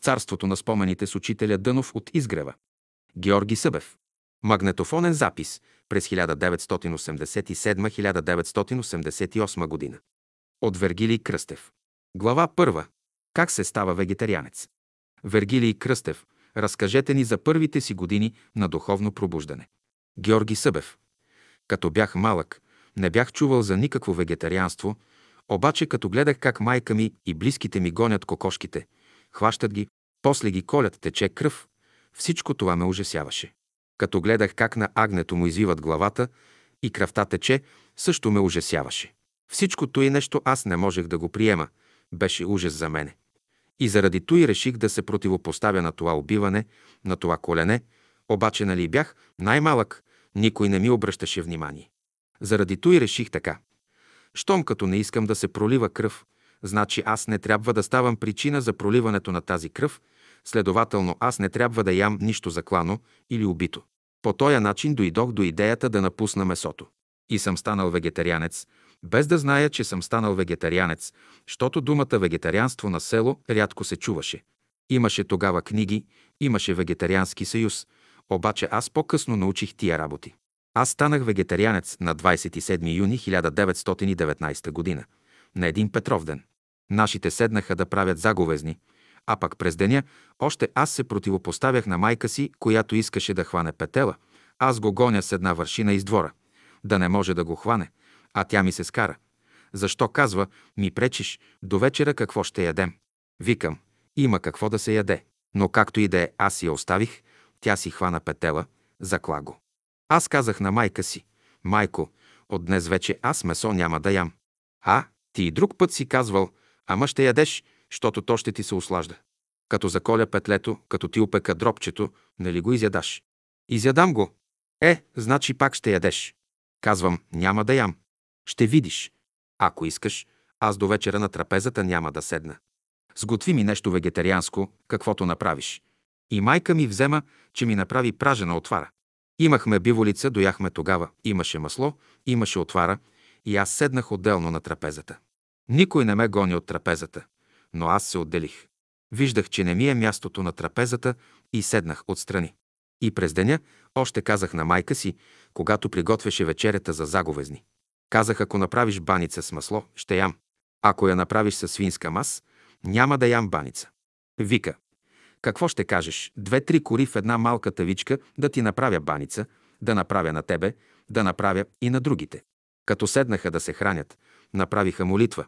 царството на спомените с учителя Дънов от Изгрева. Георги Събев. Магнетофонен запис през 1987-1988 година. От Вергилий Кръстев. Глава 1. Как се става вегетарианец? Вергилий Кръстев, разкажете ни за първите си години на духовно пробуждане. Георги Събев. Като бях малък, не бях чувал за никакво вегетарианство, обаче като гледах как майка ми и близките ми гонят кокошките, хващат ги, после ги колят, тече кръв, всичко това ме ужасяваше. Като гледах как на агнето му извиват главата и кръвта тече, също ме ужасяваше. Всичкото и нещо аз не можех да го приема, беше ужас за мене. И заради той реших да се противопоставя на това убиване, на това колене, обаче нали бях най-малък, никой не ми обръщаше внимание. Заради той реших така. Щом като не искам да се пролива кръв, значи аз не трябва да ставам причина за проливането на тази кръв, следователно аз не трябва да ям нищо заклано или убито. По този начин дойдох до идеята да напусна месото. И съм станал вегетарианец, без да зная, че съм станал вегетарианец, защото думата вегетарианство на село рядко се чуваше. Имаше тогава книги, имаше Вегетариански съюз, обаче аз по-късно научих тия работи. Аз станах вегетарианец на 27 юни 1919 година, на един Петров ден. Нашите седнаха да правят заговезни, а пък през деня още аз се противопоставях на майка си, която искаше да хване петела. Аз го гоня с една вършина из двора, да не може да го хване, а тя ми се скара. Защо, казва, ми пречиш, до вечера какво ще ядем? Викам, има какво да се яде. Но както и да е, аз я оставих, тя си хвана петела, закла го. Аз казах на майка си: майко, от днес вече аз месо няма да ям. А, ти и друг път си казвал, ама ще ядеш, щото то ще ти се услажда. Като заколя петлето, като ти опека дробчето, нали го изядаш? Изядам го. Е, значи пак ще ядеш. Казвам, няма да ям. Ще видиш. Ако искаш, аз до вечера на трапезата няма да седна. Сготви ми нещо вегетарианско, каквото направиш. И майка ми взема, че ми направи пражена отвара. Имахме биволица, дояхме тогава, имаше масло, имаше отвара и аз седнах отделно на трапезата. Никой не ме гони от трапезата, но аз се отделих. Виждах, че не ми е мястото на трапезата и седнах отстрани. И през деня още казах на майка си, когато приготвяше вечерята за заговезни. Казах, ако направиш баница с масло, ще ям. Ако я направиш със свинска мас, няма да ям баница. Вика, какво ще кажеш? 2-3 кори в една малка тавичка да ти направя баница, да направя на тебе, да направя и на другите. Като седнаха да се хранят, направиха молитва.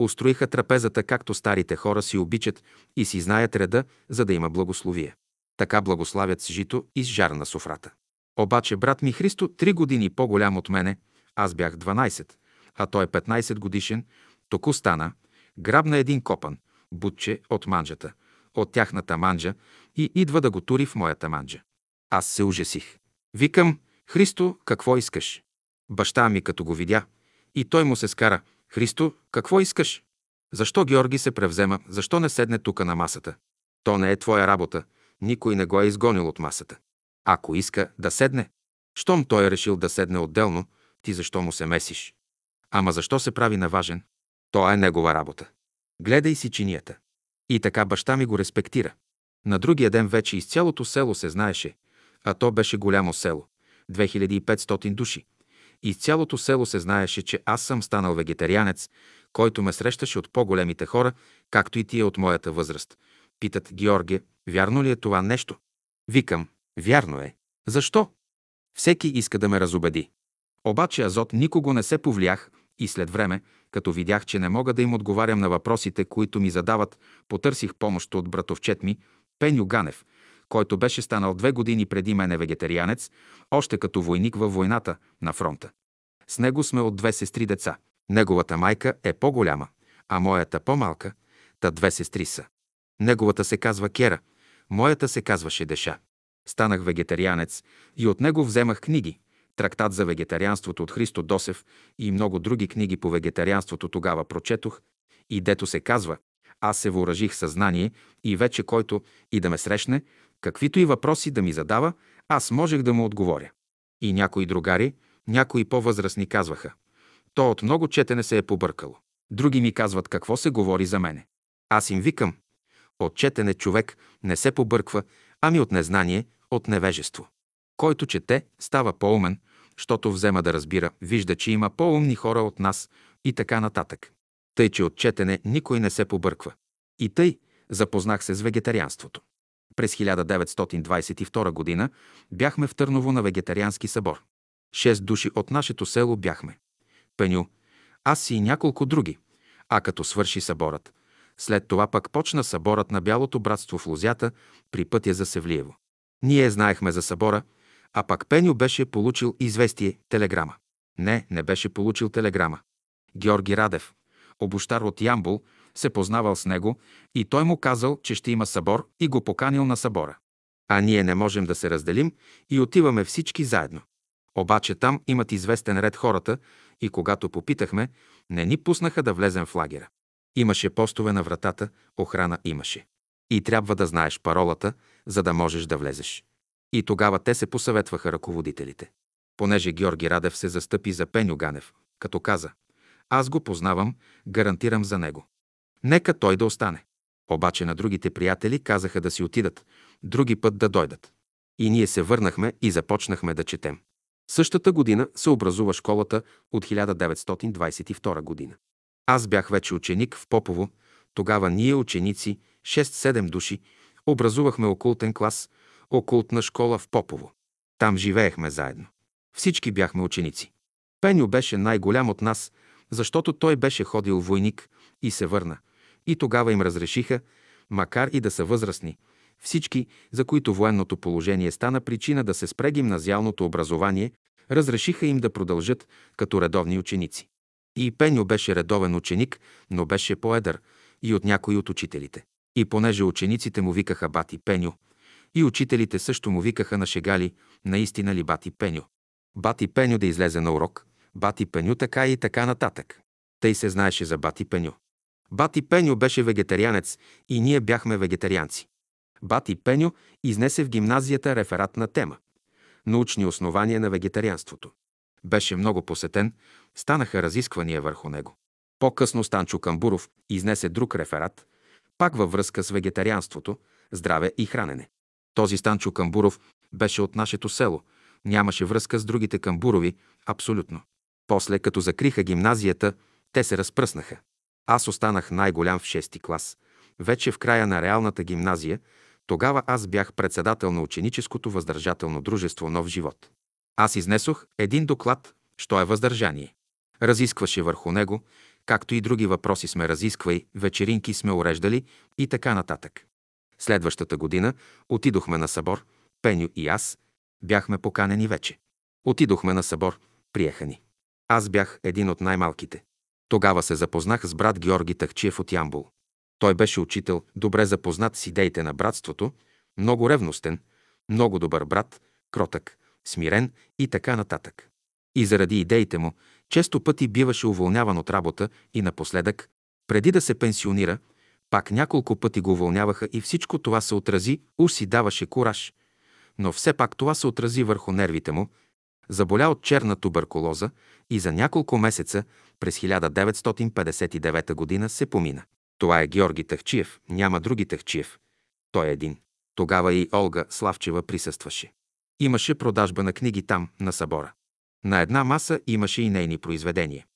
Устроиха трапезата, както старите хора си обичат и си знаят реда, за да има благословие. Така благославят с жито и с жар на софрата. Обаче брат ми Христо, 3 години по-голям от мене, аз бях 12, а той е 15 годишен, току стана, грабна един копан, бутче от манджата, от тяхната манджа и идва да го тури в моята манджа. Аз се ужасих. Викам, Христо, какво искаш? Баща ми като го видя, и той му се скара. Христо, какво искаш? Защо Георги се превзема, защо не седне тука на масата? То не е твоя работа, никой не го е изгонил от масата. Ако иска да седне, щом той е решил да седне отделно, ти защо му се месиш? Ама защо се прави наважен? То е негова работа. Гледай си чинията. И така баща ми го респектира. На другия ден вече из цялото село се знаеше, а то беше голямо село, 2500 души. Из цялото село се знаеше, че аз съм станал вегетарианец, който ме срещаше от по-големите хора, както и тия от моята възраст. Питат, Георге, вярно ли е това нещо? Викам, вярно е. Защо? Всеки иска да ме разубеди. Обаче азот никого не се повлиях и след време, като видях, че не мога да им отговарям на въпросите, които ми задават, потърсих помощ от братовчет ми, Пеню Ганев, който беше станал 2 години преди мене вегетарианец, още като войник във войната на фронта. С него сме от 2 сестри деца. Неговата майка е по-голяма, а моята по-малка, та 2 сестри са. Неговата се казва Кера, моята се казваше Деша. Станах вегетарианец и от него вземах книги. Трактат за вегетарианството от Христо Досев и много други книги по вегетарианството тогава прочетох и дето се казва, аз се въоръжих съзнание и вече който и да ме срещне, каквито и въпроси да ми задава, аз можех да му отговоря. И някои другари, някои по-възрастни казваха, то от много четене се е побъркало. Други ми казват какво се говори за мене. Аз им викам, От четене човек не се побърква, ами от незнание, от невежество. Който чете, става по-умен, щото взема да разбира, вижда, че има по-умни хора от нас и така нататък. Тъй, че от четене никой не се побърква. И тъй запознах се с вегетарианството. През 1922 година бяхме в Търново на вегетариански събор. 6 души от нашето село бяхме. Пеню, аз и няколко други. А като свърши съборът, след това пък почна съборът на Бялото братство в Лозята при пътя за Севлиево. Ние знаехме за събора, а пак Пеню беше получил известие, телеграма. Не беше получил телеграма. Георги Радев, обущар от Ямбол, се познавал с него и той му казал, че ще има събор и го поканил на събора. А ние не можем да се разделим и отиваме всички заедно. Обаче там имат известен ред хората и когато попитахме, не ни пуснаха да влезем в лагера. Имаше постове на вратата, охрана имаше. И трябва да знаеш паролата, за да можеш да влезеш. И тогава те се посъветваха ръководителите. Понеже Георги Радев се застъпи за Пеню Ганев, като каза: аз го познавам, гарантирам за него. Нека той да остане. Обаче на другите приятели казаха да си отидат, други път да дойдат. И ние се върнахме и започнахме да четем. Същата година се образува школата от 1922 година. Аз бях вече ученик в Попово, тогава ние ученици, 6-7 души, образувахме окултен клас, окултна школа в Попово. Там живеехме заедно. Всички бяхме ученици. Пеню беше най-голям от нас, защото той беше ходил войник и се върна. И тогава им разрешиха, макар и да са възрастни, всички, за които военното положение стана причина да се спре гимназиалното образование, разрешиха им да продължат като редовни ученици. И Пеню беше редовен ученик, но беше по-едър и от някои от учителите. И понеже учениците му викаха бати Пеню, и учителите също му викаха на шегали, наистина ли бати Пеню? Бати Пеню да излезе на урок, бати Пеню така и така нататък. Тъй се знаеше за бати Пеню. Бати Пеню беше вегетарианец и ние бяхме вегетарианци. Бати Пеню изнесе в гимназията рефератна тема „Научни основания на вегетарианството“. Беше много посетен, станаха разисквания върху него. По-късно Станчо Камбуров изнесе друг реферат, пак във връзка с вегетарианството, здраве и хранене. Този Станчо Камбуров беше от нашето село, нямаше връзка с другите Камбурови, абсолютно. После, като закриха гимназията, те се разпръснаха. Аз останах най-голям в 6-ти клас, вече в края на реалната гимназия. Тогава аз бях председател на ученическото въздържателно дружество „Нов живот“. Аз изнесох един доклад, що е въздържание. Разискваше върху него, както и други въпроси сме разисквали, вечеринки сме уреждали и така нататък. Следващата година отидохме на събор, Пеню и аз бяхме поканени вече. Отидохме на събор, приеха ни. Аз бях един от най-малките. Тогава се запознах с брат Георги Тахчиев от Ямбол. Той беше учител, добре запознат с идеите на братството, много ревностен, много добър брат, кротък, смирен и така нататък. И заради идеите му, често пъти биваше уволняван от работа и напоследък, преди да се пенсионира, пак няколко пъти го уволняваха и всичко това се отрази, уж си даваше кураж. Но все пак това се отрази върху нервите му, заболя от черна туберкулоза и за няколко месеца през 1959 година се помина. Това е Георги Тахчиев, няма други Тахчиев. Той е един. Тогава и Олга Славчева присъстваше. Имаше продажба на книги там, на събора. На една маса имаше и нейни произведения.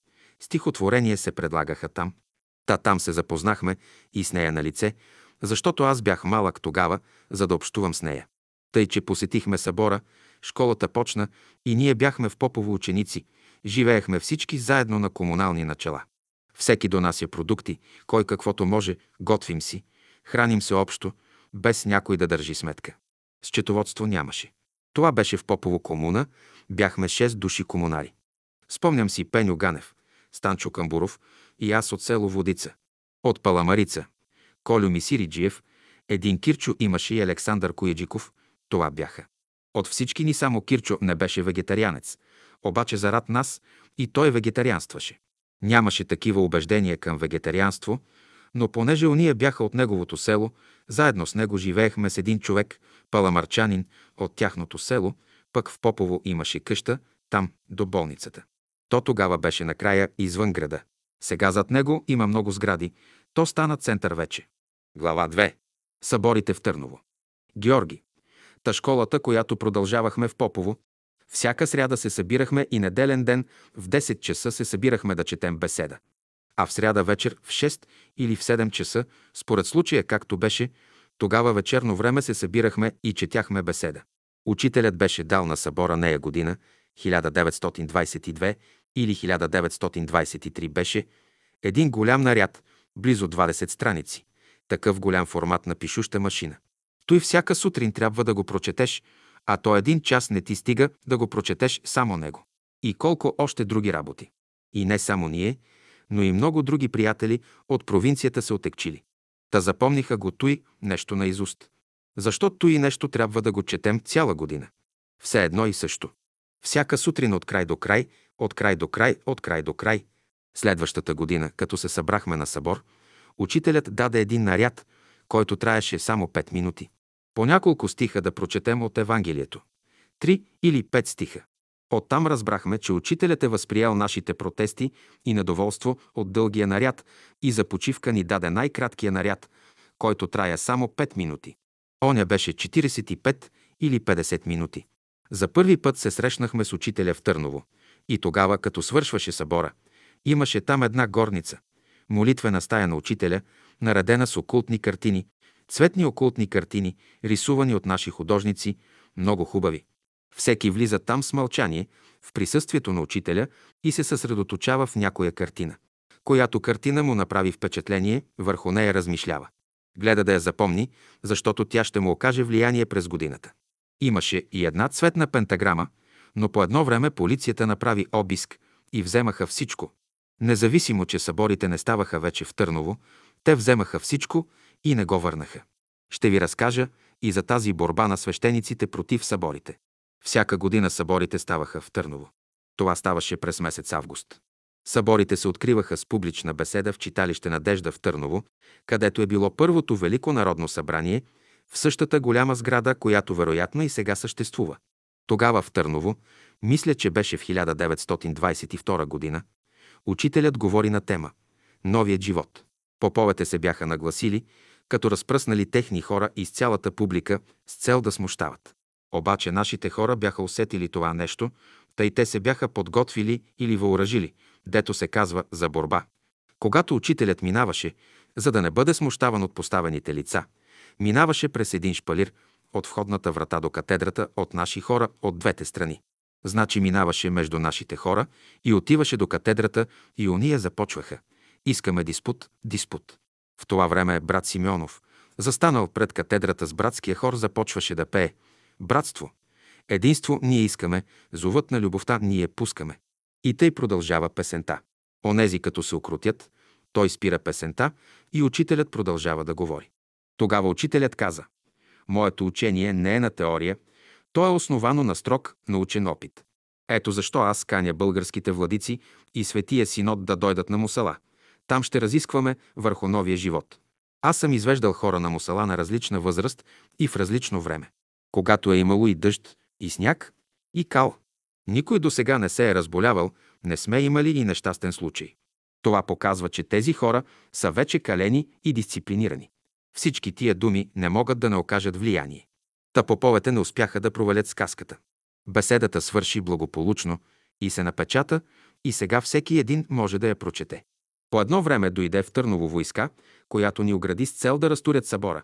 Стихотворения се предлагаха там. Там се запознахме и с нея на лице, защото аз бях малък тогава, за да общувам с нея. Тъй, че посетихме събора, школата почна и ние бяхме в Попово ученици. Живеехме всички заедно на комунални начала. Всеки донася продукти, кой каквото може, готвим си, храним се общо, без някой да държи сметка. Счетоводство нямаше. Това беше в Попово комуна, бяхме 6 души комунари. Спомням си Пеню Ганев, Станчо Камбуров и аз от село Водица. От Паламарица, Колю Мисириджиев, един Кирчо имаше и Александър Кояджиков, това бяха. От всички ни само Кирчо не беше вегетарианец, обаче зарад нас и той вегетарианстваше. Нямаше такива убеждения към вегетарианство, но понеже ония бяха от неговото село, заедно с него живеехме с един човек, паламарчанин, от тяхното село, пък в Попово имаше къща, там, до болницата. То тогава беше накрая извън града. Сега зад него има много сгради, то стана център вече. Глава 2. съборите в Търново. Георги. Та школата, която продължавахме в Попово, всяка сряда се събирахме и неделен ден в 10 часа се събирахме да четем беседа. А в сряда вечер в 6 или в 7 часа, според случая както беше, тогава вечерно време се събирахме и четяхме беседа. Учителят беше дал на събора нея година, 1922 или 1923 беше, един голям наряд, близо 20 страници, такъв голям формат на пишуща машина. Той всяка сутрин трябва да го прочетеш, а то един час не ти стига да го прочетеш само него. И колко още други работи. И не само ние, но и много други приятели от провинцията се отекчили. Та запомниха го той нещо наизуст. Защо той нещо трябва да го четем цяла година? Все едно и също. Всяка сутрин от край до край, от край до край, от край до край. Следващата година, като се събрахме на събор, учителят даде един наряд, който траеше само 5 минути. По няколко стиха да прочетем от Евангелието. 3 или 5 стиха. Оттам разбрахме, че учителят е възприял нашите протести и недоволство от дългия наряд и за почивка ни даде най-краткия наряд, който трая само 5 минути. Оня беше 45 или 50 минути. За първи път се срещнахме с учителя в Търново и тогава, като свършваше събора, имаше там една горница, молитвена стая на учителя, наредена с окултни картини, цветни окултни картини, рисувани от наши художници, много хубави. Всеки влиза там с мълчание, в присъствието на учителя и се съсредоточава в някоя картина. Която картина му направи впечатление, върху нея размишлява. Гледа да я запомни, защото тя ще му окаже влияние през годината. Имаше и една цветна пентаграма, но по едно време полицията направи обиск и вземаха всичко. Независимо, че съборите не ставаха вече в Търново, те вземаха всичко и не го върнаха. Ще ви разкажа и за тази борба на свещениците против съборите. Всяка година съборите ставаха в Търново. Това ставаше през месец август. Съборите се откриваха с публична беседа в читалище Надежда в Търново, където е било първото Велико народно събрание, в същата голяма сграда, която вероятно и сега съществува. Тогава в Търново, мисля, че беше в 1922 година, учителят говори на тема «Новият живот». Поповете се бяха нагласили, като разпръснали техни хора из цялата публика с цел да смущават. Обаче нашите хора бяха усетили това нещо, тъй те се бяха подготвили или въоръжили, дето се казва за борба. Когато учителят минаваше, за да не бъде смущаван от поставените лица, минаваше през един шпалир от входната врата до катедрата от наши хора от двете страни. Значи минаваше между нашите хора и отиваше до катедрата и ония започваха. Искаме диспут, диспут. В това време брат Симеонов, застанал пред катедрата с братския хор, започваше да пее. Братство, единство ние искаме, зовът на любовта ние пускаме. И тъй продължава песента. Онези като се окрутят, той спира песента и учителят продължава да говори. Тогава учителят каза: «Моето учение не е на теория, то е основано на строг научен опит. Ето защо аз каня българските владици и Светия Синод да дойдат на Мусала. Там ще разискваме върху новия живот. Аз съм извеждал хора на Мусала на различна възраст и в различно време. Когато е имало и дъжд, и сняг, и кал. Никой досега не се е разболявал, не сме имали и нещастен случай. Това показва, че тези хора са вече калени и дисциплинирани. Всички тия думи не могат да не окажат влияние». Та поповете не успяха да провалят сказката. Беседата свърши благополучно и се напечата, и сега всеки един може да я прочете. По едно време дойде в Търново войска, която ни огради с цел да разтурят събора.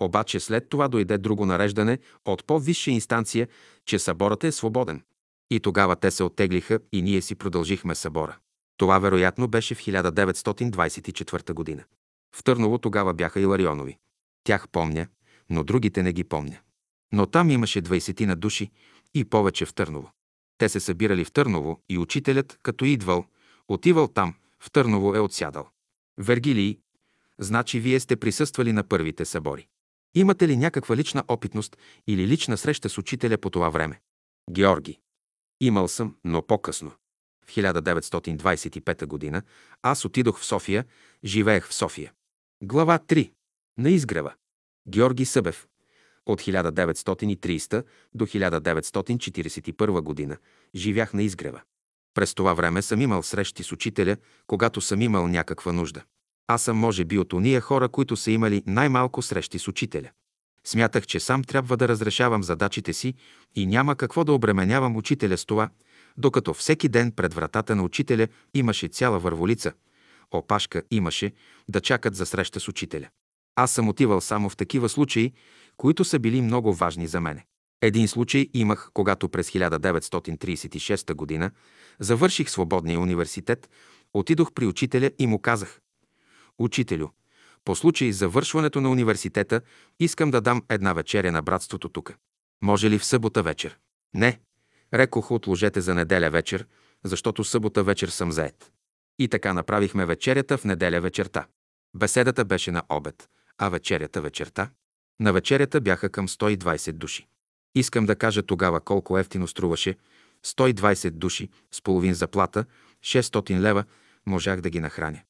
Обаче след това дойде друго нареждане от по-висша инстанция, че съборът е свободен. И тогава те се оттеглиха и ние си продължихме събора. Това вероятно беше в 1924 година. В Търново тогава бяха Иларионови. Тях помня, но другите не ги помня. Но там имаше 20-тина души и повече в Търново. Те се събирали в Търново и учителят, като идвал, отивал там, в Търново е отсядал. Вергилий, значи вие сте присъствали на първите събори. Имате ли някаква лична опитност или лична среща с учителя по това време? Георги. Имал съм, но по-късно. В 1925 година аз отидох в София, живеех в София. Глава 3. На изгрева. Георги Събев. От 1930 до 1941 година живях на изгрева. През това време съм имал срещи с учителя, когато съм имал някаква нужда. Аз съм може би от ония хора, които са имали най-малко срещи с учителя. Смятах, че сам трябва да разрешавам задачите си и няма какво да обременявам учителя с това, докато всеки ден пред вратата на учителя имаше цяла върволица. Опашка имаше да чакат за среща с учителя. Аз съм отивал само в такива случаи, които са били много важни за мене. Един случай имах, когато през 1936 година завърших свободния университет, отидох при учителя и му казах: «Учителю, по случай завършването на университета искам да дам една вечеря на братството тук. Може ли в събота вечер?» «Не», рекох, «отложете за неделя вечер, защото събота вечер съм заед». И така направихме вечерята в неделя вечерта. Беседата беше на обед, а вечерята вечерта. На вечерята бяха към 120 души. Искам да кажа тогава колко евтино струваше. 120 души с половин заплата, 600 лева, можах да ги нахраня.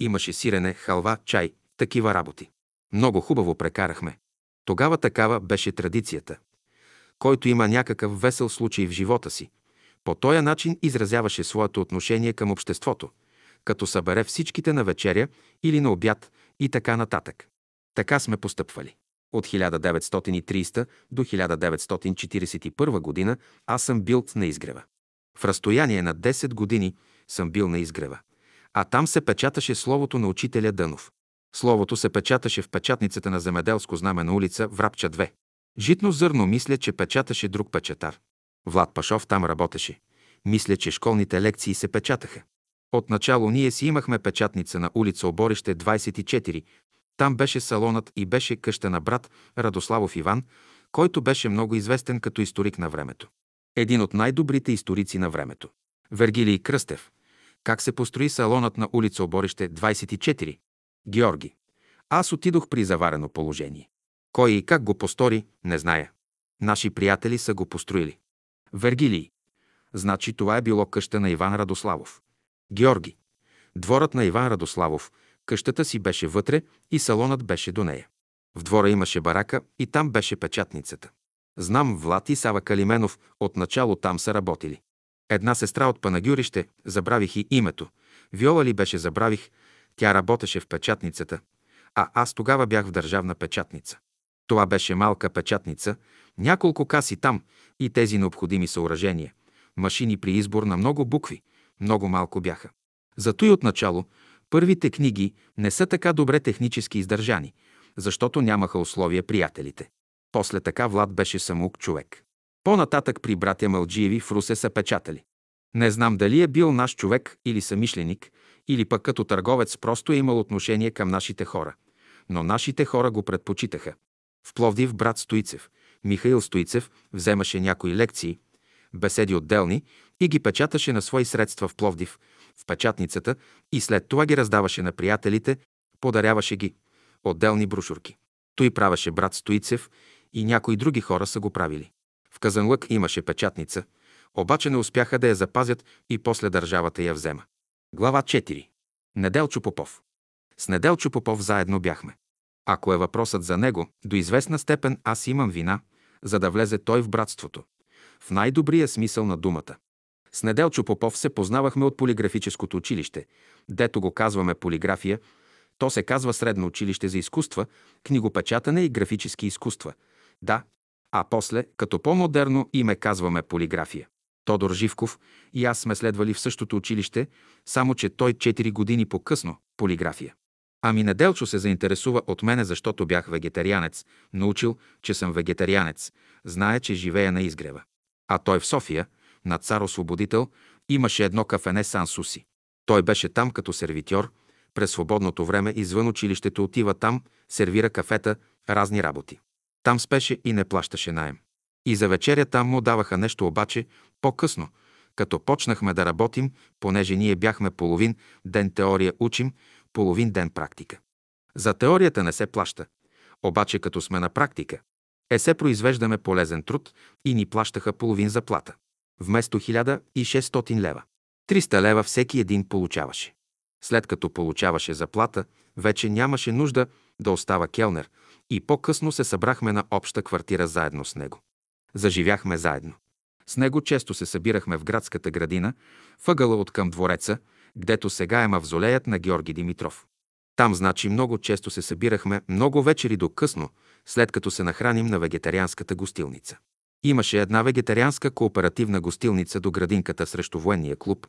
Имаше сирене, халва, чай, такива работи. Много хубаво прекарахме. Тогава такава беше традицията. Който има някакъв весел случай в живота си, по този начин изразяваше своето отношение към обществото, като събере всичките на вечеря или на обяд и така нататък. Така сме постъпвали. От 1930 до 1941 година аз съм бил на изгрева. В разстояние на 10 години съм бил на изгрева, а там се печаташе словото на учителя Дънов. Словото се печаташе в печатницата на Земеделско знаме на улица Врабча 2. Житно зърно, мисля, че печаташе друг печатар. Влад Пашов там работеше. Мисля, че школните лекции се печатаха. Отначало ние си имахме печатница на улица Оборище 24. Там беше салонът и беше къща на брат Радославов Иван, който беше много известен като историк на времето. Един от най-добрите историци на времето. Вергилий Кръстев. Как се построи салонът на улица Оборище 24? Георги. Аз отидох при заварено положение. Кой и как го построи, не зная. Наши приятели са го построили. Вергилий. Значи това е било къща на Иван Радославов. Георги. Дворът на Иван Радославов. Къщата си беше вътре и салонът беше до нея. В двора имаше барака и там беше печатницата. Знам Влад и Сава Калименов, отначало там са работили. Една сестра от Панагюрище, забравих и името. Виола ли беше, забравих, тя работеше в печатницата, а аз тогава бях в държавна печатница. Това беше малка печатница, няколко каси там и тези необходими съоръжения. Машини при избор на много букви, много малко бяха. Зато и отначало първите книги не са така добре технически издържани, защото нямаха условия приятелите. После така Влад беше самоук човек. По-нататък при братя Малджиеви в Русе са печатали. Не знам дали е бил наш човек или съмишленик, или пък като търговец просто е имал отношение към нашите хора. Но нашите хора го предпочитаха. В Пловдив брат Стоицев, Михаил Стоицев, вземаше някои лекции, беседи отделни и ги печаташе на свои средства в Пловдив, в печатницата, и след това ги раздаваше на приятелите, подаряваше ги отделни брошурки. Той правеше брат Стоицев и някои други хора са го правили. В Казанлък имаше печатница, обаче не успяха да я запазят и после държавата я взема. Глава 4. Неделчо Попов. С Неделчо Попов заедно бяхме. Ако е въпросът за него, до известна степен аз имам вина, за да влезе той в братството. В най-добрия смисъл на думата. С Неделчо Попов се познавахме от полиграфическото училище, дето го казваме полиграфия, то се казва Средно училище за изкуства, книгопечатане и графически изкуства. Да, а после, като по-модерно име казваме полиграфия. Тодор Живков и аз сме следвали в същото училище, само че той 4 години по-късно полиграфия. Ами Неделчо се заинтересува от мене, защото бях вегетарианец, научил, че съм вегетарианец, знае, че живея на изгрева. А той в София, на Цар Освободител, имаше едно кафене Сан Суси. Той беше там като сервитьор, през свободното време извън училището отива там, сервира кафета, разни работи. Там спеше и не плащаше наем. И за вечеря там му даваха нещо, обаче по-късно, като почнахме да работим, понеже ние бяхме половин ден теория учим, половин ден практика. За теорията не се плаща, обаче като сме на практика, се произвеждаме полезен труд и ни плащаха половин заплата. Вместо 1600 лева, 300 лева всеки един получаваше. След като получаваше заплата, вече нямаше нужда да остава келнер и по-късно се събрахме на обща квартира заедно с него. Заживяхме заедно. С него често се събирахме в градската градина, въгъла от към двореца, гдето сега е мавзолеят на Георги Димитров. Там, значи, много често се събирахме, много вечери до късно, след като се нахраним на вегетарианската гостилница. Имаше една вегетарианска кооперативна гостилница до градинката срещу военния клуб.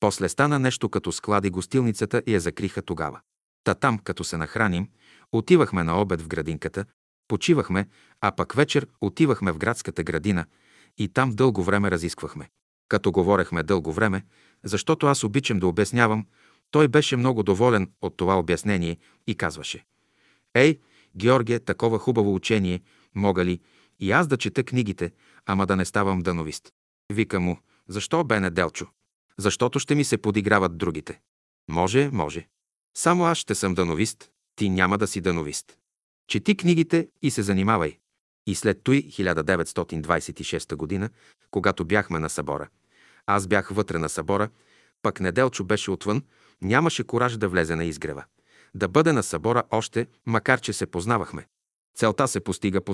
После стана нещо като склади гостилницата и я закриха тогава. Та там, като се нахраним, отивахме на обед в градинката, почивахме, а пък вечер отивахме в градската градина и там дълго време разисквахме. Като говорехме дълго време, защото аз обичам да обяснявам, той беше много доволен от това обяснение и казваше: „Ей, Георге, такова хубаво учение, мога ли и аз да чета книгите, ама да не ставам дановист?“ Вика му: „Защо бе, Неделчо?“ „Защото ще ми се подиграват другите.“ „Може, може. Само аз ще съм дановист, ти няма да си дановист. Чети книгите и се занимавай.“ И след той 1926 година, когато бяхме на събора. Аз бях вътре на събора, пък Неделчо беше отвън, нямаше кураж да влезе на изгрева. Да бъде на събора още, макар че се познавахме. Целта се постига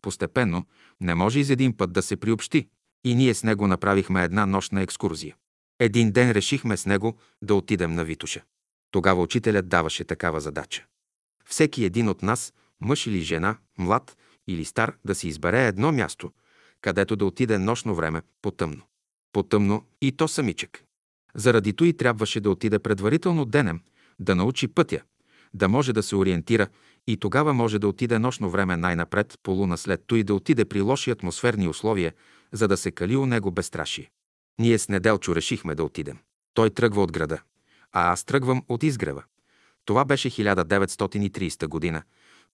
постепенно, не може из един път да се приобщи. И ние с него направихме една нощна екскурзия. Един ден решихме с него да отидем на Витоша. Тогава учителят даваше такава задача. Всеки един от нас, мъж или жена, млад или стар, да си избере едно място, където да отиде нощно време потъмно. Потъмно и то самичък. Заради това и трябваше да отиде предварително денем, да научи пътя, да може да се ориентира и тогава може да отиде нощно време най-напред по луна, след това и да отиде при лоши атмосферни условия, за да се кали у него безстрашие. Ние с Неделчо решихме да отидем. Той тръгва от града, а аз тръгвам от изгрева. Това беше 1930 година.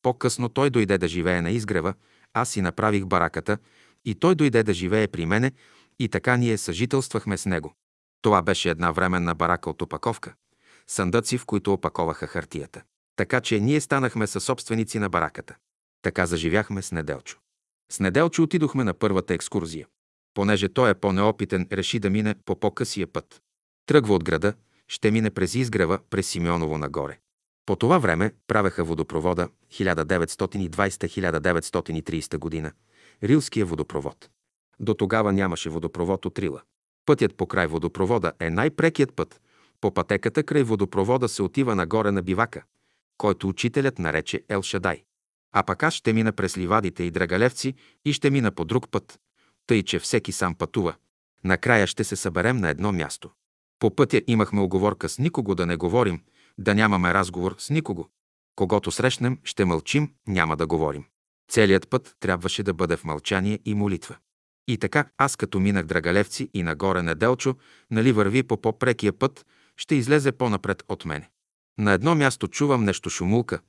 По-късно той дойде да живее на изгрева, аз си направих бараката и той дойде да живее при мене и така ние съжителствахме с него. Това беше една временна барака от опаковка, сандъци, в които опаковаха хартията. Така че ние станахме съсобственици на бараката. Така заживяхме с Неделчо. С Неделчо отидохме на първата екскурзия. Понеже той е по-неопитен, реши да мине по по-късия път. Тръгва от града, ще мине през изгрева, през Симеоново нагоре. По това време правеха водопровода 1920-1930 година, Рилския водопровод. До тогава нямаше водопровод от Рила. Пътят по край водопровода е най-прекият път. По пътеката край водопровода се отива нагоре на бивака, който учителят нарече Ел Шадай. А пък аз ще мина през ливадите и Драгалевци и ще мина по друг път, тъй че всеки сам пътува. Накрая ще се съберем на едно място. По пътя имахме уговорка с никого да не говорим, да нямаме разговор с никого. Когато срещнем, ще мълчим, няма да говорим. Целият път трябваше да бъде в мълчание и молитва. И така, аз като минах Драгалевци и нагоре Неделчо, нали върви по по-прекия път, ще излезе по-напред от мене. На едно място чувам нещо шумулка,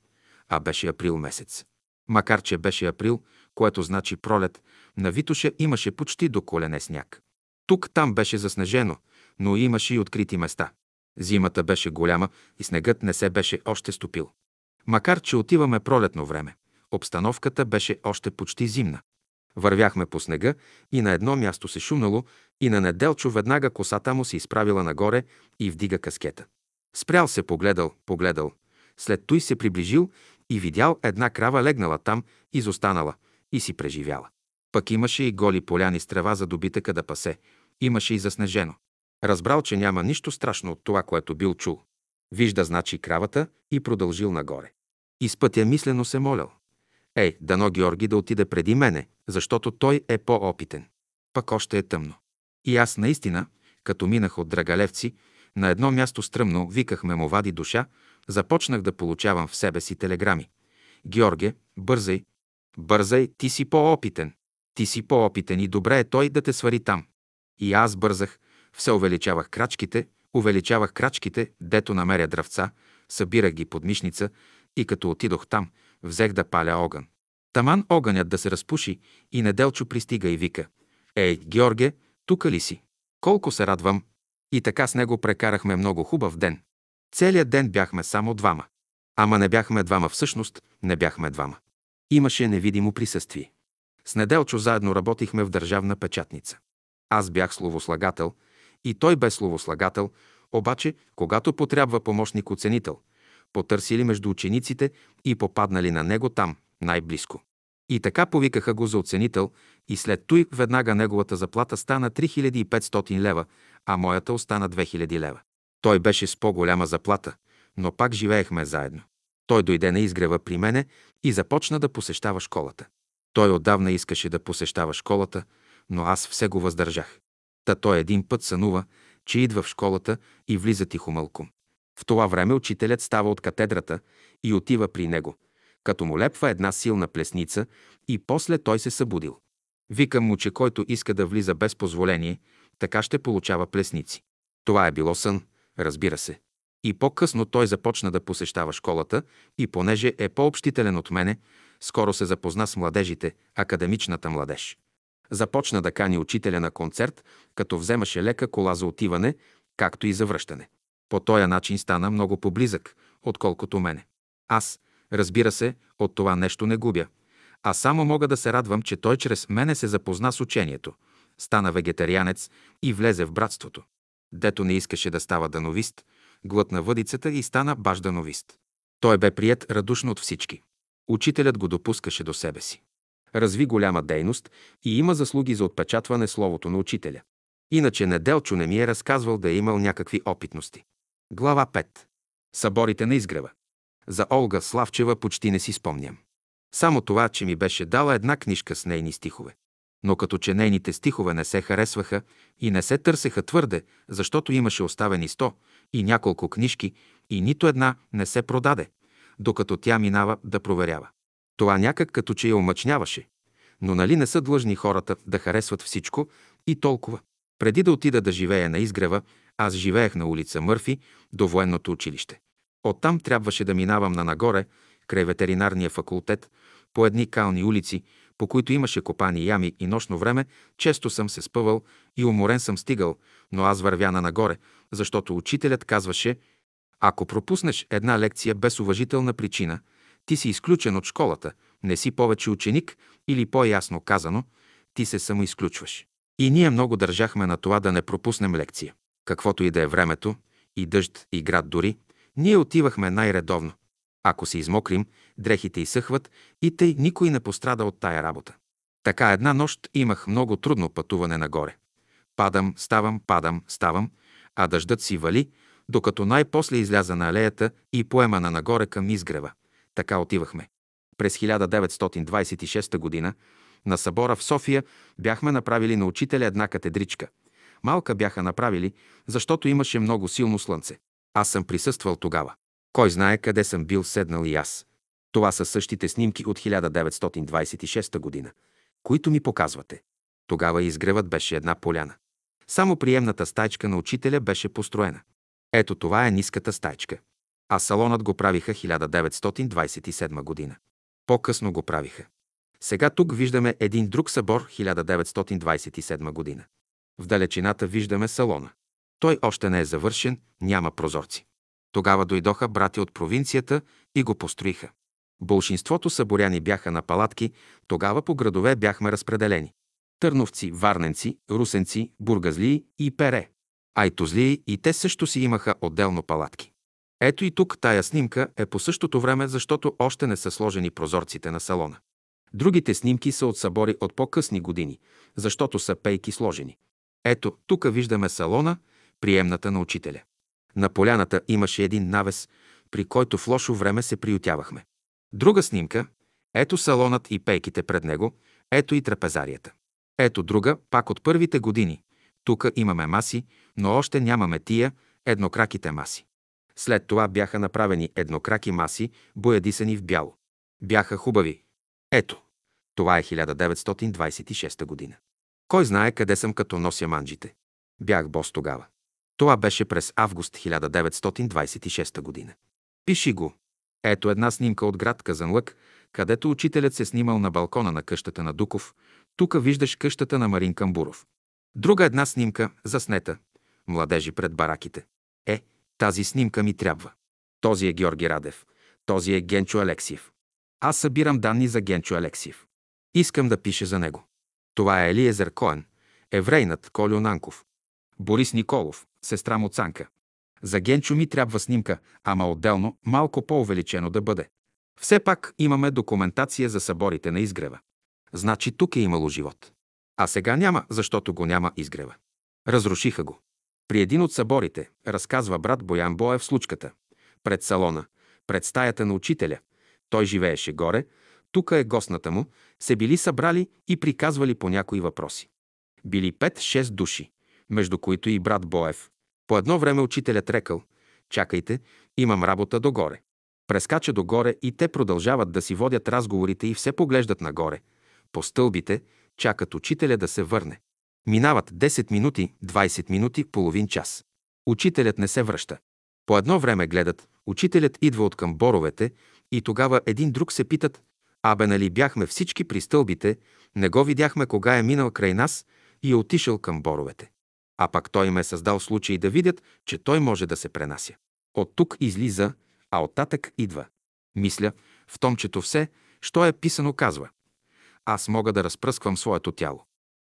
а беше април месец. Макар че беше април, което значи пролет, на Витоша имаше почти до колене сняг. Тук там беше заснежено, но имаше и открити места. Зимата беше голяма и снегът не се беше още стопил. Макар че отиваме пролетно време, обстановката беше още почти зимна. Вървяхме по снега и на едно място се шумнало и на Неделчо веднага косата му се изправила нагоре и вдига каскета. Спрял се, погледал. След той се приближил и видял една крава легнала там, изостанала, и си преживяла. Пък имаше и голи поляни с трева за добитъка да пасе. Имаше и заснежено. Разбрал, че няма нищо страшно от това, което бил чул. Вижда, значи, кравата и продължил нагоре. Из пътя мислено се молял. Ей, дано Георги да отиде преди мене, защото той е по-опитен. Пък още е тъмно. И аз наистина, като минах от Драгалевци, на едно място стръмно, викахме му вади душа, започнах да получавам в себе си телеграми. Георге, бързай, бързай, ти си по-опитен. Ти си по-опитен и добре е той да те свари там. И аз бързах, все увеличавах крачките, дето намеря дръвца, събирах ги под мишница и като отидох там, взех да паля огън. Таман огънят да се разпуши и Неделчо пристига и вика: „Ей, Георге, тука ли си? Колко се радвам!“ И така с него прекарахме много хубав ден. Целият ден бяхме само двама. Ама не бяхме двама всъщност, не бяхме двама. Имаше невидимо присъствие. С Неделчо заедно работихме в държавна печатница. Аз бях словослагател и той бе словослагател, обаче, когато потрябва помощник-оценител, потърсили между учениците и попаднали на него там, най-близко. И така повикаха го за оценител и след туй веднага неговата заплата стана 3500 лева, а моята остана 2000 лева. Той беше с по-голяма заплата, но пак живеехме заедно. Той дойде на изгрева при мене и започна да посещава школата. Той отдавна искаше да посещава школата, но аз все го въздържах. Та той един път сънува, че идва в школата и влиза тихомълком. В това време учителят става от катедрата и отива при него, като му лепва една силна плесница и после той се събудил. Викам му, че който иска да влиза без позволение, така ще получава плесници. Това е било сън, разбира се. И по-късно той започна да посещава школата и понеже е по-общителен от мене, скоро се запозна с младежите, академичната младеж. Започна да кани учителя на концерт, като вземаше лека кола за отиване, както и за връщане. По този начин стана много по-близък, отколкото мене. Аз, разбира се, от това нещо не губя, а само мога да се радвам, че той чрез мене се запозна с учението, стана вегетарианец и влезе в братството. Дето не искаше да става дановист, глътна въдицата и стана баш дановист. Той бе приет радушно от всички. Учителят го допускаше до себе си. Разви голяма дейност и има заслуги за отпечатване словото на учителя. Иначе Неделчо не ми е разказвал да е имал някакви опитности. Глава 5. Съборите на изгрева. За Олга Славчева почти не си спомням. Само това, че ми беше дала една книжка с нейни стихове. Но като че нейните стихове не се харесваха и не се търсеха твърде, защото имаше оставени 100 и няколко книжки и нито една не се продаде, докато тя минава да проверява. Това някак като че я омъчняваше. Но нали не са длъжни хората да харесват всичко и толкова. Преди да отида да живея на изгрева, аз живеех на улица Мърфи до военното училище. Оттам трябваше да минавам на нагоре, край ветеринарния факултет, по едни кални улици, по които имаше копани ями и нощно време, често съм се спъвал и уморен съм стигал, но аз вървя на нагоре, защото учителят казваше: ако пропуснеш една лекция без уважителна причина, ти си изключен от школата, не си повече ученик или по-ясно казано, ти се самоизключваш. И ние много държахме на това да не пропуснем лекция. Каквото и да е времето, и дъжд, и град дори, ние отивахме най-редовно. Ако се измокрим, дрехите изсъхват и тъй никой не пострада от тая работа. Така една нощ имах много трудно пътуване нагоре. Падам, ставам, падам, ставам, а дъждът си вали, докато най-после изляза на алеята и поема на нагоре към изгрева. Така отивахме. През 1926 година на събора в София бяхме направили на учителя една катедричка. Малка бяха направили, защото имаше много силно слънце. Аз съм присъствал тогава. Кой знае къде съм бил седнал и аз. Това са същите снимки от 1926 година, които ми показвате. Тогава изгревът беше една поляна. Само приемната стайчка на учителя беше построена. Ето това е ниската стайчка. А салонът го правиха 1927 година. По-късно го правиха. Сега тук виждаме един друг събор 1927 година. В далечината виждаме салона. Той още не е завършен, няма прозорци. Тогава дойдоха брати от провинцията и го построиха. Болшинството съборяни бяха на палатки, тогава по градове бяхме разпределени. Търновци, варненци, русенци, бургазлии и пере. А и тузлии и те също си имаха отделно палатки. Ето и тук тая снимка е по същото време, защото още не са сложени прозорците на салона. Другите снимки са от събори от по-късни години, защото са пейки сложени. Ето, тук виждаме салона, приемната на учителя. На поляната имаше един навес, при който в лошо време се приютявахме. Друга снимка, ето салонът и пейките пред него, ето и трапезарията. Ето друга, пак от първите години. Тук имаме маси, но още нямаме тия, еднокраките маси. След това бяха направени еднокраки маси, боядисани в бяло. Бяха хубави. Ето, това е 1926 година. Кой знае къде съм като нося манджите. Бях бос тогава. Това беше през август 1926 година. Пиши го. Ето една снимка от град Казанлък, където учителят се снимал на балкона на къщата на Дуков. Тук виждаш къщата на Марин Камбуров. Друга една снимка, заснета. Младежи пред бараките. Е, тази снимка ми трябва. Този е Георги Радев. Този е Генчо Алексиев. Аз събирам данни за Генчо Алексиев. Искам да пиша за него. Това е Елиезер Коен, еврейнат Кольо Нанков, Борис Николов, сестра му Цанка. За Генчо ми трябва снимка, ама отделно, малко по-увеличено да бъде. Все пак имаме документация за съборите на изгрева. Значи тук е имало живот. А сега няма, защото го няма изгрева. Разрушиха го. При един от съборите, разказва брат Боян Боев случката, пред салона, пред стаята на учителя. Той живееше горе, тука е гостната му, се били събрали и приказвали по някои въпроси. Били 5-6 души, между които и брат Боев. По едно време учителят рекал: «Чакайте, имам работа догоре». Прескача догоре и те продължават да си водят разговорите и все поглеждат нагоре, по стълбите, чакат учителя да се върне. Минават 10 минути, 20 минути, половин час. Учителят не се връща. По едно време гледат, учителят идва от към боровете и тогава един друг се питат: «Абе, нали бяхме всички при стълбите, не го видяхме кога е минал край нас и е отишъл към боровете. А пак той им е създал случай да видят, че той може да се пренася. От тук излиза, а оттатък идва. Мисля, в томчето все, що е писано, казва: аз мога да разпръсквам своето тяло».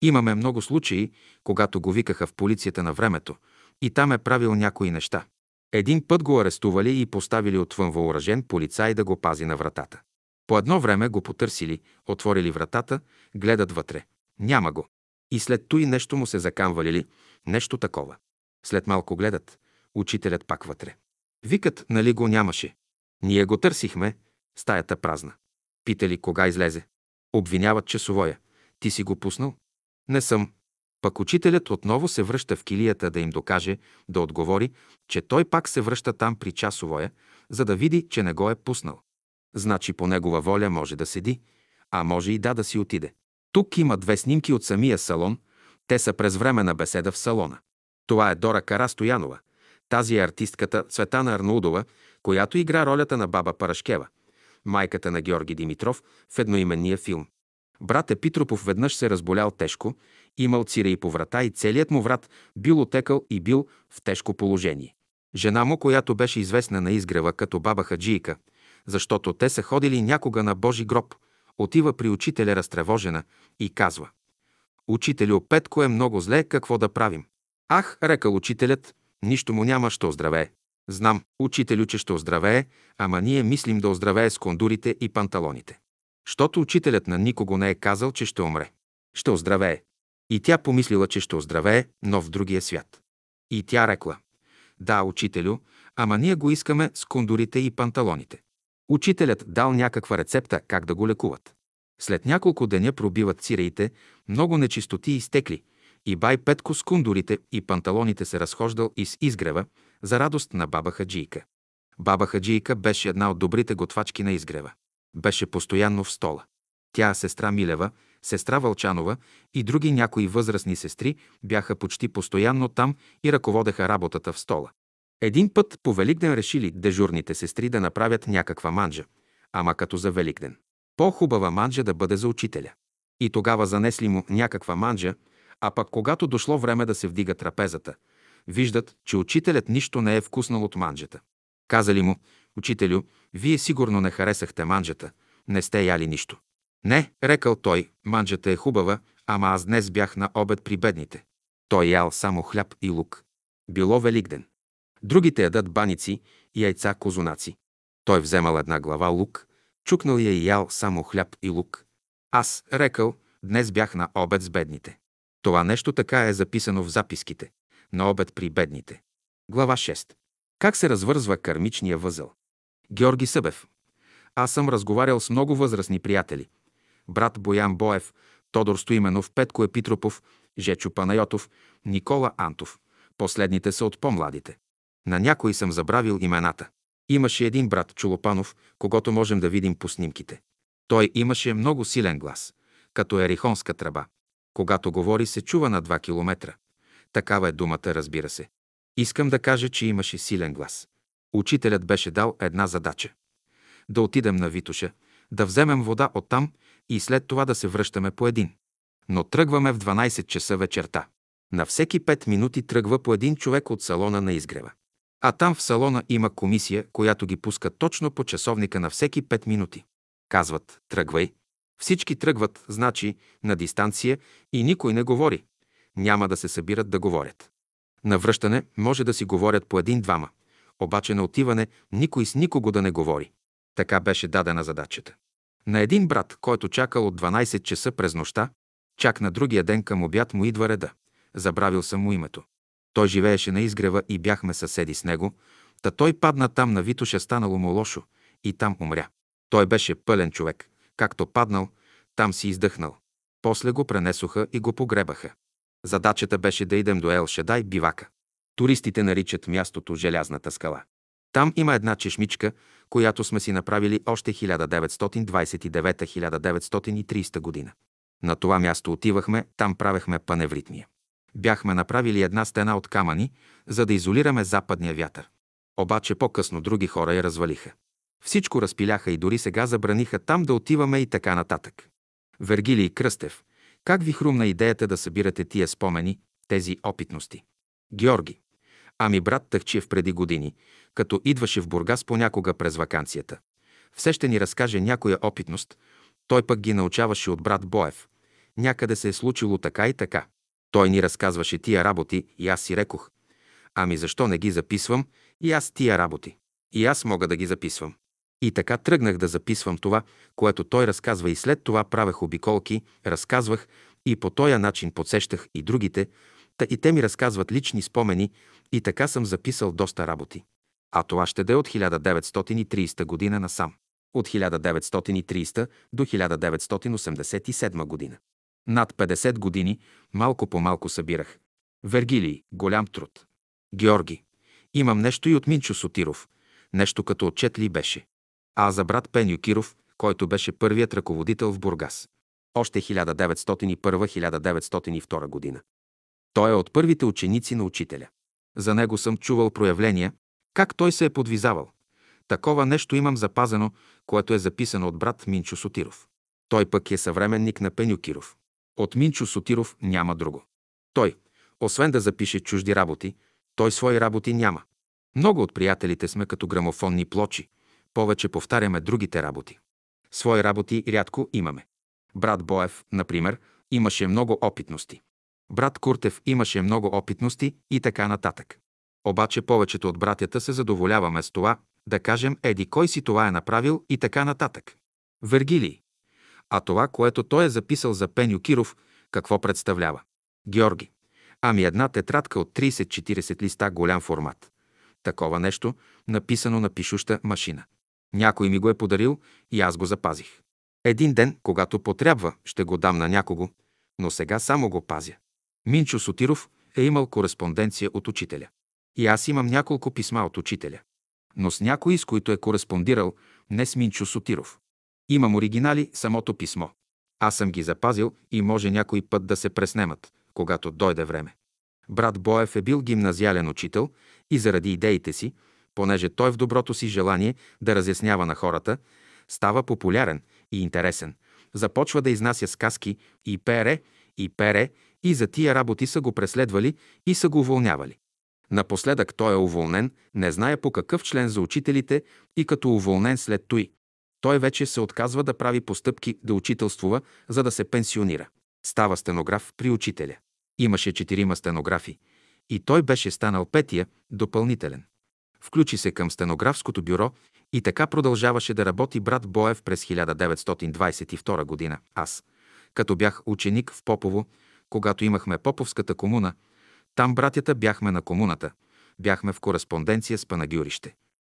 Имаме много случаи, когато го викаха в полицията на времето и там е правил някои неща. Един път го арестували и поставили отвън въоръжен полицай да го пази на вратата. По едно време го потърсили, отворили вратата, гледат вътре. Няма го. И след туй нещо му се закамвалили, нещо такова. След малко гледат, учителят пак вътре. Викат: нали го нямаше? Ние го търсихме, стаята празна. Питали кога излезе. Обвиняват часовоя: ти си го пуснал? Не съм. Пък учителят отново се връща в килията да им докаже, да отговори, че той пак се връща там при часовоя, за да види, че не го е пуснал. Значи по негова воля може да седи, а може и да си отиде. Тук има две снимки от самия салон, те са през време на беседа в салона. Това е Дора Карастоянова, тази е артистката Цветана Арнаудова, която игра ролята на баба Парашкева, майката на Георги Димитров в едноименния филм. Брат Епитропов веднъж се разболял тежко, имал цирей по врата и целият му врат бил отекал и бил в тежко положение. Жена му, която беше известна на изгрева като баба Хаджийка, защото те са ходили някога на Божи гроб, отива при учителя разтревожена и казва: «Учителю, Петко е много зле, какво да правим?» «Ах», рекал учителят, «нищо му няма, ще оздравее». «Знам, учителю, че ще оздравее, ама ние мислим да оздравее с кондурите и панталоните». Щото учителят на никого не е казал, че ще умре. Ще оздравее. И тя помислила, че ще оздравее, но в другия свят. И тя рекла: «Да, учителю, ама ние го искаме с кондурите и панталоните». Учителят дал някаква рецепта как да го лекуват. След няколко деня пробиват циреите, много нечистоти изтекли, и бай Петко с кундурите и панталоните се разхождал из изгрева, за радост на баба Хаджийка. Баба Хаджийка беше една от добрите готвачки на изгрева. Беше постоянно в стола. Тя, сестра Милева, сестра Вълчанова и други някои възрастни сестри бяха почти постоянно там и ръководеха работата в стола. Един път по Великден решили дежурните сестри да направят някаква манджа, ама като за Великден. По-хубава манджа да бъде за учителя. И тогава занесли му някаква манджа, а пък когато дошло време да се вдига трапезата, виждат, че учителят нищо не е вкуснал от манджата. Казали му: «Учителю, вие сигурно не харесахте манджата, не сте яли нищо». «Не», рекал той, «манджата е хубава, ама аз днес бях на обед при бедните». Той ял само хляб и лук. Било Великден. Другите ядат баници, яйца, козунаци. Той вземал една глава лук, чукнал я и ял само хляб и лук. «Аз», рекал, «днес бях на обед с бедните». Това нещо така е записано в записките. На обед при бедните. Глава 6. Как се развързва кармичния възел? Георги Събев. Аз съм разговарял с много възрастни приятели. Брат Боян Боев, Тодор Стоименов, Петко Епитропов, Жечо Панайотов, Никола Антов. Последните са от по-младите. На някои съм забравил имената. Имаше един брат Чолопанов, когото можем да видим по снимките. Той имаше много силен глас, като ерихонска тръба. Когато говори, се чува на 2 километра. Такава е думата, разбира се. Искам да кажа, че имаше силен глас. Учителят беше дал една задача. Да отидем на Витоша, да вземем вода оттам и след това да се връщаме по един. Но тръгваме в 12 часа вечерта. На всеки 5 минути тръгва по един човек от салона на изгрева. А там в салона има комисия, която ги пуска точно по часовника на всеки 5 минути. Казват: тръгвай. Всички тръгват, значи, на дистанция и никой не говори. Няма да се събират да говорят. На връщане може да си говорят по един-двама, обаче на отиване никой с никого да не говори. Така беше дадена задачата. На един брат, който чакал от 12 часа през нощта, чак на другия ден към обяд му идва реда. Забравил съм му името. Той живееше на изгрева и бяхме съседи с него, Та той падна там на Витоша, станало му лошо и там умря. Той беше пълен човек. Както паднал, там си издъхнал. После го пренесоха и го погребаха. Задачата беше да идем до Ел Шадай бивака. Туристите наричат мястото Желязната скала. Там има една чешмичка, която сме си направили още 1929-1930 година. На това място отивахме, там правехме паневритмия. Бяхме направили една стена от камъни, за да изолираме западния вятър. Обаче по-късно други хора я развалиха. Всичко разпиляха и дори сега забраниха там да отиваме и така нататък. Вергилий Кръстев, как ви хрумна идеята да събирате тия спомени, тези опитности? Георги, ами брат Тъхчиев преди години, като идваше в Бургас понякога през ваканцията, все ще ни разкаже някоя опитност, той пък ги научаваше от брат Боев. Някъде се е случило така и така. Той ни разказваше тия работи и аз си рекох, ами защо не ги записвам и аз тия работи? И аз мога да ги записвам. И така тръгнах да записвам това, което той разказва, и след това правех обиколки, разказвах и по този начин подсещах и другите, та и те ми разказват лични спомени и така съм записал доста работи. А това ще да е от 1930 година насам. От 1930 до 1987 година. Над 50 години малко по малко събирах. Вергилий, голям труд. Георги, имам нещо и от Минчо Сотиров. Нещо като отчет ли беше? А за брат Пеню Киров, който беше първият ръководител в Бургас. Още 1901-1902 година. Той е от първите ученици на учителя. За него съм чувал проявления, как той се е подвизавал. Такова нещо имам запазено, което е записано от брат Минчо Сотиров. Той пък е съвременник на Пеню Киров. От Минчо Сотиров няма друго. Той, освен да запише чужди работи, той свои работи няма. Много от приятелите сме като грамофонни плочи. Повече повтаряме другите работи. Свои работи рядко имаме. Брат Боев, например, имаше много опитности. Брат Куртев имаше много опитности и така нататък. Обаче повечето от братята се задоволяваме с това, да кажем, еди кой си това е направил и така нататък. Вергилий. А това, което той е записал за Пеню Киров, какво представлява? Георги. Ами една тетрадка от 30-40 листа, голям формат. Такова нещо, написано на пишуща машина. Някой ми го е подарил и аз го запазих. Един ден, когато потрябва, ще го дам на някого, но сега само го пазя. Минчо Сотиров е имал кореспонденция от учителя. И аз имам няколко писма от учителя. Но с някой, с които е кореспондирал, не с Минчо Сотиров. Имам оригинали, самото писмо. Аз съм ги запазил и може някой път да се преснемат, когато дойде време. Брат Боев е бил гимназиален учител и заради идеите си, понеже той в доброто си желание да разяснява на хората, става популярен и интересен. Започва да изнася сказки и пере, и за тия работи са го преследвали и са го уволнявали. Напоследък той е уволнен, не знае по какъв член за учителите, и като уволнен след туй. Той вече се отказва да прави постъпки, да учителствува, за да се пенсионира. Става стенограф при учителя. Имаше 4 стенографи и той беше станал 5-я, допълнителен. Включи се към стенографското бюро и така продължаваше да работи брат Боев през 1922 година. Аз, като бях ученик в Попово, когато имахме Поповската комуна, там братята бяхме на комуната, бяхме в кореспонденция с Панагюрище.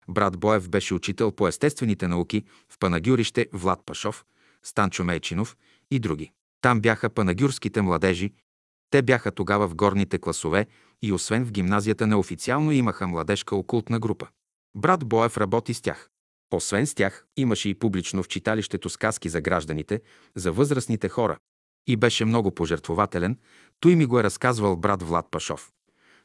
Брат Боев беше учител по естествените науки в Панагюрище, Влад Пашов, Станчо Мейчинов и други. Там бяха панагюрските младежи. Те бяха тогава в горните класове и освен в гимназията неофициално имаха младежка окултна група. Брат Боев работи с тях. Освен с тях, имаше и публично в читалището сказки за гражданите, за възрастните хора. И беше много пожертвователен, той ми го е разказвал брат Влад Пашов,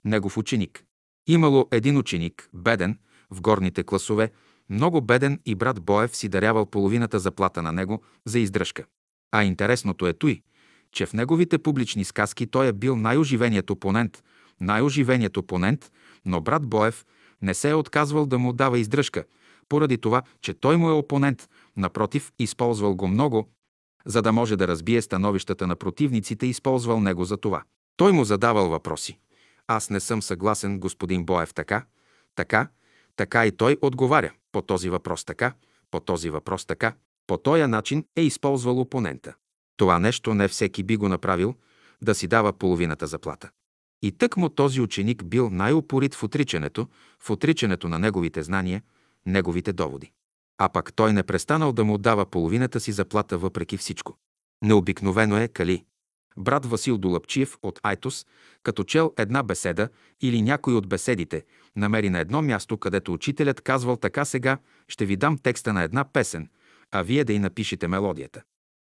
негов ученик. Имало един ученик, беден, в горните класове, много беден, и брат Боев си дарявал половината заплата на него за издръжка. А интересното е той, че в неговите публични сказки той е бил най-оживеният опонент, но брат Боев не се е отказвал да му дава издръжка, поради това, че той му е опонент, напротив, използвал го много, за да може да разбие становищата на противниците, използвал него за това. Той му задавал въпроси. Аз не съм съгласен, господин Боев, така, и той отговаря по този въпрос така, по този въпрос така. По този начин е използвал опонента. Това нещо не всеки би го направил, да си дава половината заплата. И тъкмо този ученик бил най-упорит в отричането на неговите знания, неговите доводи. А пак той не престанал да му дава половината си заплата въпреки всичко. Необикновено е Кали. Брат Васил Долъпчиев от Айтос, като чел една беседа или някой от беседите, намери на едно място, където учителят казвал: така, сега ще ви дам текста на една песен, а вие да й напишете мелодията.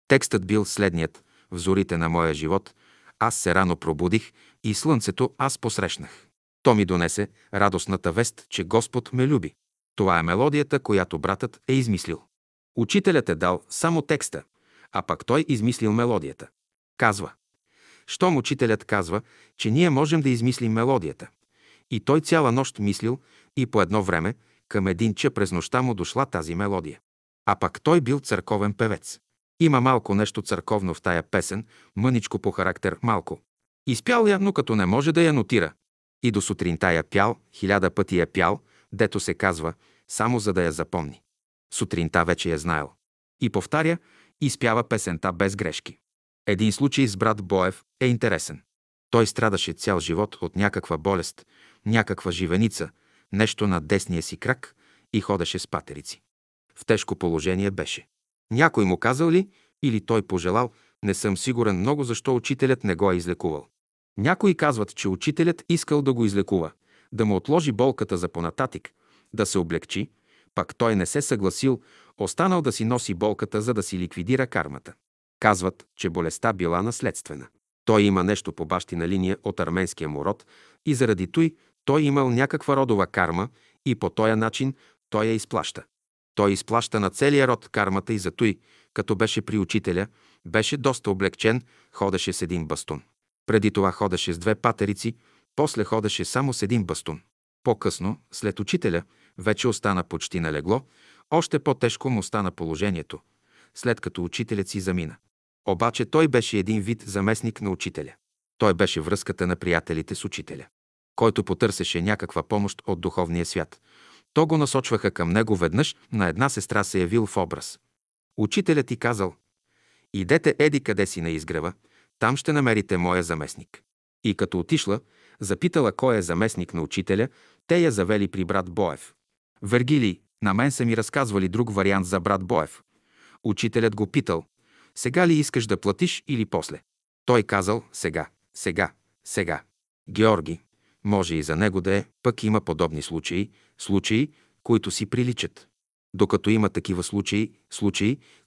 Текстът бил следният: в зорите на моя живот аз се рано пробудих и слънцето аз посрещнах. То ми донесе радостната вест, че Господ ме люби. Това е мелодията, която братът е измислил. Учителят е дал само текста, а пък той измислил мелодията. Казва: щом учителят казва, че ние можем да измислим мелодията. И той цяла нощ мислил и по едно време, към един че през нощта му дошла тази мелодия. А пък той бил църковен певец. Има малко нещо църковно в тая песен, мъничко по характер, малко. Изпял я, но като не може да я нотира. И до сутринта я пял, 1000 пъти я пял, дето се казва, само за да я запомни. Сутринта вече я знаел. И повтаря, и спява песента без грешки. Един случай с брат Боев е интересен. Той страдаше цял живот от някаква болест, някаква живеница, нещо на десния си крак и ходеше с патерици. В тежко положение беше. Някой му казал ли, или той пожелал, не съм сигурен много защо учителят не го е излекувал. Някои казват, че учителят искал да го излекува, да му отложи болката за понататик, да се облегчи, пак той не се съгласил, останал да си носи болката, за да си ликвидира кармата. Казват, че болестта била наследствена. Той има нещо по бащина линия от арменския му род и заради той имал някаква родова карма и по този начин той я изплаща. Той изплаща на целия род кармата и за той, като беше при учителя, беше доста облегчен, ходеше с един бастун. Преди това ходеше с 2 патерици, после ходеше само с 1 бастун. По-късно, след учителя, вече остана почти на легло, още по-тежко му стана положението, след като учителят си замина. Обаче той беше един вид заместник на учителя. Той беше връзката на приятелите с учителя. Който потърсеше някаква помощ от духовния свят, то го насочваха към него. Веднъж на една сестра се явил в образ. Учителят ѝ казал: идете еди къде си на изгрева, там ще намерите моя заместник. И като отишла, запитала кой е заместник на учителя, те я завели при брат Боев. Вергилий, на мен са ми разказвали друг вариант за брат Боев. Учителят го питал: сега ли искаш да платиш или после? Той казал: сега. Георги, може и за него да е, пък има подобни случаи, които си приличат. Докато има такива случаи,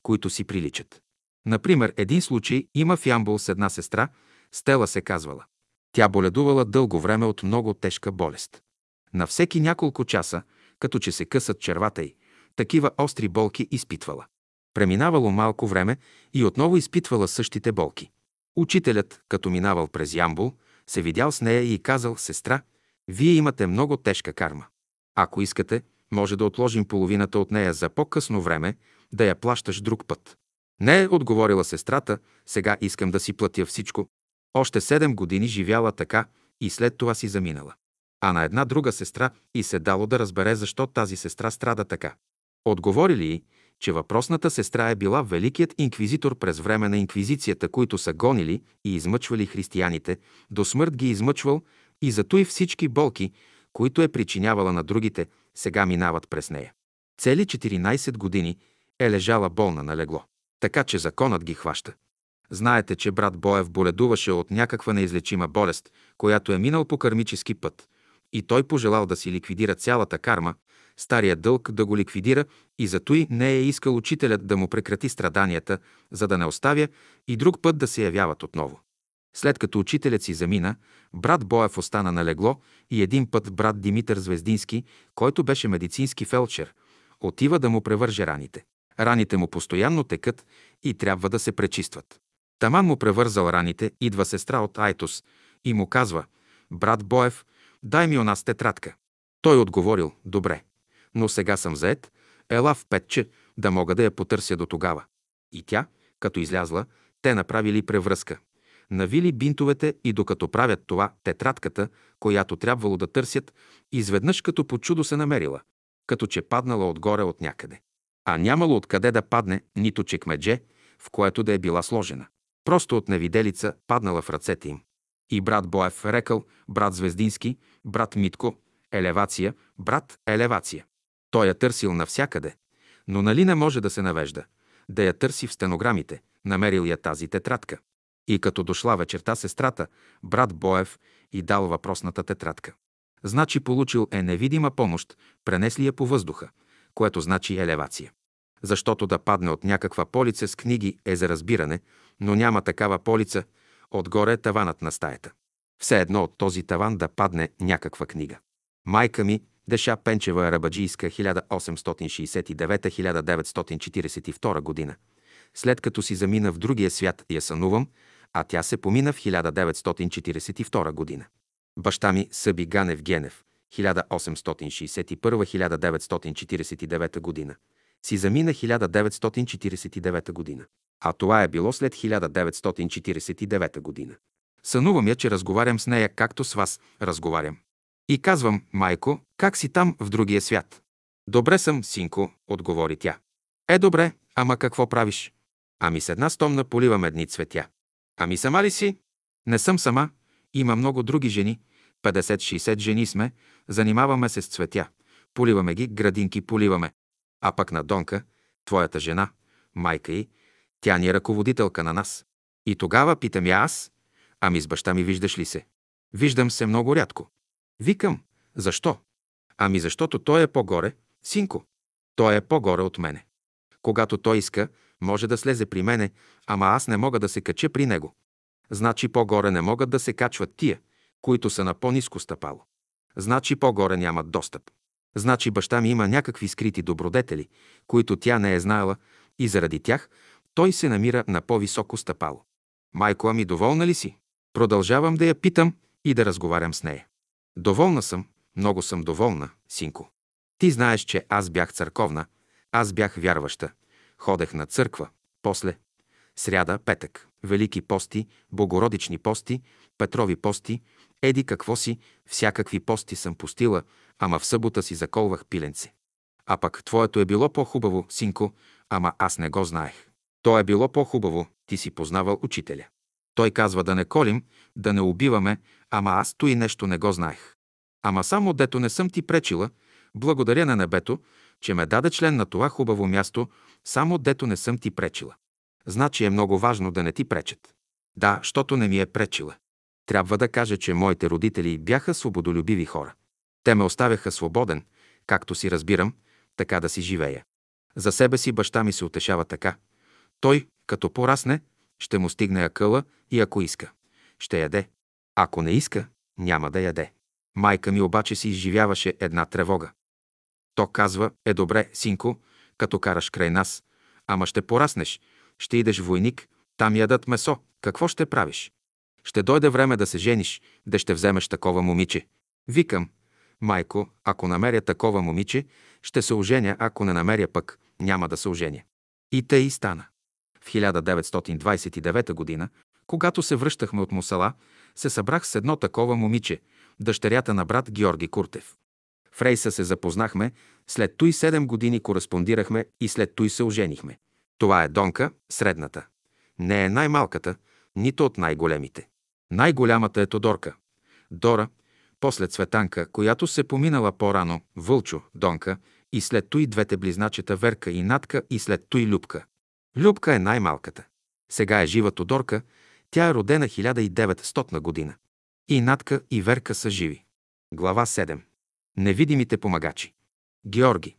които си приличат. Например, един случай има в Ямбол с една сестра, Стела се казвала. Тя боледувала дълго време от много тежка болест. На всеки няколко часа, като че се късат червата й, такива остри болки изпитвала. Преминавало малко време и отново изпитвала същите болки. Учителят, като минавал през Ямбол, се видял с нея и казал: сестра, вие имате много тежка карма. Ако искате, може да отложим половината от нея за по-късно време, да я плащаш друг път. Не е отговорила сестрата: сега искам да си платя всичко. Още 7 години живяла така и след това си заминала. А на една друга сестра и се дало да разбере защо тази сестра страда така. Отговорили й, че въпросната сестра е била великият инквизитор през време на инквизицията, които са гонили и измъчвали християните, до смърт ги измъчвал и зато и всички болки, които е причинявала на другите, сега минават през нея. Цели 14 години е лежала болна на легло, така че законът ги хваща. Знаете, че брат Боев боледуваше от някаква неизлечима болест, която е минал по кармически път, и той пожелал да си ликвидира цялата карма, стария дълг да го ликвидира, и зато и не е искал учителят да му прекрати страданията, за да не оставя и друг път да се явяват отново. След като учителят си замина, брат Боев остана на легло и един път брат Димитър Звездински, който беше медицински фелдшер, отива да му превърже раните. Раните му постоянно текат и трябва да се пречистват. Таман му превързал раните, идва сестра от Айтос и му казва: брат Боев, дай ми онас тетрадка. Той отговорил: добре, но сега съм заед, ела в 5 часа, да мога да я потърся до тогава. И тя, като излязла, те направили превръзка. Навили бинтовете и докато правят това, тетрадката, която трябвало да търсят, изведнъж като по чудо се намерила, като че паднала отгоре от някъде. А нямало откъде да падне, нито чекмедже, в което да е била сложена. Просто от невиделица паднала в ръцете им. И брат Боев рекъл, брат Звездински, брат Митко, елевация, брат елевация. Той я търсил навсякъде, но нали не може да се навежда, да я търси в стенограмите, намерил я тази тетрадка. И като дошла вечерта сестрата, брат Боев и дал въпросната тетрадка. Значи получил е невидима помощ, пренесли я по въздуха, което значи елевация. Защото да падне от някаква полица с книги е за разбиране, но няма такава полица, отгоре е таванът на стаята. Все едно от този таван да падне някаква книга. Майка ми, Деша Пенчева Арабаджийска, 1869-1942 година. След като си замина в другия свят, я сънувам, а тя се помина в 1942 година. Баща ми Съби Ганев Генев, 1861-1949 година. Си замина 1949 година. А това е било след 1949 година. Сънувам я, че разговарям с нея, както с вас разговарям. И казвам: майко, как си там в другия свят? Добре съм, синко, отговори тя. Е, добре, ама какво правиш? Ами с една стомна поливам едни цветя. Ами сама ли си? Не съм сама, има много други жени. 50-60 жени сме, занимаваме се с цветя. Поливаме ги, градинки поливаме. А пък на Донка, твоята жена, майка ѝ, тя ни е ръководителка на нас. И тогава питам я аз: ами с баща ми виждаш ли се? Виждам се много рядко. Викам: защо? Ами защото той е по-горе, синко. Той е по-горе от мене. Когато той иска, може да слезе при мене, ама аз не мога да се кача при него. Значи по-горе не могат да се качват тия, които са на по-ниско стъпало. Значи по-горе нямат достъп. Значи баща ми има някакви скрити добродетели, които тя не е знаела, и заради тях той се намира на по-високо стъпало. Майко, ами доволна ли си? Продължавам да я питам и да разговарям с нея. Доволна съм, много съм доволна, синко. Ти знаеш, че аз бях църковна, аз бях вярваща. Ходех на църква, после сряда, петък, велики пости, богородични пости, петрови пости, еди какво си, всякакви пости съм постила, ама в събота си заколвах пиленце. А пък твоето е било по-хубаво, синко, ама аз не го знаех. То е било по-хубаво, ти си познавал учителя. Той казва да не колим, да не убиваме, ама аз той нещо не го знаех. Ама само дето не съм ти пречила, благодаря на небето, че ме даде член на това хубаво място, само дето не съм ти пречила. Значи е много важно да не ти пречат. Да, щото не ми е пречила. Трябва да кажа, че моите родители бяха свободолюбиви хора. Те ме оставяха свободен, както си разбирам, така да си живея. За себе си баща ми се утешава така. Той, като порасне, ще му стигне акъла и ако иска, ще яде. Ако не иска, няма да яде. Майка ми обаче си изживяваше една тревога. То казва: е добре, синко, като караш край нас, ама ще пораснеш, ще идеш войник, там ядат месо, какво ще правиш? Ще дойде време да се жениш, да ще вземеш такова момиче. Викам: майко, ако намеря такова момиче, ще се оженя, ако не намеря пък, няма да се оженя. И тъй стана. В 1929 година, когато се връщахме от Мусала, се събрах с едно такова момиче, дъщерята на брат Георги Куртев. В рейса се запознахме, след той 7 години кореспондирахме и след той се оженихме. Това е Донка, средната. Не е най-малката, нито от най-големите. Най-голямата е Тодорка, Дора, после Цветанка, която се поминала по-рано, Вълчо, Донка, и след той двете близначета Верка и Натка, и след той Любка. Любка е най-малката. Сега е жива Тодорка, тя е родена 1900 година. И Натка, и Верка са живи. Глава 7. Невидимите помагачи. Георги.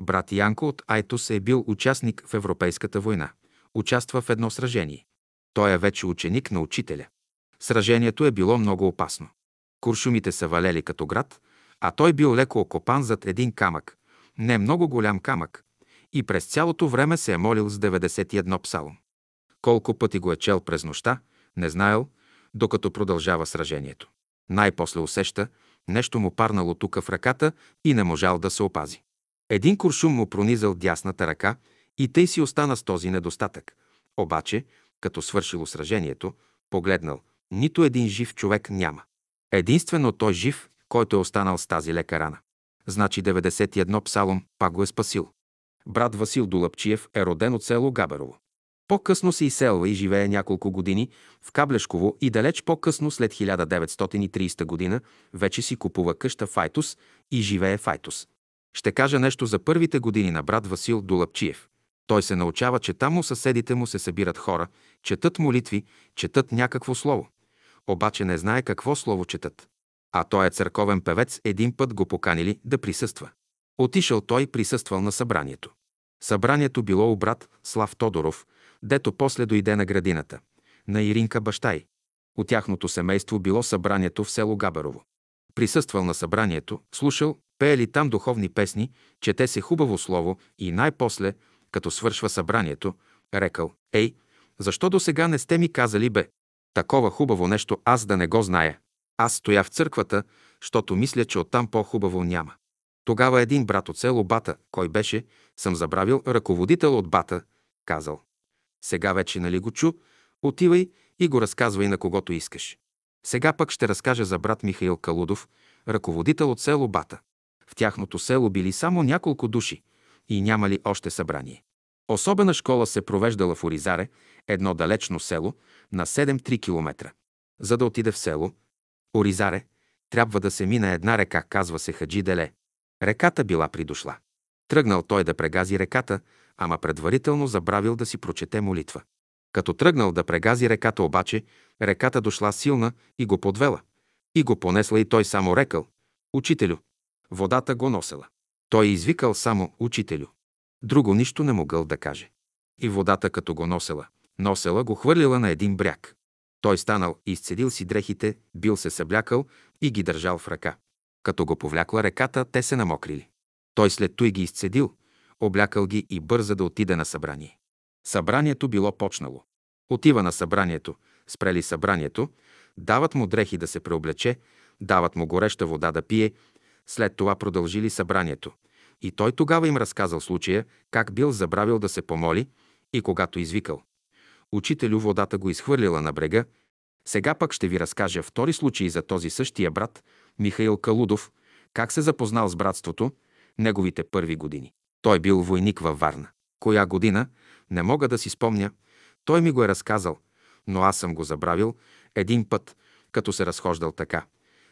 Брат Янко от Айтос е бил участник в Европейската война. Участва в едно сражение. Той е вече ученик на учителя. Сражението е било много опасно. Куршумите са валели като град, а той бил леко окопан зад един камък, не много голям камък, и през цялото време се е молил с 91 псалом. Колко пъти го е чел през нощта, не знаел, докато продължава сражението. Най-после усеща, нещо му парнало тука в ръката и не можал да се опази. Един куршум му пронизал дясната ръка и тъй си остана с този недостатък. Обаче, като свършило сражението, погледнал, нито един жив човек няма. Единствено той жив, който е останал с тази лека рана. Значи 91 псалом пак го е спасил. Брат Васил Долъпчиев е роден от село Габерово. По-късно се изселва и живее няколко години в Каблешково и далеч по-късно, след 1930 година, вече си купува къща в Айтос и живее в Айтос. Ще кажа нещо за първите години на брат Васил Долъпчиев. Той се научава, че там у съседите му се събират хора, четат молитви, четат някакво слово. Обаче не знае какво слово четат. А той е църковен певец, един път го поканили да присъства. Отишъл той, присъствал на събранието. Събранието било у брат Слав Тодоров, дето после дойде на градината, на Иринка баща й. От тяхното семейство било събранието в село Габерово. Присъствал на събранието, слушал, пеели там духовни песни, чете се хубаво слово и най-после, като свършва събранието, рекал: „Ей, защо досега не сте ми казали бе? Такова хубаво нещо аз да не го зная. Аз стоя в църквата, щото мисля, че оттам по-хубаво няма.“ Тогава един брат от село Бата, кой беше, съм забравил, ръководител от Бата, казал: „Сега вече нали го чу, отивай и го разказвай на когото искаш.“ Сега пък ще разкажа за брат Михаил Калудов, ръководител от село Бата. В тяхното село били само няколко души и нямали още събрание. Особена школа се провеждала в Оризаре, едно далечно село, на 7-3 км. За да отиде в село Оризаре, трябва да се мине една река, казва се Хаджи Деле. Реката била придошла. Тръгнал той да прегази реката, ама предварително забравил да си прочете молитва. Като тръгнал да прегази реката обаче, реката дошла силна и го подвела. И го понесла и той само рекал: „Учителю“. Водата го носела. Той извикал само „Учителю“. Друго нищо не могъл да каже. И водата, като го носела, го хвърлила на един бряг. Той станал, изцедил си дрехите, бил се съблякал и ги държал в ръка. Като го повлякла реката, те се намокрили. Той след туй ги изцедил, облякал ги и бърза да отиде на събрание. Събранието било почнало. Отива на събранието, спрели събранието, дават му дрехи да се преоблече, дават му гореща вода да пие. След това продължили събранието. И той тогава им разказал случая, как бил забравил да се помоли и когато извикал: „Учителю“, водата го изхвърлила на брега. Сега пък ще ви разкажа втори случай за този същия брат Михаил Калудов, как се запознал с братството, неговите първи години. Той бил войник във Варна. Коя година, не мога да си спомня, той ми го е разказал, но аз съм го забравил. Един път, като се разхождал така,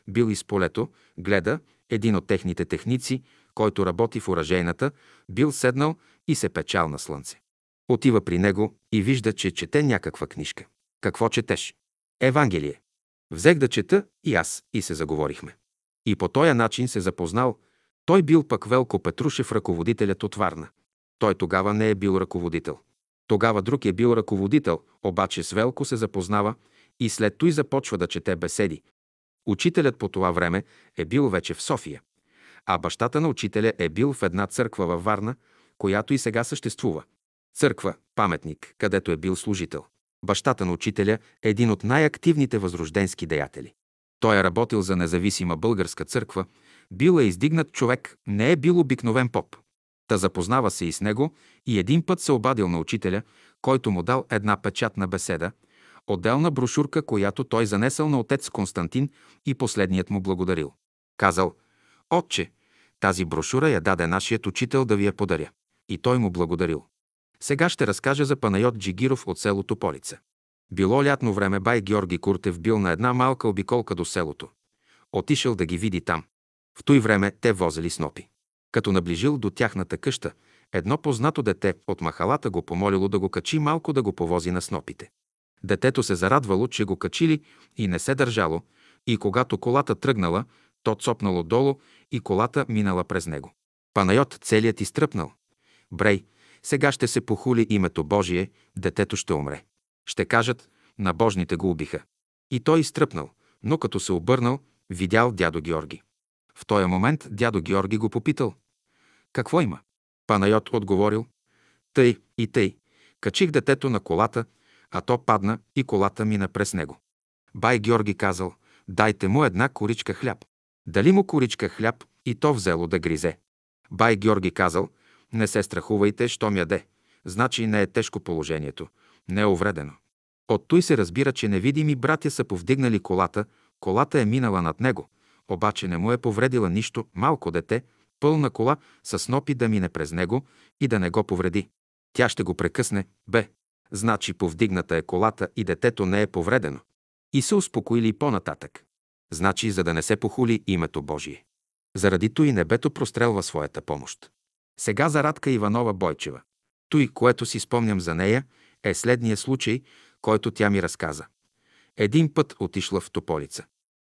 бил из полето, гледа, един от техните техници, който работи в оръжейната, бил седнал и се печал на слънце. Отива при него и вижда, че чете някаква книжка. „Какво четеш?“ „Евангелие“. „Взех да чета и аз“ и се заговорихме. И по този начин се запознал. Той бил пък Велко Петрушев, ръководителят от Варна. Той тогава не е бил ръководител. Тогава друг е бил ръководител, обаче с Велко се запознава и след той започва да чете беседи. Учителят по това време е бил вече в София, а бащата на учителя е бил в една църква във Варна, която и сега съществува. Църква, паметник, където е бил служител. Бащата на учителя е един от най-активните възрожденски деятели. Той е работил за независима българска църква, бил е издигнат човек, не е бил обикновен поп. Та запознава се и с него и един път се обадил на учителя, който му дал една печатна беседа, отделна брошурка, която той занесъл на отец Константин и последният му благодарил. Казал: „Отче, тази брошура я даде нашият учител да ви я подаря“. И той му благодарил. Сега ще разкажа за Панайот Джигиров от селото Полица. Било лятно време, бай Георги Куртев бил на една малка обиколка до селото. Отишъл да ги види там. В той време те возели снопи. Като наближил до тяхната къща, едно познато дете от махалата го помолило да го качи малко да го повози на снопите. Детето се зарадвало, че го качили и не се държало, и когато колата тръгнала, то цопнало долу и колата минала през него. Панайот целият изтръпнал. „Брей, сега ще се похули името Божие, детето ще умре. Ще кажат, набожните го убиха.“ И той изтръпнал, но като се обърнал, видял дядо Георги. В този момент дядо Георги го попитал: „Какво има?“ Панайот отговорил: „Тъй и тъй, качих детето на колата, а то падна и колата мина през него.“ Бай Георги казал: „Дайте му една коричка хляб.“ Дали му коричка хляб и то взело да гризе. Бай Георги казал: „Не се страхувайте, щом яде. Значи не е тежко положението, не е увредено.“ От той се разбира, че невидими братя са повдигнали колата, колата е минала над него, обаче не му е повредила нищо, малко дете, пълна кола, с снопи да мине през него и да не го повреди. Тя ще го прекъсне: „Бе, Значи повдигната е колата и детето не е повредено. И се успокоили по-нататък. Значи, за да не се похули името Божие. Заради той небето прострелва своята помощ. Сега за Радка Иванова Бойчева. Той, което си спомням за нея, е следния случай, който тя ми разказа. Един път отишла в Тополица.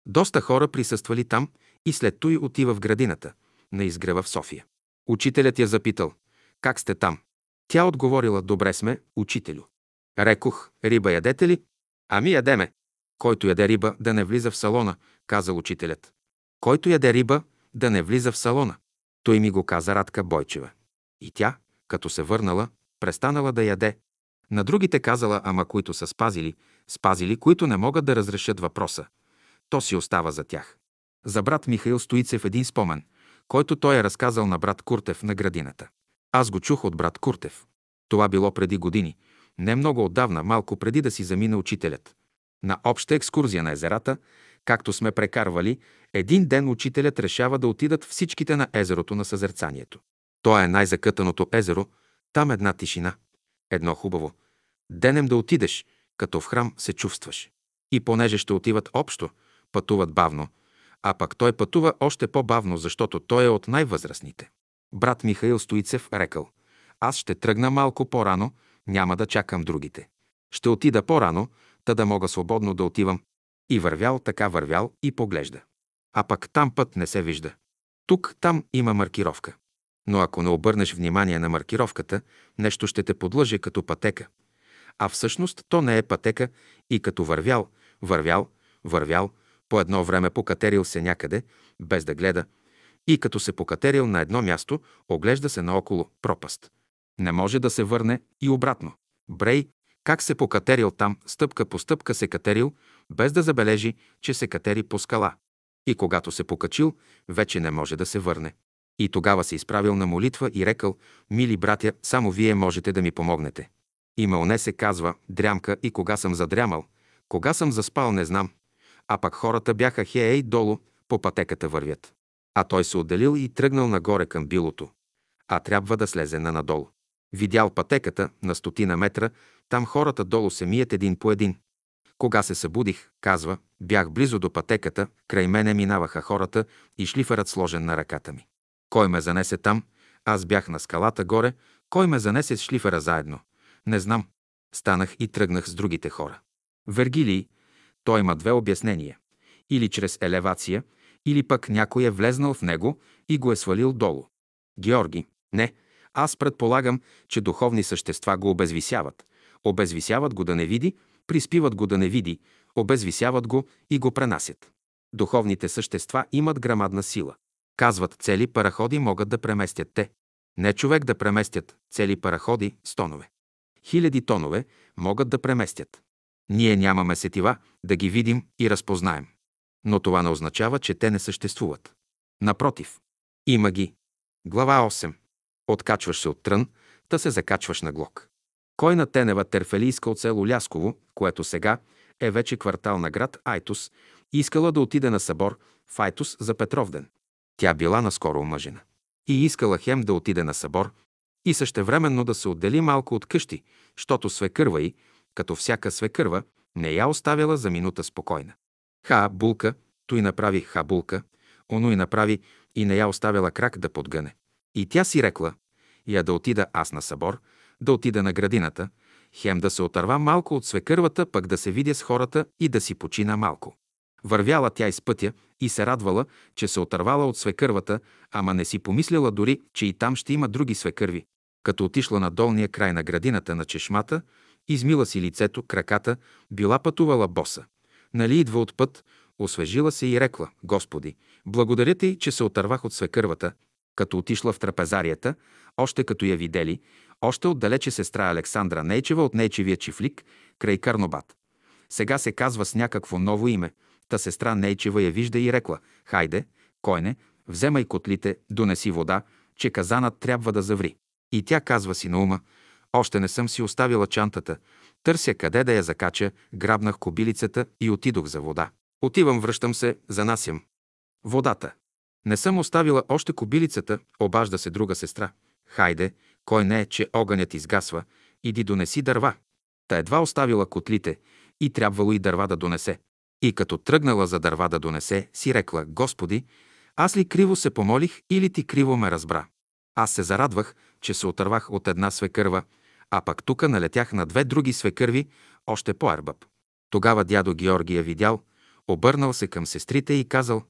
Доста хора присъствали там и след той отива в градината, на изгрева в София. Учителят я запитал: „Как сте там?“ Тя отговорила: „Добре сме, учителю.“ Рекох: „Риба ядете ли?“ „Ами ядеме.“ „Който яде риба, да не влиза в салона“, казал учителят. „Който яде риба, да не влиза в салона“. Той ми го каза Радка Бойчева. И тя, като се върнала, престанала да яде. На другите казала: „Ама които са спазили, които не могат да разрешат въпроса. То си остава за тях.“ За брат Михаил Стоицев един спомен, който той е разказал на брат Куртев на градината. Аз го чух от брат Куртев. Това било преди години, не много отдавна, малко преди да си замина учителят. На обща екскурзия на езерата, както сме прекарвали, един ден учителят решава да отидат всичките на езерото на съзерцанието. То е най-закътаното езеро, там една тишина. Едно хубаво. Денем да отидеш, като в храм се чувстваш. И понеже ще отиват общо, пътуват бавно, а пък той пътува още по-бавно, защото той е от най-възрастните. Брат Михаил Стоицев рекал: „Аз ще тръгна малко по-рано, няма да чакам другите. Ще отида по-рано, та да мога свободно да отивам.“ И вървял и поглежда. А пък там път не се вижда. Тук, там има маркировка. Но ако не обърнеш внимание на маркировката, нещо ще те подлъже като пътека. А всъщност то не е пътека и като вървял, по едно време покатерил се някъде, без да гледа, и като се покатерил на едно място, оглежда се наоколо — пропаст. Не може да се върне и обратно. Брей, как се покатерил там, стъпка по стъпка се катерил, без да забележи, че се катери по скала. И когато се покачил, вече не може да се върне. И тогава се изправил на молитва и рекал: „Мили братя, само вие можете да ми помогнете. Имал се казва дрямка и кога съм задрямал, кога съм заспал не знам. А пък хората бяха хеей долу, по пътеката вървят. А той се отделил и тръгнал нагоре към билото. А трябва да слезе надолу. Видял пътеката на стотина метра, там хората долу се мият един по един. Кога се събудих, казва, бях близо до пътеката, край мене минаваха хората и шлиферът сложен на ръката ми. Кой ме занесе там? Аз бях на скалата горе. Кой ме занесе с шлифера заедно? Не знам. Станах и тръгнах с другите хора.“ Вергилий, той има две обяснения. Или чрез елевация, или пък някой е влезнал в него и го е свалил долу. Георги: „Не, аз предполагам, че духовни същества го обезвисяват. Обезвисяват го да не види, приспиват го да не види, обезвисяват го и го пренасят. Духовните същества имат грамадна сила. Казват, цели параходи могат да преместят те. Не човек да преместят, цели параходи с тонове. Хиляди тонове могат да преместят. Ние нямаме сетива да ги видим и разпознаем. Но това не означава, че те не съществуват. Напротив, има ги.“ Глава 8. Откачваш се от трън, та се закачваш на Глок. Койна Тенева Терфелийска от село Лясково, което сега е вече квартал на град Айтос, искала да отиде на събор в Айтос за Петровден. Тя била наскоро омъжена. И искала хем да отиде на събор и същевременно да се отдели малко от къщи, щото свекърва ѝ, като всяка свекърва, не я оставяла за минута спокойна. Ха-булка, той направи ха-булка, оно и направи и не я оставяла крак да подгъне. И тя си рекла: „Я да отида аз на събор, да отида на градината, хем да се отърва малко от свекървата, пък да се видя с хората и да си почина малко.“ Вървяла тя из пътя и се радвала, че се отървала от свекървата, ама не си помисляла дори, че и там ще има други свекърви. Като отишла на долния край на градината на чешмата, измила си лицето, краката, била пътувала боса. Нали идва от път, освежила се и рекла: „Господи, благодаря ти, че се отървах от свекървата.“ Като отишла в трапезарията, още като я видели, още отдалече сестра Александра Нейчева от Нейчевия чифлик, край Карнобат. Сега се казва с някакво ново име. Та сестра Нейчева я вижда и рекла: „Хайде, Койне, вземай котлите, донеси вода, че казанът трябва да заври.“ И тя казва си на ума: „Още не съм си оставила чантата, търся къде да я закача, грабнах кобилицата и отидох за вода. Отивам, връщам се, занасям водата. Не съм оставила още кобилицата“, обажда се друга сестра: „Хайде, Койне, че огънят изгасва, иди донеси дърва.“ Та едва оставила котлите и трябвало и дърва да донесе. И като тръгнала за дърва да донесе, си рекла: Господи, аз ли криво се помолих или ти криво ме разбра? Аз се зарадвах, че се отървах от една свекърва, а пък тука налетях на две други свекърви, още по-ербъб. Тогава дядо Георгия видял, обърнал се към сестрите и казал: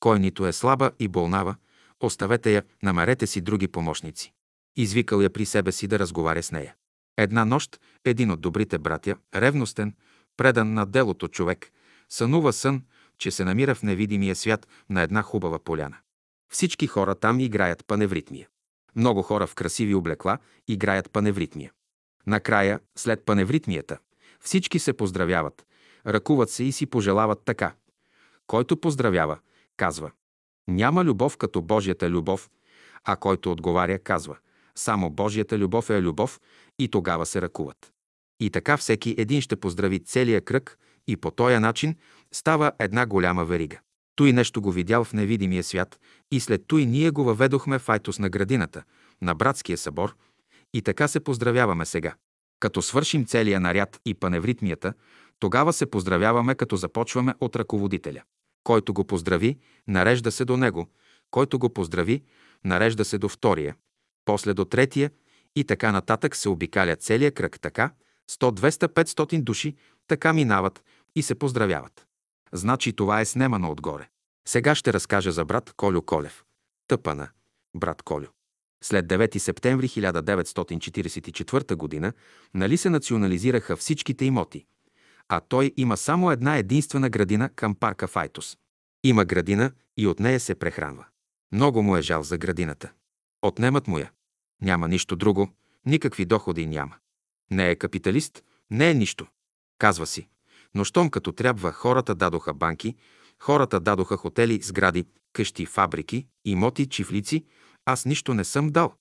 кой нито е слаба и болнава, оставете я, намерете си други помощници. Извикал я при себе си да разговаря с нея. Една нощ един от добрите братя, ревностен, предан на делото човек, сънува сън, че се намира в невидимия свят на една хубава поляна. Всички хора там играят паневритмия. Много хора в красиви облекла играят паневритмия. Накрая, след паневритмията, всички се поздравяват, ръкуват се и си пожелават така: който поздравява, казва: няма любов като Божията любов, а който отговаря, казва: само Божията любов е любов, и тогава се ръкуват. И така всеки един ще поздрави целия кръг и по този начин става една голяма верига. Той нещо го видял в невидимия свят и след той ние го въведохме в айтос на градината, на братския събор, и така се поздравяваме сега. Като свършим целия наряд и паневритмията, тогава се поздравяваме, като започваме от ръководителя. Който го поздрави, нарежда се до него, който го поздрави, нарежда се до втория, после до третия и така нататък се обикаля целия кръг, така 100, 200, 500 души така минават и се поздравяват. Значи това е снемано отгоре. Сега ще разкажа за брат Кольо Колев. Тъпана, брат Кольо. След 9 септември 1944 година, нали се национализираха всичките имоти, а той има само една единствена градина към парка в Айтос. Има градина и от нея се прехранва. Много му е жал за градината. Отнемат му я. Няма нищо друго, никакви доходи няма. Не е капиталист, не е нищо. Казва си: но щом като трябва, хората дадоха банки, хората дадоха хотели, сгради, къщи, фабрики, имоти, чифлици, аз нищо не съм дал.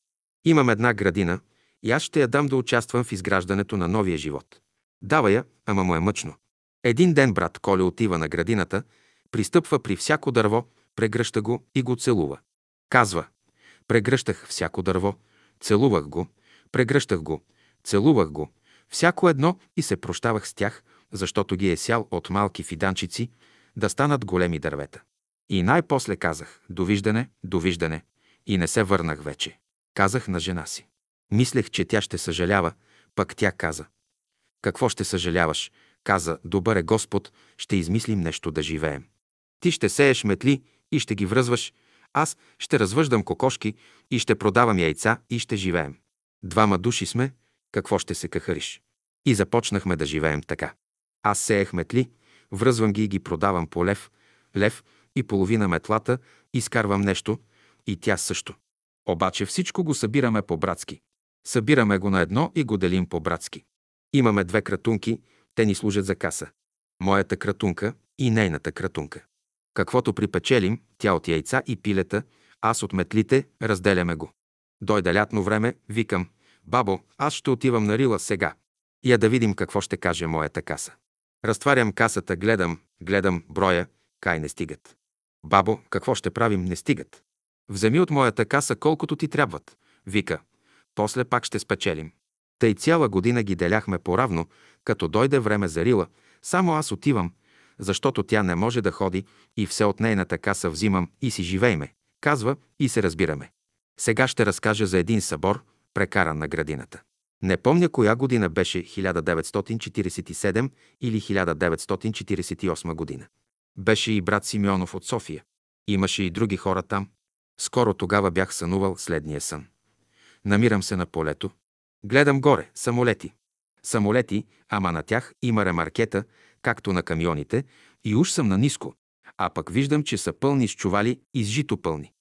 Имам една градина и аз ще я дам да участвам в изграждането на новия живот. Дава я, ама му е мъчно. Един ден брат Коле отива на градината, пристъпва при всяко дърво, прегръща го и го целува. Казва: прегръщах всяко дърво, целувах го, прегръщах го, целувах го, всяко едно и се прощавах с тях, защото ги е сял от малки фиданчици да станат големи дървета. И най-после казах: довиждане, довиждане, и не се върнах вече. Казах на жена си. Мислех, че тя ще съжалява, пък тя каза: какво ще съжаляваш? Каза: добър е Господ, ще измислим нещо да живеем. Ти ще сееш метли и ще ги връзваш, аз ще развъждам кокошки и ще продавам яйца и ще живеем. Двама души сме, какво ще се кахариш? И започнахме да живеем така. Аз сеех метли, връзвам ги и ги продавам по лев и половина метлата, изкарвам нещо, и тя също. Обаче всичко го събираме по-братски. Събираме го на едно и го делим по-братски. Имаме две кратунки, те ни служат за каса. Моята кратунка и нейната кратунка. Каквото припечелим, тя от яйца и пилета, аз от метлите, разделяме го. Дойде лятно време, викам: бабо, аз ще отивам на рила сега. Я да видим какво ще каже моята каса. Разтварям касата, гледам броя, кай не стигат. Бабо, какво ще правим, не стигат? Вземи от моята каса колкото ти трябват, вика. После пак ще спечелим. Тъй цяла година ги деляхме поравно, като дойде време за рила, само аз отивам, защото тя не може да ходи и все от нейната каса взимам и си живейме, казва, и се разбираме. Сега ще разкажа за един събор, прекаран на градината. Не помня коя година беше, 1947 или 1948 година. Беше и брат Симеонов от София. Имаше и други хора там. Скоро тогава бях сънувал следния сън. Намирам се на полето. Гледам горе, самолети. Самолети, ама на тях има ремаркета, както на камионите, и уж съм на ниско, а пък виждам, че са пълни с чували и с жито пълни.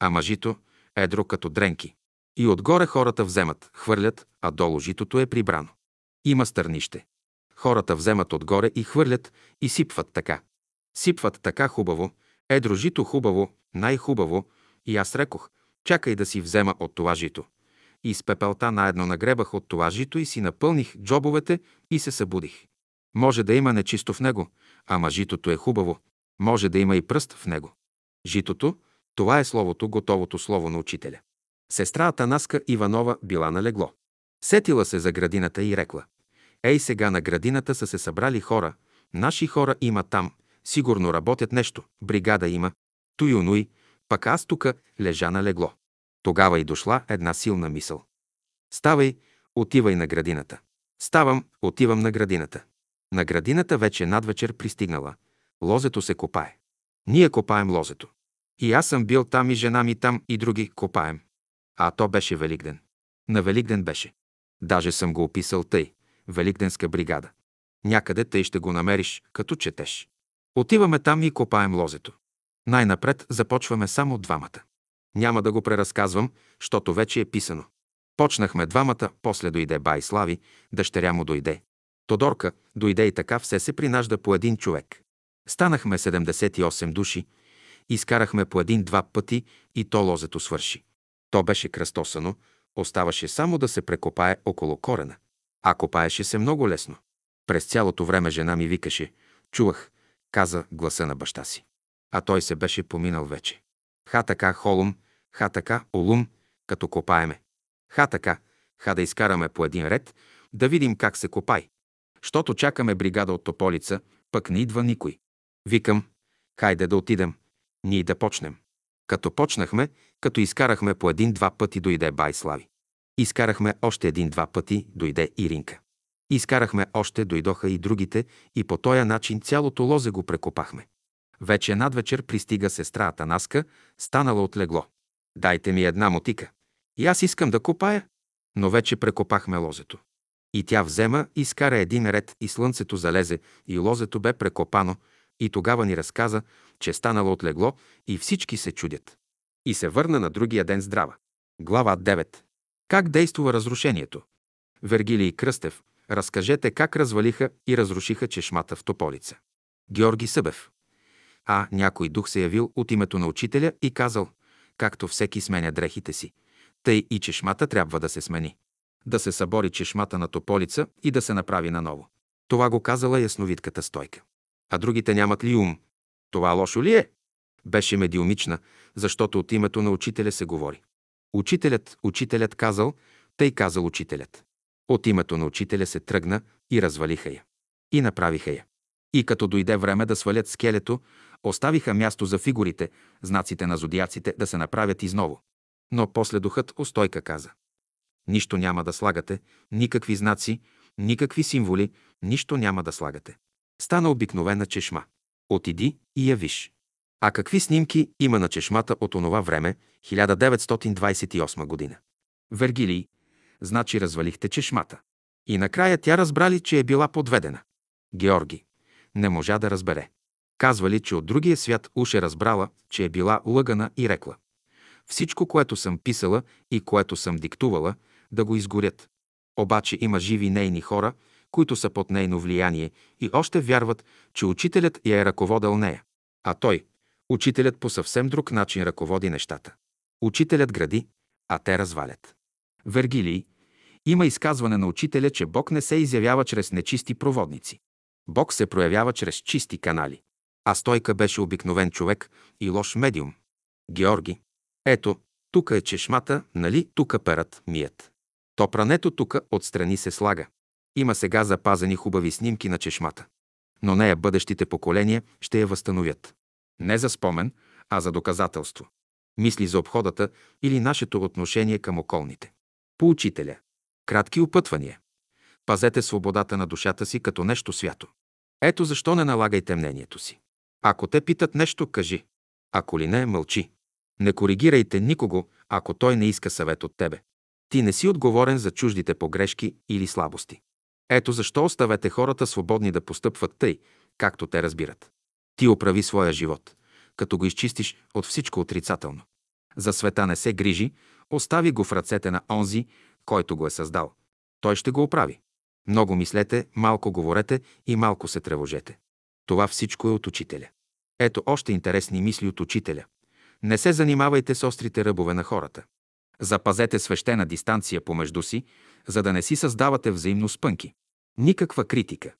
Ама жито, едро като дренки. И отгоре хората вземат, хвърлят, а долу житото е прибрано. Има стърнище. Хората вземат отгоре и хвърлят, и сипват така. Сипват така хубаво, едро жито хубаво, най-хубаво, и аз рекох: чакай да си взема от това жито. И с пепелта наедно нагребах от това жито и си напълних джобовете и се събудих. Може да има нечисто в него, ама житото е хубаво. Може да има и пръст в него. Житото, това е словото, готовото слово на учителя. Сестра Атанаска Иванова била на легло. Сетила се за градината и рекла: Ей сега на градината са се събрали хора. Наши хора има там. Сигурно работят нещо. Бригада има. Туй онуй. Пък аз тука лежа на легло. Тогава и дошла една силна мисъл. Ставай, отивай на градината. Ставам, отивам на градината. На градината вече надвечер пристигнала. Лозето се копае. Ние копаем лозето. И аз съм бил там, и жена ми там, и други копаем. А то беше Великден. На Великден беше. Даже съм го описал тъй. Великденска бригада. Някъде тъй ще го намериш, като четеш. Отиваме там и копаем лозето. Най-напред започваме само двамата. Няма да го преразказвам, щото вече е писано. Почнахме двамата, после дойде бай Слави, дъщеря му дойде. Тодорка дойде и така все се принажда по един човек. Станахме 78 души, изкарахме по един-два пъти и то лозето свърши. То беше кръстосано, оставаше само да се прекопае около корена. А копаеше се много лесно. През цялото време жена ми викаше, чувах, каза гласа на баща си. А той се беше поминал вече. Ха така холум, ха така олум, като копаеме. Ха така, ха да изкараме по един ред, да видим как се копай. Щото чакаме бригада от Тополица, пък не идва никой. Викам, хайде да отидем, ние да почнем. Като почнахме, като изкарахме по един-два пъти, дойде бай Слави. Изкарахме още един-два пъти, дойде Иринка. Изкарахме още, дойдоха и другите и по този начин цялото лозе го прекопахме. Вече надвечер пристига сестра Атанаска, станала от легло. Дайте ми една мотика. И аз искам да копая, но вече прекопахме лозето. И тя взема, изкара един ред и слънцето залезе и лозето бе прекопано и тогава ни разказа, че станала от легло и всички се чудят. И се върна на другия ден здрава. Глава 9. Как действува разрушението? Вергилий Кръстев, разкажете как развалиха и разрушиха чешмата в Тополица. Георги Събев. А някой дух се явил от името на учителя и казал, както всеки сменя дрехите си, тъй и чешмата трябва да се смени. Да се събори чешмата на Тополица и да се направи наново. Това го казала ясновидката Стойка. А другите нямат ли ум? Това лошо ли е? Беше медиумична, защото от името на учителя се говори. Учителят казал, тъй казал учителят. От името на учителя се тръгна и развалиха я. И направиха я. И като дойде време да свалят скелето, оставиха място за фигурите, знаците на зодиаците да се направят изново. Но после духът Остойка каза. Нищо няма да слагате, никакви знаци, никакви символи, нищо няма да слагате. Стана обикновена чешма. Отиди и я виж. А какви снимки има на чешмата от онова време, 1928 година? Вергилий, значи развалихте чешмата. И накрая тя разбрали, че е била подведена. Георги, не можа да разбере. Казвали, че от другия свят уж е разбрала, че е била лъгана и рекла. Всичко, което съм писала и което съм диктувала, да го изгорят. Обаче има живи нейни хора, които са под нейно влияние и още вярват, че учителят я е ръководил нея. А той, учителят, по съвсем друг начин ръководи нещата. Учителят гради, а те развалят. Вергилий, има изказване на учителя, че Бог не се изявява чрез нечисти проводници. Бог се проявява чрез чисти канали. А Стойка беше обикновен човек и лош медиум. Георги, ето, тука е чешмата, нали, тука перат, мият. То прането тука отстрани се слага. Има сега запазени хубави снимки на чешмата. Но нея бъдещите поколения ще я възстановят. Не за спомен, а за доказателство. Мисли за обходата или нашето отношение към околните. По учителя. Кратки опътвания. Пазете свободата на душата си като нещо свято. Ето защо не налагайте мнението си. Ако те питат нещо, кажи. Ако ли не, мълчи. Не коригирайте никого, ако той не иска съвет от тебе. Ти не си отговорен за чуждите погрешки или слабости. Ето защо оставете хората свободни да постъпват тъй, както те разбират. Ти оправи своя живот, като го изчистиш от всичко отрицателно. За света не се грижи, остави го в ръцете на онзи, който го е създал. Той ще го оправи. Много мислете, малко говорете и малко се тревожете. Това всичко е от учителя. Ето още интересни мисли от учителя. Не се занимавайте с острите ръбове на хората. Запазете свещена дистанция помежду си, за да не си създавате взаимно спънки. Никаква критика.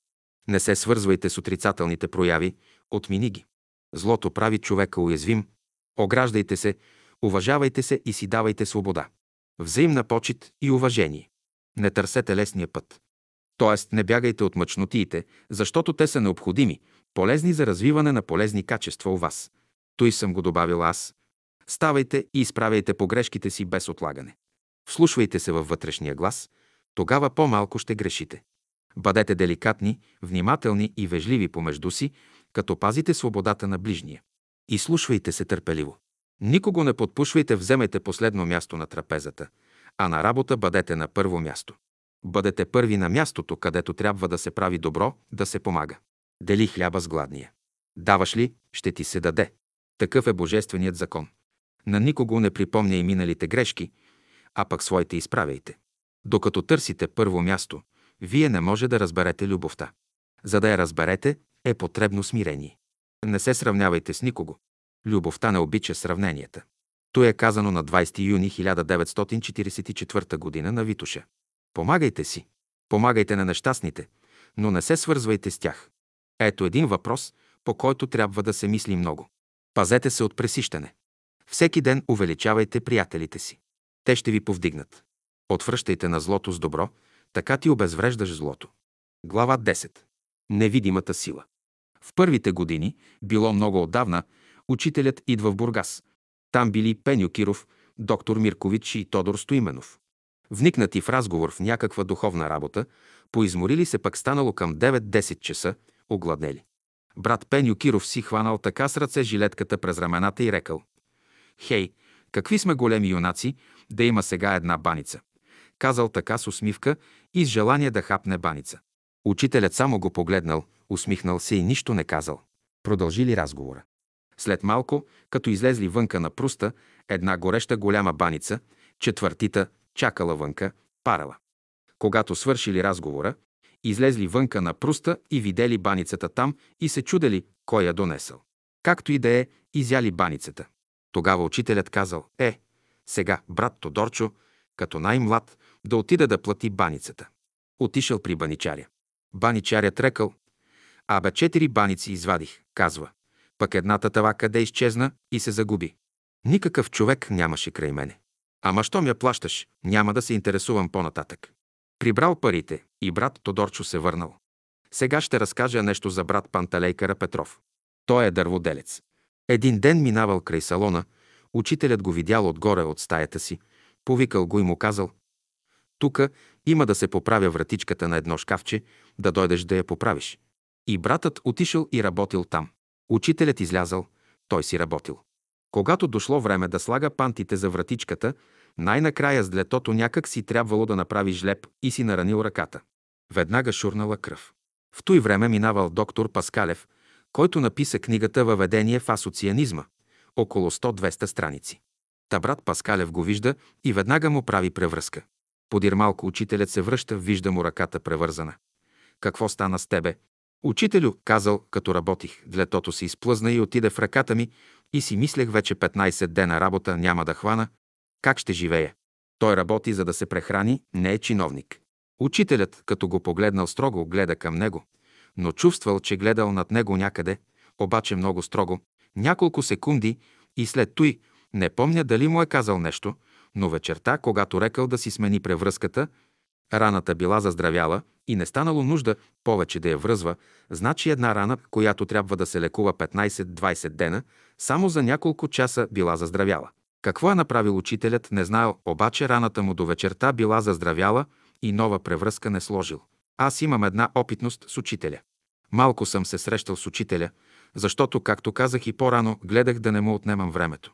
Не се свързвайте с отрицателните прояви, отмини ги. Злото прави човека уязвим. Ограждайте се, уважавайте се и си давайте свобода. Взаимна почит и уважение. Не търсете лесния път. Тоест не бягайте от мъчнотиите, защото те са необходими, полезни за развиване на полезни качества у вас. Той съм го добавил аз. Ставайте и изправяйте погрешките си без отлагане. Вслушвайте се във вътрешния глас, тогава по-малко ще грешите. Бъдете деликатни, внимателни и вежливи помежду си, като пазите свободата на ближния. И слушвайте се търпеливо. Никого не подпушвайте, вземете последно място на трапезата, а на работа бъдете на първо място. Бъдете първи на мястото, където трябва да се прави добро, да се помага. Дели хляба с гладния. Даваш ли, ще ти се даде. Такъв е божественият закон. На никого не припомня и миналите грешки, а пък своите изправяйте. Докато търсите първо място, вие не може да разберете любовта. За да я разберете, е потребно смирение. Не се сравнявайте с никого. Любовта не обича сравненията. То е казано на 20 юни 1944 година на Витоша. Помагайте си, помагайте на нещастните, но не се свързвайте с тях. Ето един въпрос, по който трябва да се мисли много. Пазете се от пресищане. Всеки ден увеличавайте приятелите си. Те ще ви повдигнат. Отвръщайте на злото с добро, така ти обезвреждаш злото. Глава 10. Невидимата сила. В първите години, било много отдавна, учителят идва в Бургас. Там били Пеню Киров, доктор Миркович и Тодор Стоименов. Вникнати в разговор в някаква духовна работа, поизморили се, пък станало към 9-10 часа, огладнели. Брат Пеню Киров си хванал така с ръце жилетката през рамената и рекал: „Хей, какви сме големи юнаци, да има сега една баница!“ Казал така с усмивка и с желание да хапне баница. Учителят само го погледнал, усмихнал се и нищо не казал. Продължили разговора. След малко, като излезли вънка на пруста, една гореща голяма баница, четвъртита, чакала вънка, парала. Когато свършили разговора, излезли вънка на пруста и видели баницата там и се чудели кой я донесъл. Както и да е, изяли баницата. Тогава учителят казал: „Е, сега брат Тодорчо, като най-млад, да отида да плати баницата.“ Отишъл при баничаря. Баничарят рекал: „Абе, 4 баници извадих“, казва. „Пък едната тава къде изчезна и се загуби. Никакъв човек нямаше край мене. Ама щом я плащаш, няма да се интересувам по-нататък.“ Прибрал парите и брат Тодорчо се върнал. Сега ще разкажа нещо за брат Пантелей Карапетров. Той е дърводелец. Един ден минавал край салона, учителят го видял отгоре от стаята си, повикал го и му казал: „Тука има да се поправя вратичката на едно шкафче, да дойдеш да я поправиш.“ И братът отишъл и работил там. Учителят излязал, той си работил. Когато дошло време да слага пантите за вратичката, най-накрая с длетото някак си трябвало да направи жлеб и си наранил ръката. Веднага шурнала кръв. В той време минавал доктор Паскалев, който написа книгата „Въведение в асоцианизма“, около 100-200 страници. Та брат Паскалев го вижда и веднага му прави превръзка. Подир малко учителят се връща, вижда му ръката превързана. „Какво стана с тебе?“ „Учителю, казал, като работих, длетото се изплъзна и отиде в ръката ми и си мислех, вече 15 дена работа няма да хвана. Как ще живее?“ Той работи, за да се прехрани, не е чиновник. Учителят, като го погледнал строго, гледа към него, но чувствал, че гледал над него някъде, обаче много строго, няколко секунди, и след туй, не помня дали му е казал нещо, но вечерта, когато рекал да си смени превръзката, раната била заздравяла и не станало нужда повече да я връзва, значи една рана, която трябва да се лекува 15-20 дена, само за няколко часа била заздравяла. Какво е направил учителят, не знаел, обаче раната му до вечерта била заздравяла и нова превръзка не сложил. Аз имам една опитност с учителя. Малко съм се срещал с учителя, защото, както казах и по-рано, гледах да не му отнемам времето.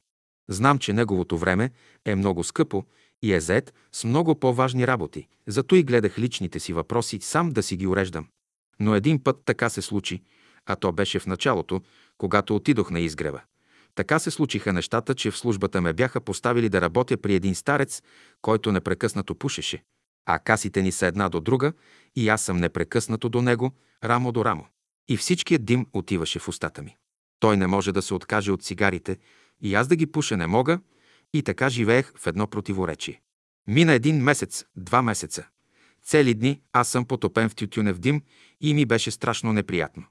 Знам, че неговото време е много скъпо и е зает с много по-важни работи, зато и гледах личните си въпроси сам да си ги уреждам. Но един път така се случи, а то беше в началото, когато отидох на изгрева. Така се случиха нещата, че в службата ме бяха поставили да работя при един старец, който непрекъснато пушеше, а касите ни са една до друга и аз съм непрекъснато до него, рамо до рамо. И всичкият дим отиваше в устата ми. Той не може да се откаже от цигарите и аз да ги пуша не мога, и така живеех в едно противоречие. Мина 1 месец, 2 месеца. Цели дни аз съм потопен в тютюнев дим и ми беше страшно неприятно.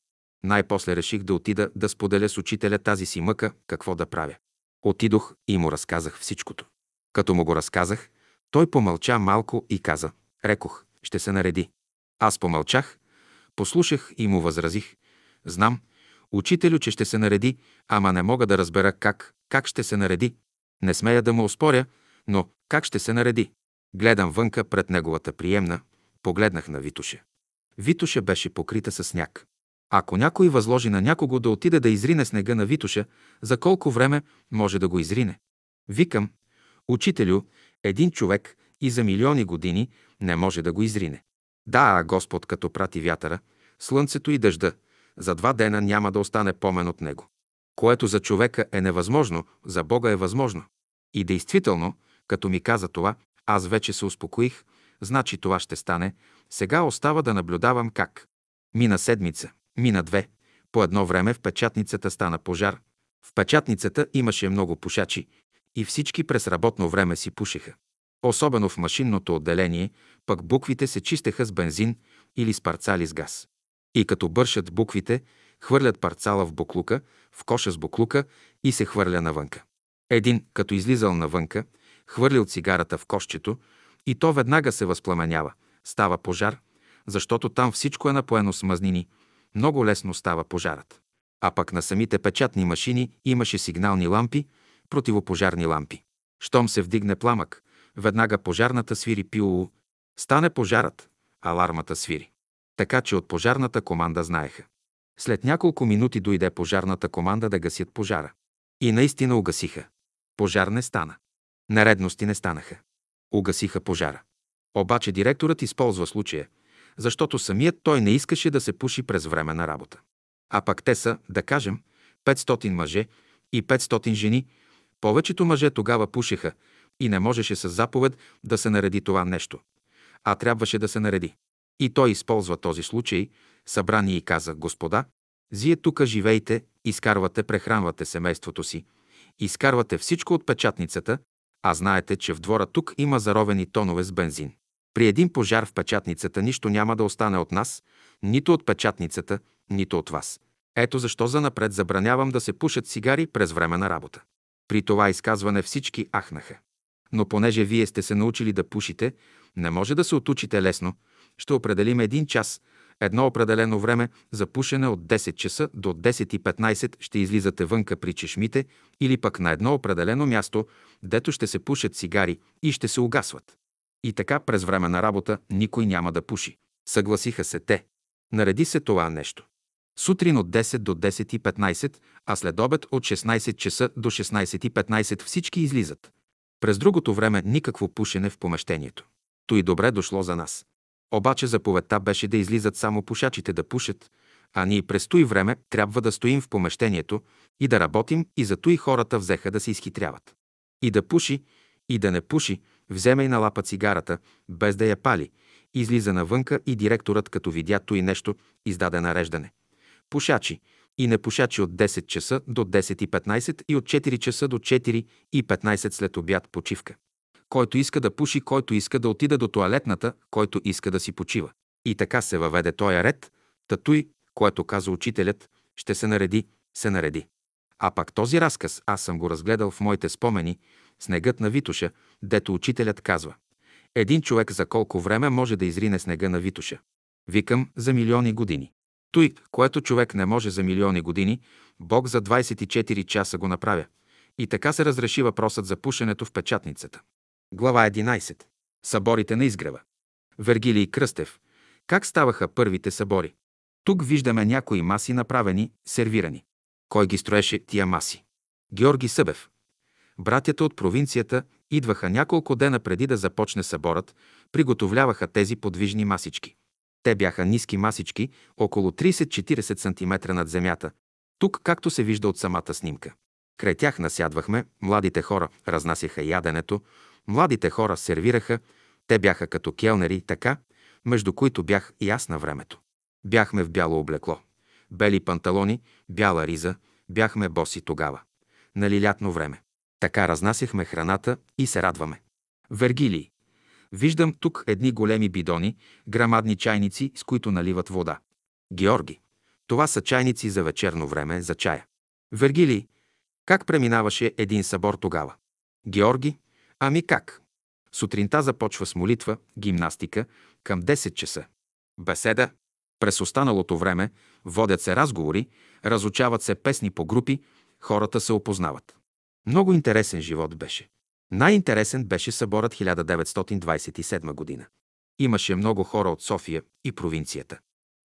Най-после реших да отида да споделя с учителя тази си мъка, какво да правя. Отидох и му разказах всичкото. Като му го разказах, той помълча малко и каза: „Рекох, ще се нареди. Аз помълчах, послушах и му възразих. Знам, учителю, че ще се нареди, ама не мога да разбера как ще се нареди. Не смея да му оспоря, но как ще се нареди? Гледам вънка пред неговата приемна, погледнах на Витоша. Витоша беше покрита със сняг. Ако някой възложи на някого да отиде да изрине снега на Витоша, за колко време може да го изрине? Викам, учителю, един човек и за милиони години не може да го изрине. Да, Господ като прати вятъра, слънцето и дъжда, за 2 дена няма да остане помен от него. Което за човека е невъзможно, за Бога е възможно. И действително, като ми каза това, аз вече се успокоих, значи това ще стане, сега остава да наблюдавам как. Мина седмица, мина 2, по едно време в печатницата стана пожар. В печатницата имаше много пушачи и всички през работно време си пушеха. Особено в машинното отделение, пък буквите се чистеха с бензин или с парцали с газ. И като бършат буквите, хвърлят парцала в буклука, в коша с буклука и се хвърля навънка. Един, като излизал навънка, хвърлил цигарата в кошчето и то веднага се възпламенява. Става пожар, защото там всичко е напоено с мазнини. Много лесно става пожарът. А пък на самите печатни машини имаше сигнални лампи, противопожарни лампи. Щом се вдигне пламък, веднага пожарната свири пило. Стане пожарът, алармата свири. Така че от пожарната команда знаеха. След няколко минути дойде пожарната команда да гасят пожара. И наистина угасиха. Пожар не стана. Нередности не станаха. Угасиха пожара. Обаче директорът използва случая, защото самият той не искаше да се пуши през време на работа. А пък те са, да кажем, 500 мъже и 500 жени. Повечето мъже тогава пушеха и не можеше с заповед да се нареди това нещо. А трябваше да се нареди. И той използва този случай, събрани и каза: господа, зие тука живейте, изкарвате, прехранвате семейството си, изкарвате всичко от печатницата, а знаете, че в двора тук има заровени тонове с бензин. При един пожар в печатницата нищо няма да остане от нас, нито от печатницата, нито от вас. Ето защо занапред забранявам да се пушат цигари през време на работа. При това изказване всички ахнаха. Но понеже вие сте се научили да пушите, не може да се отучите лесно, ще определим 1 час, едно определено време за пушене от 10 часа до 10:15 ще излизате вънка при чешмите или пък на едно определено място, дето ще се пушат цигари и ще се угасват. И така през време на работа никой няма да пуши. Съгласиха се те. Нареди се това нещо. Сутрин от 10 до 10:15, а след обед от 16 часа до 16:15 всички излизат. През другото време никакво пушене в помещението. То и добре дошло за нас. Обаче заповедта беше да излизат само пушачите да пушат, а ние през той време трябва да стоим в помещението и да работим, и зато и хората взеха да се изхитряват. И да пуши, и да не пуши, вземе и налапа цигарата, без да я пали, излиза навънка и директорът, като видя той нещо, издаде нареждане. Пушачи и не пушачи от 10 часа до 10:15 и от 4 часа до 4:15 след обяд почивка. Който иска да пуши, който иска да отида до тоалетната, който иска да си почива. И така се въведе тоя ред, татуй, което каза учителят, ще се нареди, се нареди. А пак този разказ аз съм го разгледал в моите спомени, снегът на Витоша, дето учителят казва: един човек за колко време може да изрине снега на Витоша? Викам, за милиони години. Той, което човек не може за милиони години, Бог за 24 часа го направя. И така се разреши въпросът за пушенето в печатницата. Глава 11. Съборите на изгрева. Вергилий Кръстев. Как ставаха първите събори? Тук виждаме някои маси направени, сервирани. Кой ги строеше тия маси? Георги Събев. Братята от провинцията идваха няколко дена преди да започне съборът, приготовляваха тези подвижни масички. Те бяха ниски масички, около 30-40 см над земята. Тук, както се вижда от самата снимка. Край тях насядвахме, младите хора разнасяха яденето, младите хора сервираха, те бяха като келнери, така, между които бях и аз на времето. Бяхме в бяло облекло, бели панталони, бяла риза, бяхме боси тогава. Нали лятно време. Така разнасяхме храната и се радваме. Вергилий. Виждам тук едни големи бидони, грамадни чайници, с които наливат вода. Георги. Това са чайници за вечерно време, за чая. Вергилий. Как преминаваше един събор тогава? Георги. Ами как? Сутринта започва с молитва, гимнастика, към 10 часа. беседа. През останалото време водят се разговори, разучават се песни по групи, хората се опознават. Много интересен живот беше. Най-интересен беше съборът 1927 година. Имаше много хора от София и провинцията.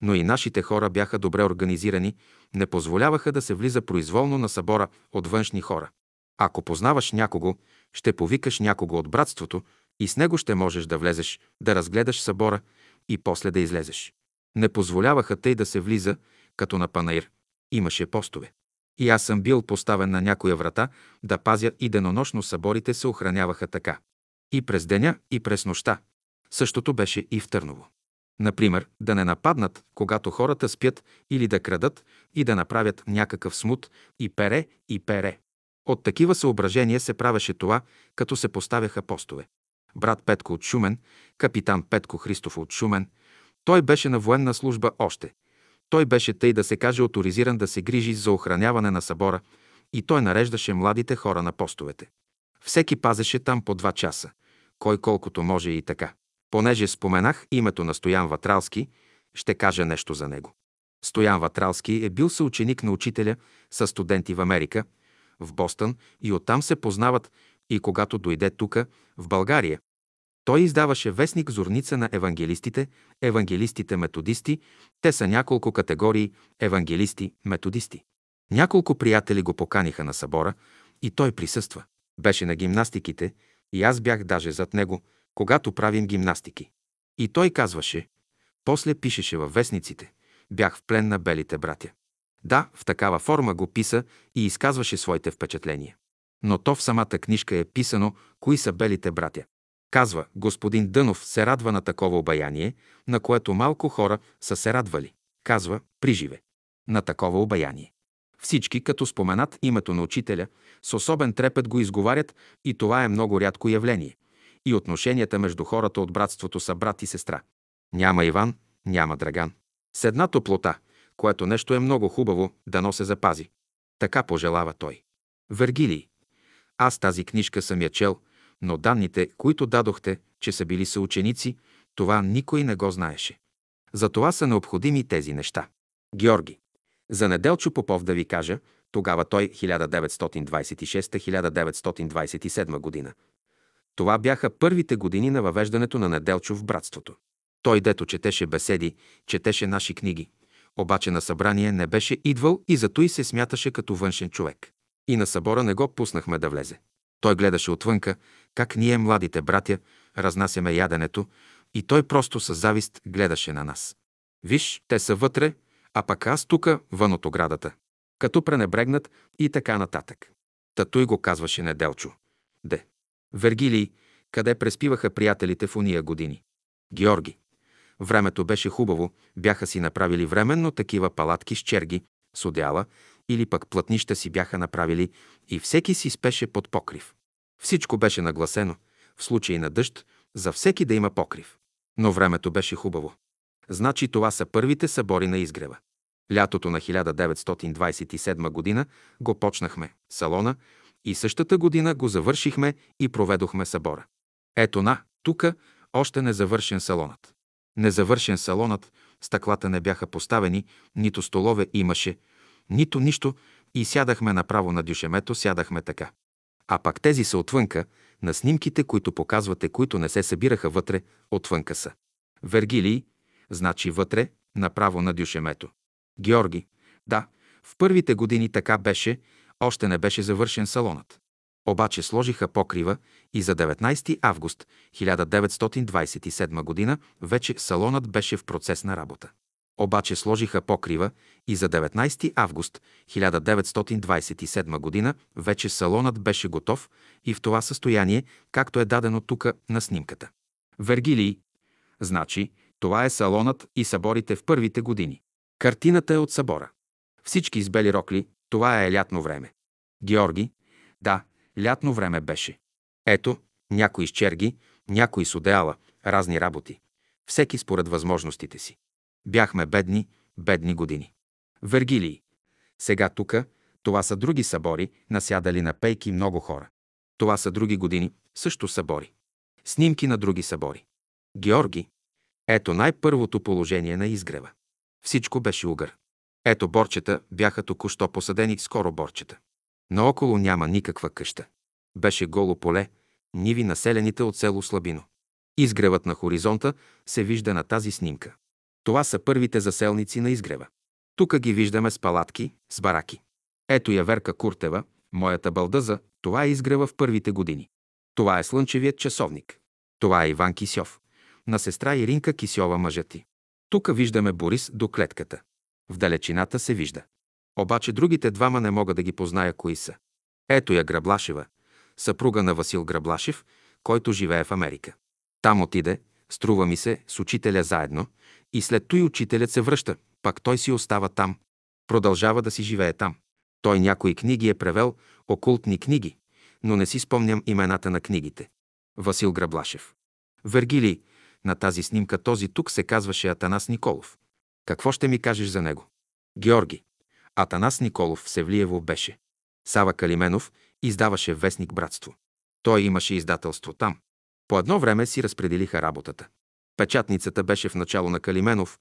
Но и нашите хора бяха добре организирани, не позволяваха да се влиза произволно на събора от външни хора. Ако познаваш някого, ще повикаш някого от братството и с него ще можеш да влезеш, да разгледаш събора и после да излезеш. Не позволяваха тъй да се влиза, като на панаир. Имаше постове. И аз съм бил поставен на някоя врата да пазя и денонощно съборите се охраняваха така. И през деня, и през нощта. Същото беше и в Търново. Например, да не нападнат, когато хората спят, или да крадат и да направят някакъв смут и пере. От такива съображения се правеше това, като се поставяха постове. Брат Петко от Шумен, капитан Петко Христов от Шумен, той беше на военна служба още. Той беше тъй да се каже оторизиран да се грижи за охраняване на събора и той нареждаше младите хора на постовете. Всеки пазеше там по 2 часа, кой колкото може и така. Понеже споменах името на Стоян Ватралски, ще кажа нещо за него. Стоян Ватралски е бил съученик на учителя със студенти в Америка, в Бостън и оттам се познават и когато дойде тука, в България. Той издаваше вестник Зорница на евангелистите, евангелистите-методисти, те са няколко категории евангелисти-методисти. Няколко приятели го поканиха на събора и той присъства. Беше на гимнастиките и аз бях даже зад него, когато правим гимнастики. И той казваше, после пишеше във вестниците, бях в плен на белите братя. Да, в такава форма го писа и изказваше своите впечатления. Но то в самата книжка е писано, кои са белите братя. Казва, господин Дънов се радва на такова обаяние, на което малко хора са се радвали. Казва, приживе, на такова обаяние. Всички, като споменат името на учителя, с особен трепет го изговарят и това е много рядко явление. И отношенията между хората от братството са брат и сестра. Няма Иван, няма Драган. С една топлота, което нещо е много хубаво, дано се запази. Така пожелава той. Вергилий. Аз тази книжка съм я чел, но данните, които дадохте, че са били съученици, това никой не го знаеше. За това са необходими тези неща. Георги. За Неделчо Попов да ви кажа, тогава той 1926-1927 година. Това бяха първите години на въвеждането на Неделчо в братството. Той дето четеше беседи, четеше наши книги, обаче на събрание не беше идвал и зато и се смяташе като външен човек. И на събора не го пуснахме да влезе. Той гледаше отвънка, как ние, младите братя, разнасяме яденето и той просто със завист гледаше на нас. Виж, те са вътре, а пък аз тука, вън от оградата. Като пренебрегнат и така нататък. Татуй го казваше Неделчо. Де? Вергилий, къде преспиваха приятелите в уния години. Георги. Времето беше хубаво, бяха си направили временно такива палатки с черги, с одеяла или пък платнища си бяха направили и всеки си спеше под покрив. Всичко беше нагласено, в случай на дъжд, за всеки да има покрив. Но времето беше хубаво. Значи това са първите събори на изгрева. Лятото на 1927 година го почнахме салона и същата година го завършихме и проведохме събора. Ето на, тука, още незавършен салонът. Незавършен салонът, стъклата не бяха поставени, нито столове имаше, нито нищо и сядахме направо на дюшемето, сядахме така. А пак тези са отвънка, на снимките, които показвате, които не се събираха вътре, отвънка са. Вергилий, значи вътре, направо на дюшемето. Георги, да, в първите години така беше, още не беше завършен салонът. Обаче сложиха покрива и за 19 август 1927 година вече салонът беше в процес на работа. Обаче сложиха покрива и за 19 август 1927 година вече салонът беше готов и в това състояние, както е дадено тука на снимката. Вергилий, значи, това е салонът и съборите в първите години. Картината е от събора. Всички с бели рокли, това е лятно време. Георги, да, лятно време беше. Ето, някои с черги, някои с одеяла, разни работи. Всеки според възможностите си. Бяхме бедни години. Вергилий. Сега тука, това са други събори, насядали на пейки много хора. Това са други години, също събори. Снимки на други събори. Георги. Ето най-първото положение на изгрева. Всичко беше угър. Ето борчета бяха току-що посадени, скоро борчета. Наоколо няма никаква къща. Беше голо поле, ниви населените от село Слабино. Изгревът на хоризонта се вижда на тази снимка. Това са първите заселници на изгрева. Тук ги виждаме с палатки, с бараки. Ето я Верка Куртева, моята балдъза, това е изгрева в първите години. Това е слънчевият часовник. Това е Иван Кисьов, на сестра Иринка Кисьова мъжати. Тук виждаме Борис до клетката. В далечината се вижда. Обаче другите двама не мога да ги позная кои са. Ето я Граблашева, съпруга на Васил Граблашев, който живее в Америка. Там отиде, струва ми се, с учителя заедно, и след той учителят се връща, пак той си остава там. Продължава да си живее там. Той някои книги е превел, окултни книги, но не си спомням имената на книгите. Васил Граблашев. Вергилий, на тази снимка този тук се казваше Атанас Николов. Какво ще ми кажеш за него? Георги. Атанас Николов в Севлиево беше. Сава Калименов издаваше вестник Братство. Той имаше издателство там. По едно време си разпределиха работата. Печатницата беше в начало на Калименов,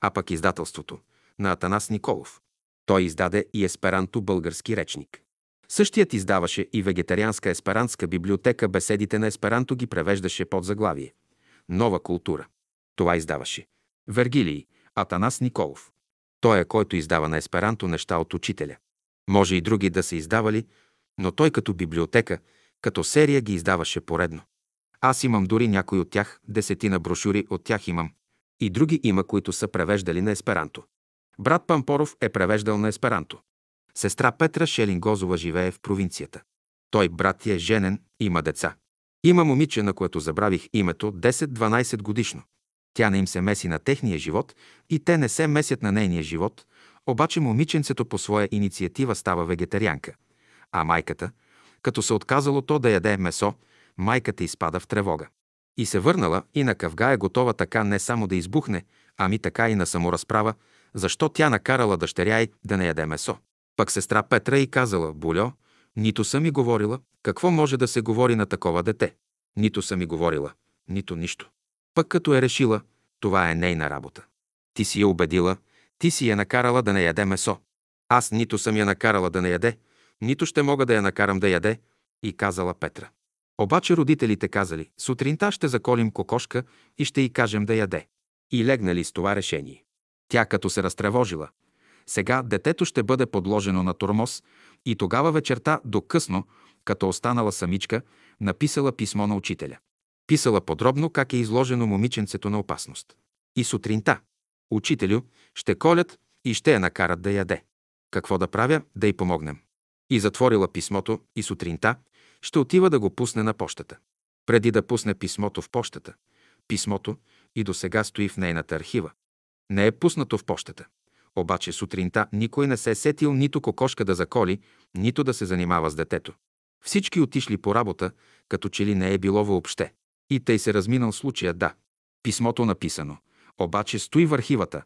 а пък издателството на Атанас Николов. Той издаде и есперанто-български речник. Същият издаваше и вегетарианска есперантска библиотека, беседите на есперанто ги превеждаше под заглавие „Нова култура“. Това издаваше Вергилий, Атанас Николов. Той е, който издава на есперанто неща от учителя. Може и други да са издавали, но той като библиотека, като серия ги издаваше поредно. Аз имам дори някой от тях, 10 брошури от тях имам. И други има, които са превеждали на есперанто. Брат Пампоров е превеждал на есперанто. Сестра Петра Шелингозова живее в провинцията. Той, брат, е женен, има деца. Има момиче, на което забравих името, 10-12 годишно. Тя не им се меси на техния живот и те не се месят на нейния живот, обаче момиченцето по своя инициатива става вегетарианка. А майката, като се отказало то да яде месо, майката изпада в тревога. И се върнала и на кавга е готова така не само да избухне, ами така и на саморазправа, защо тя накарала дъщеря й да не яде месо. Пък сестра Петра й казала: „Бульо, нито съм и говорила, какво може да се говори на такова дете? Нито съм и говорила, нито нищо.“ Пък като е решила, това е нейна работа. Ти си я убедила, ти си я накарала да не яде месо. Аз нито съм я накарала да не яде, нито ще мога да я накарам да яде, и казала Петра. Обаче родителите казали: „Сутринта ще заколим кокошка и ще й кажем да яде“. И легнали с това решение. Тя като се разтревожила. Сега детето ще бъде подложено на тормоз и тогава вечерта до късно, като останала самичка, написала писмо на учителя. Писала подробно как е изложено момиченцето на опасност. И сутринта: „Учителю, ще колят и ще я накарат да яде. Какво да правя, да й помогнем?“ И затворила писмото и сутринта ще отива да го пусне на пощата. Преди да пусне писмото в пощата, писмото и до сега стои в нейната архива. Не е пуснато в пощата. Обаче сутринта никой не се е сетил нито кокошка да заколи, нито да се занимава с детето. Всички отишли по работа, като че ли не е било въобще. И тъй се разминал случая, да. Писмото написано, обаче стои в архивата,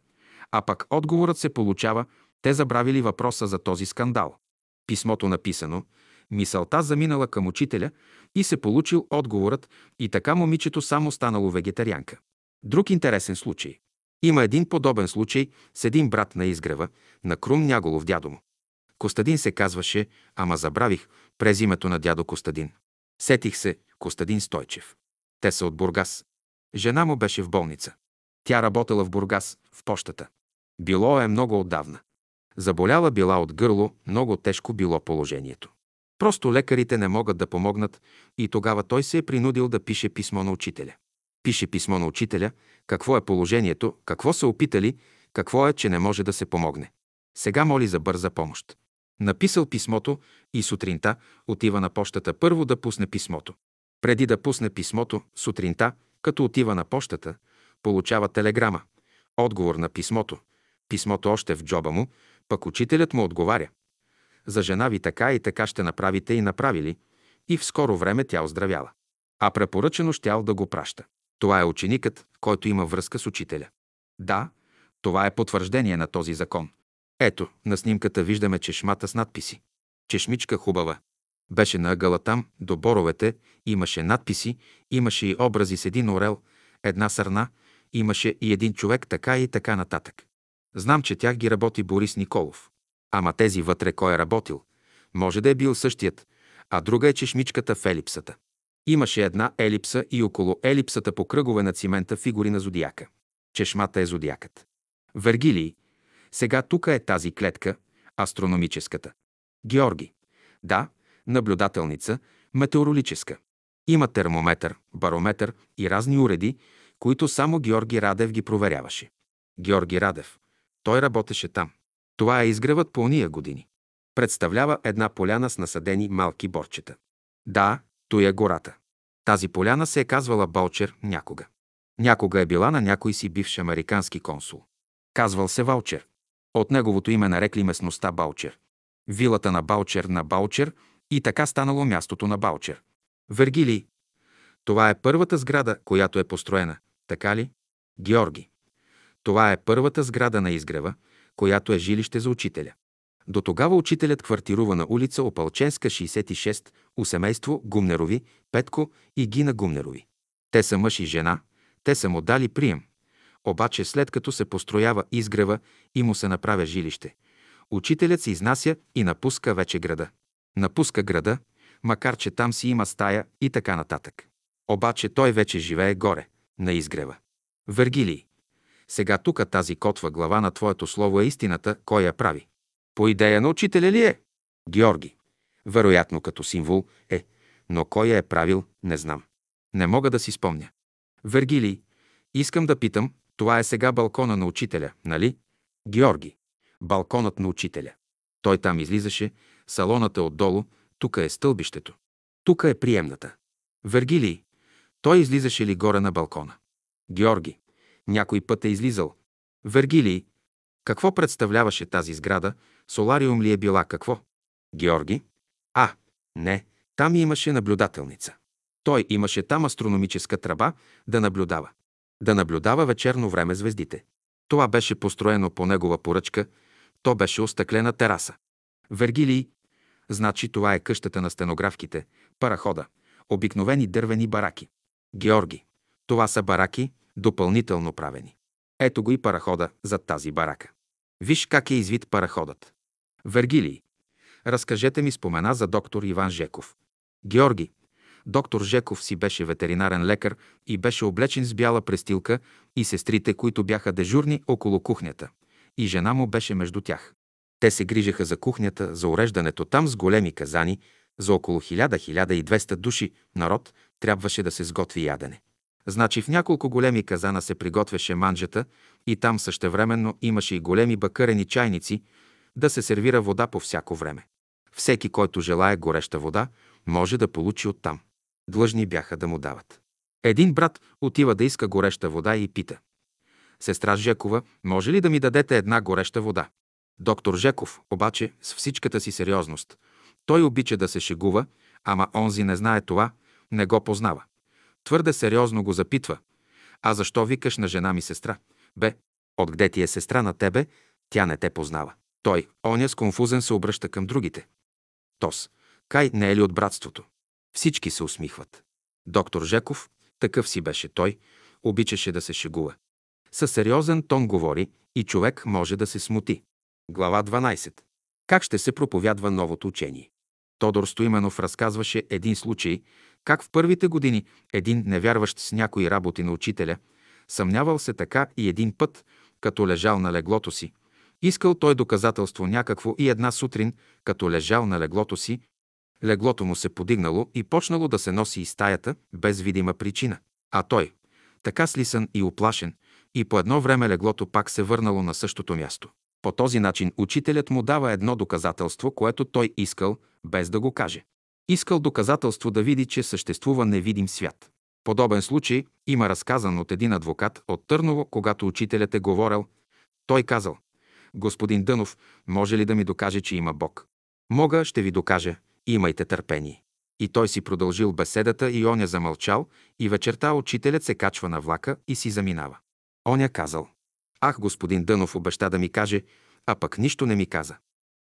а пък отговорът се получава, те забравили въпроса за този скандал. Писмото написано, мисълта заминала към учителя и се получил отговорът и така момичето само станало вегетарианка. Друг интересен случай. Има един подобен случай с един брат на изгрева, на Крум Няголов дядо му. Костадин се казваше, ама забравих през името на дядо Костадин. Сетих се, Костадин Стойчев. Те са от Бургас. Жена му беше в болница. Тя работела в Бургас, в пощата. Било е много отдавна. Заболяла била от гърло, много тежко било положението. Просто лекарите не могат да помогнат и тогава той се е принудил да пише писмо на учителя. Пише писмо на учителя, какво е положението, какво са опитали, какво е, че не може да се помогне. Сега моли за бърза помощ. Написал писмото и сутринта отива на пощата първо да пусне писмото. Преди да пусне писмото, сутринта, като отива на пощата, получава телеграма. Отговор на писмото. Писмото още в джоба му, пък учителят му отговаря: „За жена ви така и така ще направите“, и направили, и в скоро време тя оздравяла. А препоръчено щял да го праща. Това е ученикът, който има връзка с учителя. Да, това е потвърждение на този закон. Ето, на снимката виждаме чешмата с надписи. Чешмичка хубава. Беше на ъгъла там, до боровете, имаше надписи, имаше и образи с един орел, една сърна Имаше и един човек така и така нататък. Знам, че тях ги работи Борис Николов. Ама тези вътре кой е работил? Може да е бил същият, а друга е чешмичката в елипсата. Имаше една елипса и около елипсата по кръгове на цимента фигури на зодиака. Чешмата е зодиакът. Вергилий. Сега тук е тази клетка, астрономическата. Георги. Да, наблюдателница, метеорологическа. Има термометър, барометър и разни уреди, които само Георги Радев ги проверяваше. Георги Радев. Той работеше там. Това е изгревът по ония години. Представлява една поляна с насадени малки борчета. Да, той е гората. Тази поляна се е казвала Балчер някога. Някога е била на някой си бивш американски консул. Казвал се Валчер. От неговото име нарекли местността Балчер. Вилата на Балчер и така станало мястото на Балчер. Вергилий. Това е първата сграда, която е построена. Така ли? Георги. Това е първата сграда на изгрева, която е жилище за учителя. До тогава учителят квартирува на улица Опалченска, 66, у семейство Гумнерови, Петко и Гина Гумнерови. Те са мъж и жена, те са му дали прием. Обаче след като се построява изгрева и му се направя жилище, учителят се изнася и напуска вече града. Напуска града, макар че там си има стая и така нататък. Обаче той вече живее горе, на изгрева. Вергилий. Сега тук тази котва глава на твоето слово е истината, кой я прави. По идея на учителя ли е? Георги. Вероятно като символ е, но кой я е правил, не знам. Не мога да си спомня. Вергилий. Искам да питам, това е сега балкона на учителя, нали? Георги. Балконът на учителя. Той там излизаше, салонът е отдолу, тук е стълбището. Тук е приемната. Вергилий. Той излизаше ли горе на балкона? Георги. Някой път е излизал. Вергилий. Какво представляваше тази сграда? Солариум ли е била, какво? Георги. А, не, там имаше наблюдателница. Той имаше там астрономическа тръба да наблюдава. Да наблюдава вечерно време звездите. Това беше построено по негова поръчка. То беше остъклена тераса. Вергилий. Значи това е къщата на стенографките, парахода, обикновени дървени бараки. Георги. Това са бараки, допълнително правени. Ето го и парахода зад тази барака. Виж как е извит параходът. Вергилий. Разкажете ми спомена за доктор Иван Жеков. Георги. Доктор Жеков си беше ветеринарен лекар и беше облечен с бяла престилка и сестрите, които бяха дежурни около кухнята. И жена му беше между тях. Те се грижеха за кухнята, за уреждането там с големи казани, за около 1000-1200 души народ трябваше да се сготви ядене. Значи в няколко големи казана се приготвяше манджата и там същевременно имаше и големи бакърени чайници да се сервира вода по всяко време. Всеки, който желае гореща вода, може да получи оттам. Длъжни бяха да му дават. Един брат отива да иска гореща вода и пита: сестра Жекова, може ли да ми дадете една гореща вода? Доктор Жеков, обаче, с всичката си сериозност. Той обича да се шегува, ама онзи не знае това, не го познава. Твърде сериозно го запитва: а защо викаш на жена ми сестра? Бе, откъде ти е сестра на тебе, тя не те познава. Той, оня сконфузен, се обръща към другите: Тос, кай не е ли от братството? Всички се усмихват. Доктор Жеков, такъв си беше той, обичаше да се шегува. Със сериозен тон говори и човек може да се смути. Глава 12. Как ще се проповядва новото учение? Тодор Стоименов разказваше един случай, как в първите години един невярващ с някои работи на учителя, съмнявал се така и един път, като лежал на леглото си, искал той доказателство някакво и една сутрин, като лежал на леглото си, леглото му се подигнало и почнало да се носи из стаята без видима причина. А той, така слисан и уплашен, и по едно време леглото пак се върнало на същото място. По този начин учителят му дава едно доказателство, което той искал, без да го каже. Искал доказателство да види, че съществува невидим свят. Подобен случай има разказан от един адвокат от Търново, когато учителят е говорил. Той казал: господин Дънов, може ли да ми докаже, че има Бог? Мога, ще ви докажа, имайте търпение. И той си продължил беседата и оня замълчал и вечерта учителят се качва на влака и си заминава. Оня казал: ах, господин Дънов обеща да ми каже, а пък нищо не ми каза.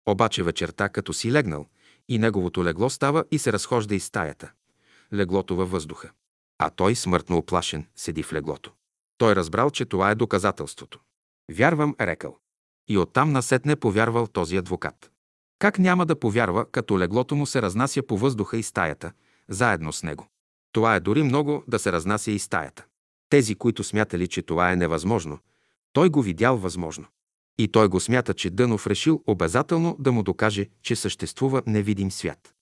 Обаче вечерта, като си легнал, и неговото легло става и се разхожда из стаята. Леглото във въздуха. А той, смъртно оплашен, седи в леглото. Той разбрал, че това е доказателството. Вярвам, рекал. И оттам насетне повярвал този адвокат. Как няма да повярва, като леглото му се разнася по въздуха и стаята, заедно с него. Това е дори много да се разнася и стаята. Тези, които смятали, че това е невъзможно, той го видял възможно. И той го смята, че Дънов решил обязателно да му докаже, че съществува невидим свят.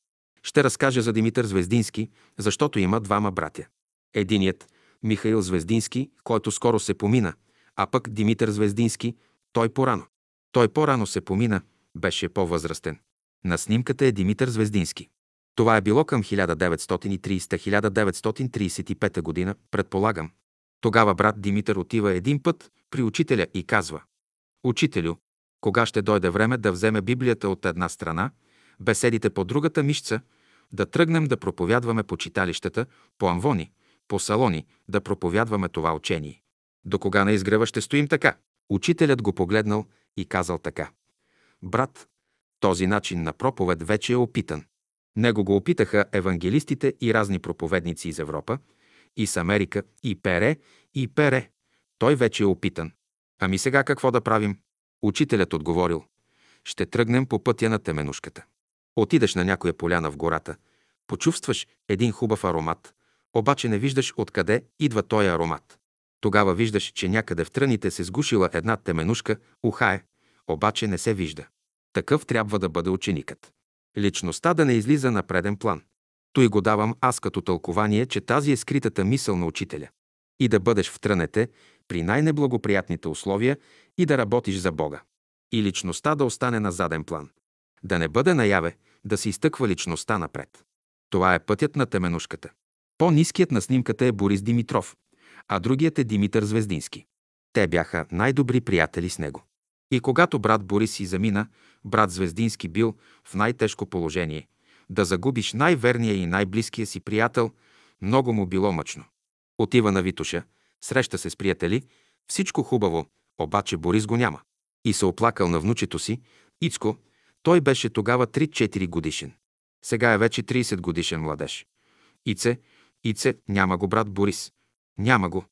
Ще разкажа за Димитър Звездински, защото има двама братя. Единият, Михаил Звездински, който скоро се помина, а пък Димитър Звездински, той по-рано се помина, беше по-възрастен. На снимката е Димитър Звездински. Това е било към 1930-1935 година, предполагам. Тогава брат Димитър отива един път при учителя и казва: «Учителю, кога ще дойде време да вземе Библията от една страна, беседите по другата мишца, да тръгнем да проповядваме по читалищата, по амвони, по салони, да проповядваме това учение? До кога на изгрева ще стоим така?» Учителят го погледнал и казал така: «Брат, този начин на проповед вече е опитан». Него го опитаха евангелистите и разни проповедници из Европа, и с Америка, и пере. Той вече е опитан. Ами сега какво да правим? Учителят отговорил: «Ще тръгнем по пътя на теменушката. Отидеш на някоя поляна в гората, почувстваш един хубав аромат, обаче не виждаш откъде идва този аромат. Тогава виждаш, че някъде в тръните се сгушила една теменушка, ухае, обаче не се вижда. Такъв трябва да бъде ученикът. Личността да не излиза на преден план. Той го давам аз като тълкование, че тази е скритата мисъл на учителя. И да бъдеш в трънете при най-неблагоприятните условия и да работиш за Бога. И личността да остане на заден план. Да не бъде наяве, да се изтъква личността напред. Това е пътят на теменушката». По-ниският на снимката е Борис Димитров, а другият е Димитър Звездински. Те бяха най-добри приятели с него. И когато брат Борис си замина, брат Звездински бил в най-тежко положение. Да загубиш най-верния и най-близкия си приятел, много му било мъчно. Отива на Витоша, среща се с приятели, всичко хубаво, обаче Борис го няма. И се оплакал на внучето си, Ицко. Той беше тогава 3-4 годишен. Сега е вече 30 годишен младеж. Ице, няма го брат Борис. Няма го.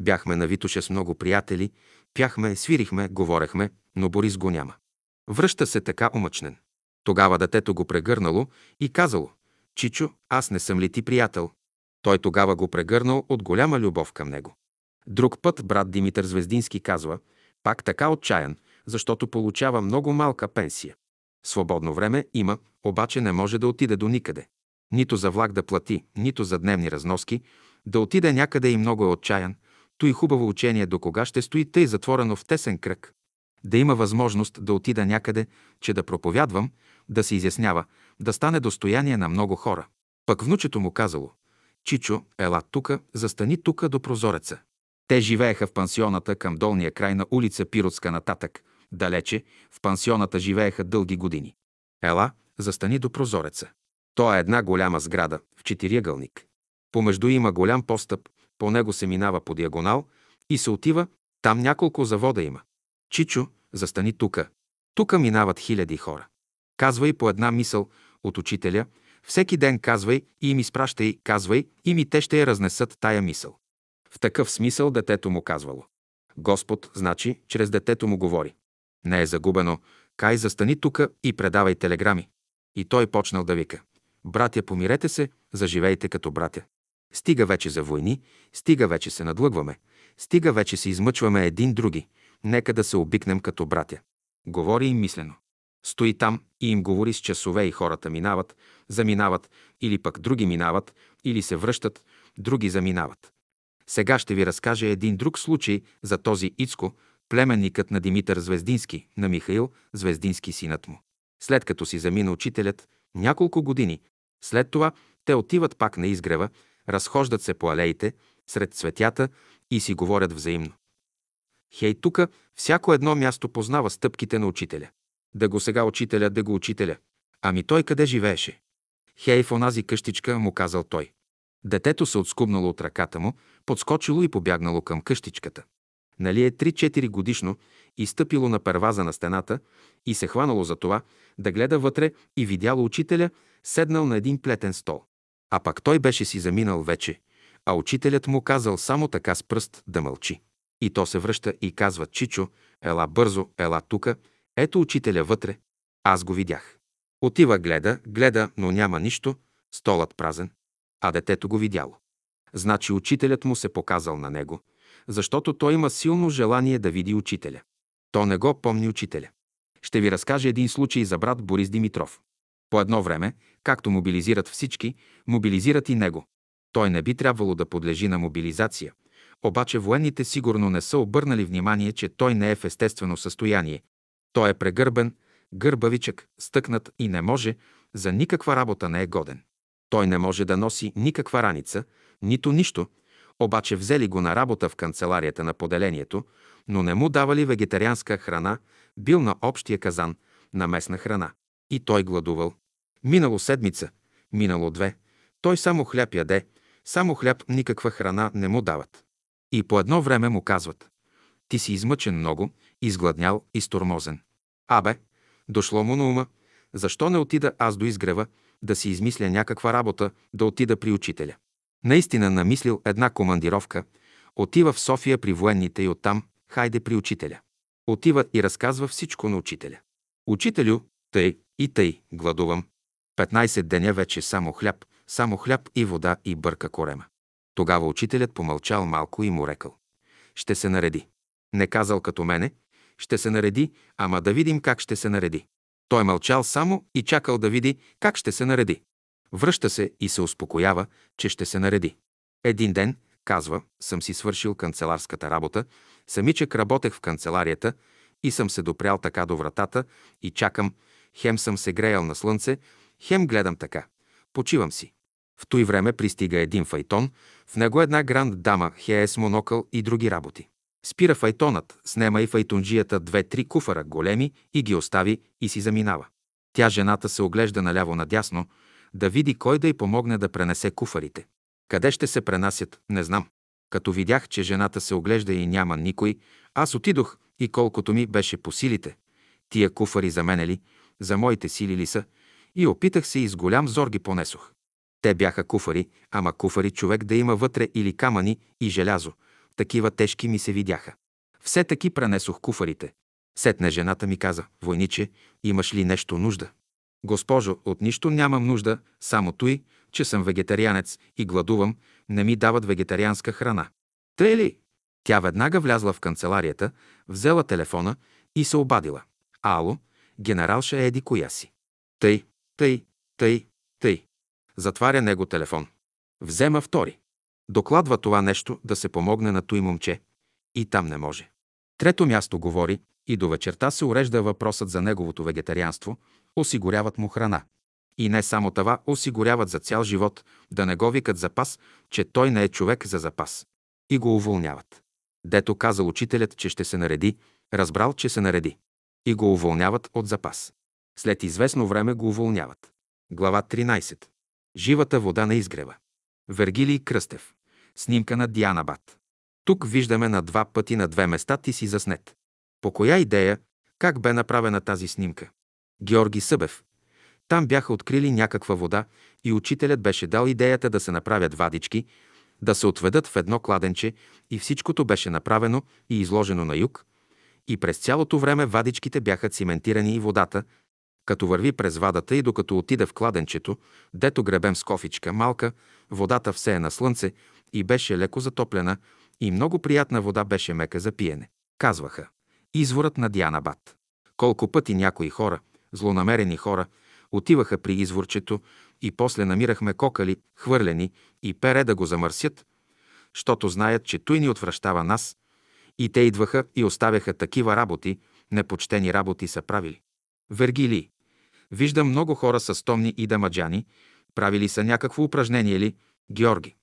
Бяхме на Витоша с много приятели, пяхме, свирихме, говорехме, но Борис го няма. Връща се така омъчнен. Тогава детето го прегърнало и казало: «Чичо, аз не съм ли ти приятел?» Той тогава го прегърнал от голяма любов към него. Друг път брат Димитър Звездински казва, пак така отчаян, защото получава много малка пенсия. Свободно време има, обаче не може да отиде до никъде. Нито за влак да плати, нито за дневни разноски, да отиде някъде и много е отчаян. Той хубаво учение до кога ще стои тъй затворено в тесен кръг. Да има възможност да отида някъде, че да проповядвам, да се изяснява, да стане достояние на много хора. Пък внучето му казало: «Чичо, ела тука, застани тука до прозореца». Те живееха в пансионата към долния край на улица Пиротска нататък. Далече, в пансионата живееха дълги години. «Ела, застани до прозореца». То е една голяма сграда, в четириъгълник. Помежду има голям постъп, по него се минава по диагонал и се отива, там няколко завода има. «Чичо, застани тука. Тука минават хиляди хора. Казвай по една мисъл от учителя, всеки ден казвай и им изпращай, казвай и ми те ще я разнесат тая мисъл». В такъв смисъл детето му казвало. Господ, значи, чрез детето му говори. Не е загубено, кай застани тука и предавай телеграми. И той почнал да вика: «Братя, помирете се, заживейте като братя. Стига вече за войни, стига вече се надлъгваме, стига вече се измъчваме един други, нека да се обикнем като братя». Говори им мислено. Стои там и им говори с часове и хората минават, заминават, или пък други минават, или се връщат, други заминават. Сега ще ви разкажа един друг случай за този Ицко, племенникът на Димитър Звездински, на Михаил Звездински синът му. След като си замина учителят, няколко години след това те отиват пак на изгрева, разхождат се по алеите, сред цветята и си говорят взаимно. Хей, тука всяко едно място познава стъпките на учителя. Да го сега учителя, да го учителя. Ами той къде живееше? Хей, в онази къщичка, му казал той. Детето се отскубнало от ръката му, подскочило и побягнало към къщичката. Нали е 3-4 годишно, и стъпило на перваза на стената и се хванало за това да гледа вътре и видяло учителя, седнал на един плетен стол. А пак той беше си заминал вече, а учителят му казал само така с пръст да мълчи. И то се връща и казва: „Чичо, ела бързо, ела тука, ето учителя вътре, аз го видях.“ Отива, гледа, но няма нищо, столът празен, а детето го видяло. Значи учителят му се показал на него, защото той има силно желание да види учителя. То не го помни учителя. Ще ви разкаже един случай за брат Борис Димитров. По едно време, както мобилизират всички, мобилизират и него. Той не би трябвало да подлежи на мобилизация, обаче военните сигурно не са обърнали внимание, че той не е в естествено състояние. Той е прегърбен, гърбавичък, стъкнат и не може, за никаква работа не е годен. Той не може да носи никаква раница, нито нищо, обаче взели го на работа в канцеларията на поделението, но не му давали вегетарианска храна, бил на общия казан, на местна храна. И той гладувал. Минало седмица, минало две, той само хляб яде, само хляб, никаква храна не му дават. И по едно време му казват: „Ти си измъчен много, изгладнял, изтормозен.“ Абе, дошло му на ума: защо не отида аз до изгрева, да си измисля някаква работа, да отида при учителя. Наистина намислил една командировка, отива в София при военните и оттам, хайде при учителя. Отива и разказва всичко на учителя. „Учителю, тъй и тъй, гладувам. 15 деня вече само хляб и вода, и бърка корема.“ Тогава учителят помълчал малко и му рекал: „Ще се нареди.“ Не казал като мене: „Ще се нареди, ама да видим как ще се нареди.“ Той мълчал само и чакал да види как ще се нареди. Връща се и се успокоява, че ще се нареди. Един ден, казва, съм си свършил канцеларската работа, самичък работех в канцеларията и съм се допрял така до вратата и чакам, хем съм се греял на слънце, хем гледам така. Почивам си. В той време пристига един файтон, в него една гранд дама, хе е с монокъл и други работи. Спира файтонът, снема и файтонджията 2-3 куфара големи и ги остави и си заминава. Тя, жената, се оглежда наляво-надясно, да види кой да й помогне да пренесе куфарите. Къде ще се пренасят, не знам. Като видях, че жената се оглежда и няма никой, аз отидох и колкото ми беше по силите. Тия куфари за мене ли, за моите сили ли са, и опитах се и с голям зор ги понесох. Те бяха куфари, ама куфари човек да има вътре или камъни и желязо. Такива тежки ми се видяха. Все таки пренесох куфарите. Сетне жената ми каза: „Войниче, имаш ли нещо нужда?“ „Госпожо, от нищо нямам нужда, само той, че съм вегетарианец и гладувам, не ми дават вегетарианска храна.“ „Тъй ли?“ Тя веднага влязла в канцеларията, взела телефона и се обадила: „Ало, генералша еди коя си.“ Тъй. Затваря него телефон. Взема втори. Докладва това нещо да се помогне на той момче. И там не може. Трето място говори и до вечерта се урежда въпросът за неговото вегетарианство, осигуряват му храна. И не само това, осигуряват за цял живот, да не го викат запас, че той не е човек за запас. И го уволняват. Дето казал учителят, че ще се нареди, разбрал, че се нареди. И го уволняват от запас. След известно време го уволняват. Глава 13. Живата вода на изгрева. Вергилий Кръстев. Снимка на Диана Бат. Тук виждаме на два пъти на две места „Ти си заснет“. По коя идея, как бе направена тази снимка? Георги Събев. Там бяха открили някаква вода и учителят беше дал идеята да се направят вадички, да се отведат в едно кладенче и всичкото беше направено и изложено на юг. И през цялото време вадичките бяха циментирани и водата, като върви през вадата и докато отида в кладенчето, дето гребем с кофичка малка, водата все е на слънце и беше леко затоплена и много приятна вода, беше мека за пиене. Казваха: „Изворът на Диана Бат“. Колко пъти някои хора, злонамерени хора, отиваха при изворчето и после намирахме кокали, хвърлени, и пере да го замърсят, щото знаят, че той ни отвращава нас, и те идваха и оставяха такива работи, непочтени работи са правили. Вергилий. Виждам много хора са стомни и дамаджани, правили са някакво упражнение ли. Георги.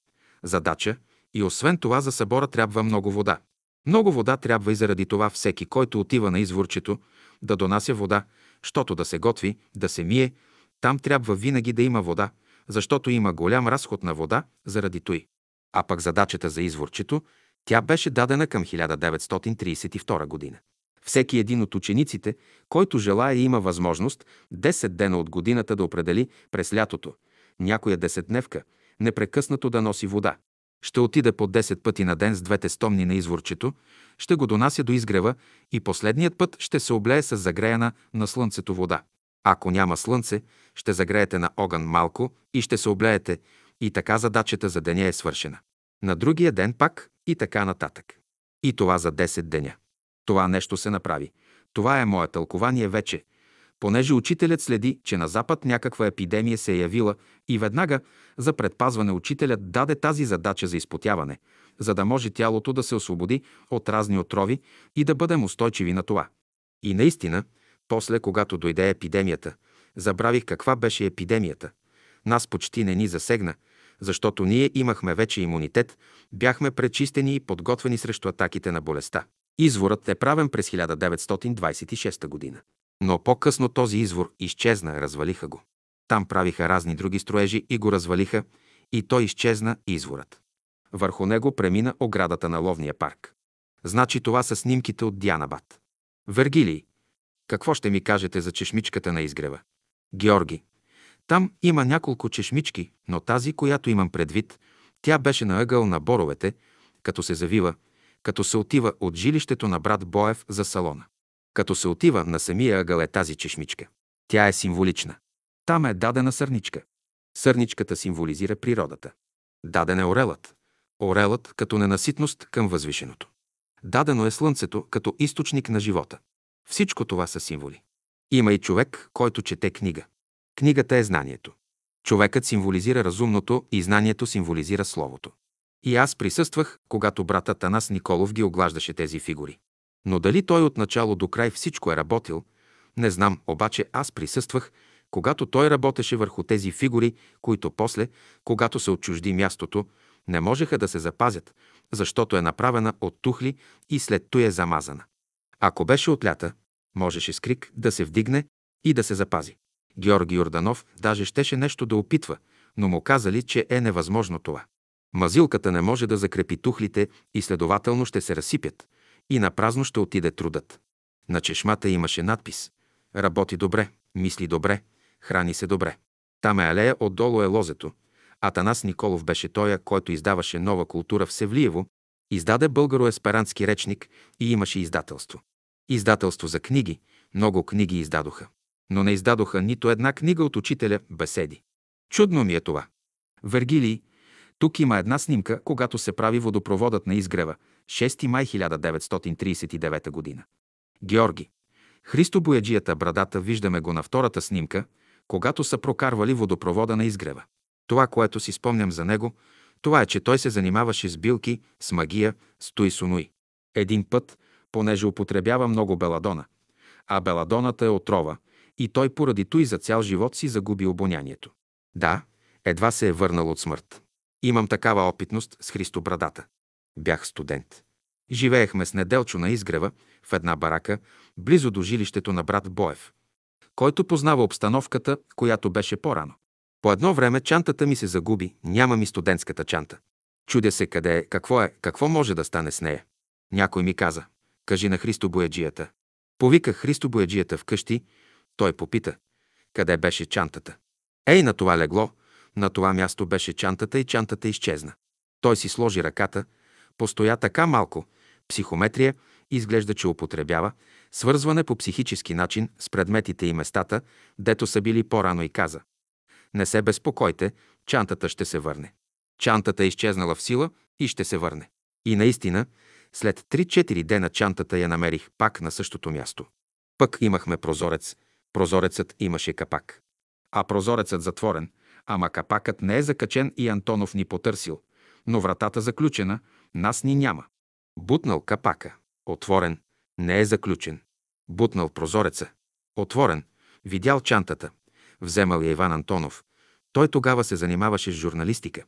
Задача, и освен това за събора трябва много вода. Много вода трябва и заради това всеки, който отива на изворчето, да донася вода, щото да се готви, да се мие, там трябва винаги да има вода, защото има голям разход на вода заради той. А пък задачата за изворчето, тя беше дадена към 1932 година. Всеки един от учениците, който желая, има възможност 10 дена от годината да определи през лятото, някоя 10-дневка, непрекъснато да носи вода. Ще отида по 10 пъти на ден с двете стомни на изворчето, ще го донася до изгрева и последният път ще се облее с загреяна на слънцето вода. Ако няма слънце, ще загреете на огън малко и ще се облеете, и така задачата за деня е свършена. На другия ден пак и така нататък. И това за 10 деня. Това нещо се направи. Това е мое тълкование вече, понеже учителят следи, че на Запад някаква епидемия се е явила и веднага за предпазване учителят даде тази задача за изпотяване, за да може тялото да се освободи от разни отрови и да бъдем устойчиви на това. И наистина, после, когато дойде епидемията, забравих каква беше епидемията. Нас почти не ни засегна, защото ние имахме вече имунитет, бяхме пречистени и подготвени срещу атаките на болестта. Изворът е правен през 1926 година. Но по-късно този извор изчезна, развалиха го. Там правиха разни други строежи и го развалиха, и той изчезна, изворът. Върху него премина оградата на Ловния парк. Значи това са снимките от Дианабад. Вергилий, какво ще ми кажете за чешмичката на изгрева? Георги, там има няколко чешмички, но тази, която имам предвид, тя беше на ъгъл на Боровете, като се завива, като се отива от жилището на брат Боев за салона. Като се отива на самия ъгъл е тази чешмичка. Тя е символична. Там е дадена сърничка. Сърничката символизира природата. Даден е орелът. Орелът като ненаситност към възвишеното. Дадено е слънцето като източник на живота. Всичко това са символи. Има и човек, който чете книга. Книгата е знанието. Човекът символизира разумното и знанието символизира словото. И аз присъствах, когато брат Атанас Николов ги оглаждаше тези фигури. Но дали той от начало до край всичко е работил, не знам, обаче аз присъствах, когато той работеше върху тези фигури, които после, когато се отчужди мястото, не можеха да се запазят, защото е направена от тухли и след той е замазана. Ако беше от лята, можеше с крик да се вдигне и да се запази. Георги Йорданов даже щеше нещо да опитва, но му казали, че е невъзможно това. Мазилката не може да закрепи тухлите и следователно ще се разсипят, и напразно ще отиде трудът. На чешмата имаше надпис: работи добре, мисли добре, храни се добре. Там е алея, отдолу е лозето. Атанас Николов беше той, който издаваше Нова култура в Севлиево, издаде българо-есперантски речник и имаше издателство. Издателство за книги, много книги издадоха. Но не издадоха нито една книга от учителя беседи. Чудно ми е това. Вергилий, тук има една снимка, когато се прави водопроводът на изгрева, 6 май 1939 година. Георги, Христо Бояджията Брадата, виждаме го на втората снимка, когато са прокарвали водопровода на изгрева. Това, което си спомням за него, това е, че той се занимаваше с билки, с магия, с туисунуи. Един път, понеже употребява много беладона, а беладоната е отрова, и той поради туй за цял живот си загуби обонянието. Да, едва се е върнал от смърт. Имам такава опитност с Христо Брадата. Бях студент. Живеехме с Неделчо на изгрева в една барака, близо до жилището на брат Боев, който познава обстановката, която беше по-рано. По едно време чантата ми се загуби, няма ми студентската чанта. Чудя се къде е, какво е, какво може да стане с нея. Някой ми каза: кажи на Христо Бояджията. Повиках Христо Бояджията вкъщи, той попита: къде беше чантата? Ей, на това легло, на това място беше чантата и чантата изчезна. Той си сложи ръката, постоя така малко, психометрия, изглежда, че употребява, свързване по психически начин с предметите и местата, дето са били по-рано, и каза: не се безпокойте, чантата ще се върне. Чантата е изчезнала в сила и ще се върне. И наистина, след 3-4 дена чантата я намерих пак на същото място. Пък имахме прозорец, прозорецът имаше капак. А прозорецът затворен, ама капакът не е закачен и Антонов ни потърсил, но вратата заключена, нас ни няма. Бутнал капака, отворен, не е заключен. Бутнал прозореца, отворен, видял чантата, вземал я Иван Антонов. Той тогава се занимаваше с журналистика.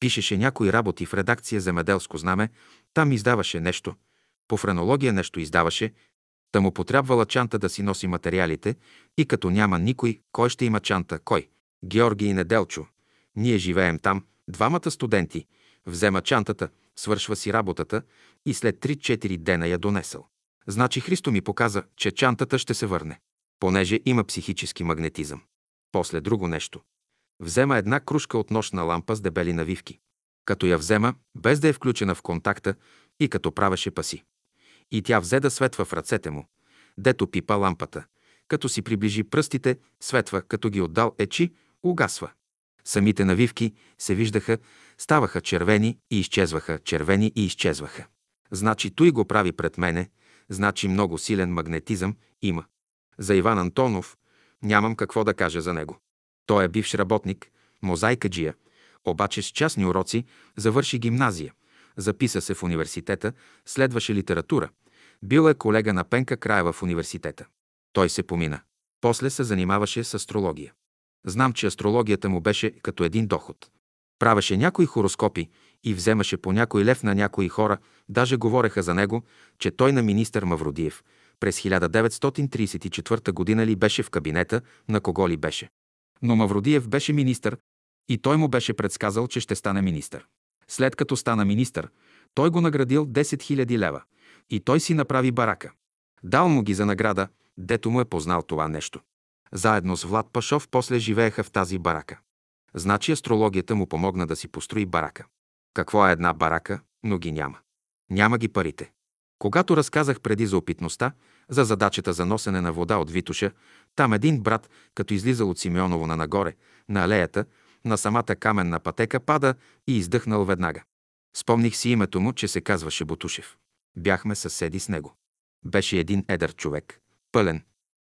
Пишеше някои работи в редакция Земеделско знаме, там издаваше нещо, по френология нещо издаваше, та му потрябвала чанта да си носи материалите, и като няма никой, кой ще има чанта, кой? Георги и Неделчо. Ние живеем там, двамата студенти. Взема чантата, свършва си работата и след 3-4 дена я донесъл. Значи Христо ми показа, че чантата ще се върне, понеже има психически магнетизъм. После друго нещо. Взема една кружка от нощна лампа с дебели навивки. като я взема, без да е включена в контакта, и като правеше паси. И тя взе да светва в ръцете му, дето пипа лампата. Като си приближи пръстите, светва, като ги отдал ечи, угасва. Самите навивки се виждаха, ставаха червени и изчезваха, червени и изчезваха. Значи той го прави пред мене, значи много силен магнетизъм има. За Иван Антонов нямам какво да кажа за него. Той е бивш работник, мозайкаджия, обаче с частни уроци, завърши гимназия, записа се в университета, следваше литература, бил е колега на Пенка Краева в университета. Той се помина. После се занимаваше с астрология. Знам, че астрологията му беше като един доход. Правеше някои хороскопи и вземаше по някой лев на някои хора, даже говореха за него, че той на министър Мавродиев през 1934 година ли беше в кабинета, на кого ли беше. Но Мавродиев беше министър и той му беше предсказал, че ще стане министър. След като стана министър, той го наградил 10 000 лева и той си направи барака. Дал му ги за награда, дето му е познал това нещо. Заедно с Влад Пашов после живееха в тази барака. Значи астрологията му помогна да си построи барака. Какво е една барака, но ги няма. Няма ги парите. Когато разказах преди за опитността, за задачата за носене на вода от Витоша, там един брат, като излизал от Симеоново на нагоре, на алеята, на самата каменна пътека пада и издъхнал веднага. Спомних си името му, че се казваше Ботушев. Бяхме съседи с него. Беше един едър човек. Пълен.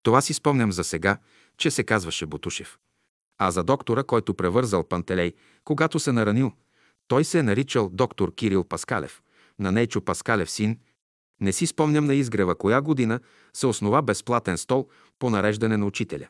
Това си спомням за сега, че се казваше Ботушев. А за доктора, който превързал Пантелей, когато се наранил, той се е наричал доктор Кирил Паскалев, на Нейчо Паскалев син. Не си спомням на изгрева коя година се основа безплатен стол по нареждане на учителя.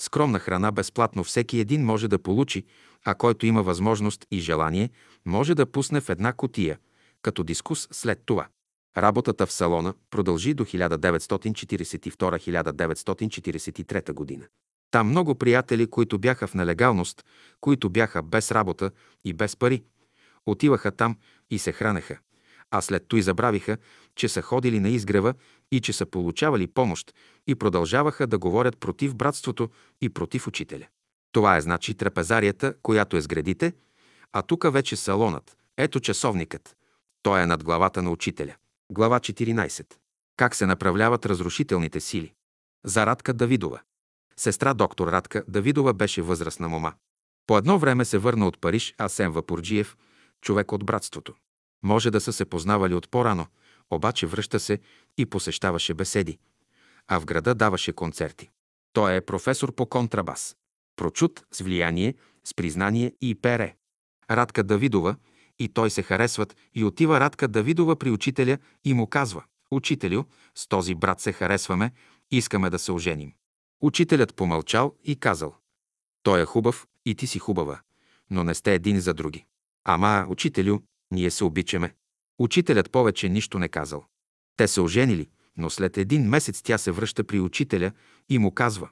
Скромна храна безплатно всеки един може да получи, а който има възможност и желание, може да пусне в една кутия, като дискус след това. Работата в салона продължи до 1942-1943 година. Там много приятели, които бяха в нелегалност, които бяха без работа и без пари, отиваха там и се хранеха, а след това и забравиха, че са ходили на изгрева и че са получавали помощ и продължаваха да говорят против братството и против учителя. Това е значи трапезарията, която е с гредите, а тук вече салонът, ето часовникът. Той е над главата на учителя. Глава 14. Как се направляват разрушителните сили. За Радка Давидова. Сестра доктор Радка Давидова беше възрастна мома. По едно време се върна от Париж Асен Вапурджиев, човек от братството. Може да са се познавали от по-рано, обаче връща се и посещаваше беседи, а в града даваше концерти. Той е професор по контрабас. Прочут, с влияние, с признание и пере. Радка Давидова и той се харесват и отива Радка Давидова при учителя и му казва: «Учителю, с този брат се харесваме, искаме да се оженим». Учителят помълчал и казал: «Той е хубав и ти си хубава, но не сте един за други». «Ама, учителю, ние се обичаме». Учителят повече нищо не казал. Те се оженили, но след един месец тя се връща при учителя и му казва: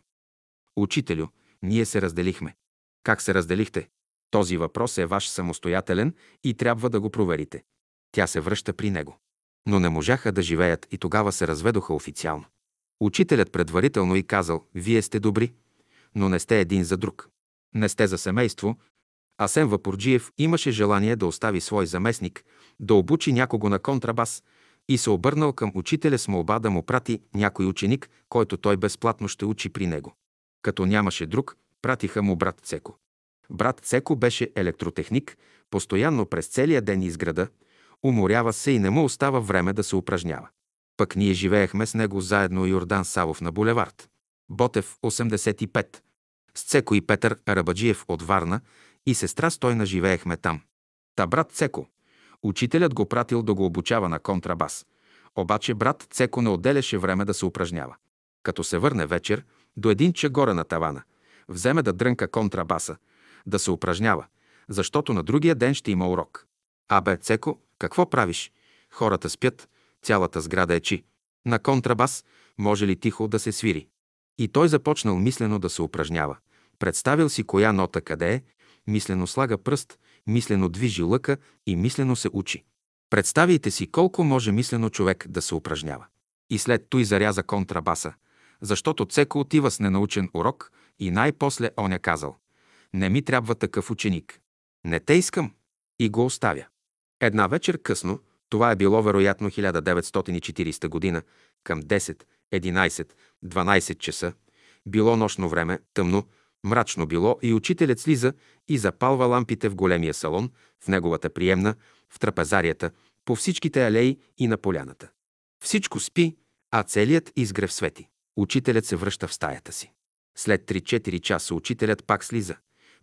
«Учителю, ние се разделихме». «Как се разделихте?» Този въпрос е ваш самостоятелен и трябва да го проверите. Тя се връща при него. Но не можаха да живеят и тогава се разведоха официално. Учителят предварително и казал: «Вие сте добри, но не сте един за друг. Не сте за семейство». Асен Вапурджиев имаше желание да остави свой заместник, да обучи някого на контрабас и се обърнал към учителя с молба да му прати някой ученик, който той безплатно ще учи при него. Като нямаше друг, пратиха му брат Цеко. Брат Цеко беше електротехник, постоянно през целия ден из града, уморява се и не му остава време да се упражнява. Пък ние живеехме с него заедно Йордан Савов на булевард Ботев 85. С Цеко и Петър Арабаджиев от Варна и сестра Стойна живеехме там. Та брат Цеко, учителят го пратил да го обучава на контрабас, обаче брат Цеко не отделяше време да се упражнява. Като се върне вечер, до един чагора на тавана, вземе да дрънка контрабаса, да се упражнява, защото на другия ден ще има урок. «Абе, Цеко, какво правиш? Хората спят, цялата сграда е чи. На контрабас може ли тихо да се свири?» И той започнал мислено да се упражнява. Представил си коя нота къде е, мислено слага пръст, мислено движи лъка и мислено се учи. Представяйте си колко може мислено човек да се упражнява. И след той заряза контрабаса, защото Цеко отива с ненаучен урок и най-после оня казал: «Не ми трябва такъв ученик. Не те искам». и го оставя. Една вечер късно, това е било вероятно 1940 година, към 10, 11, 12 часа, било нощно време, тъмно, мрачно било и учителят слиза и запалва лампите в големия салон, в неговата приемна, в трапезарията, по всичките алеи и на поляната. Всичко спи, а целият изгрев свети. Учителят се връща в стаята си. След 3-4 часа учителят пак слиза,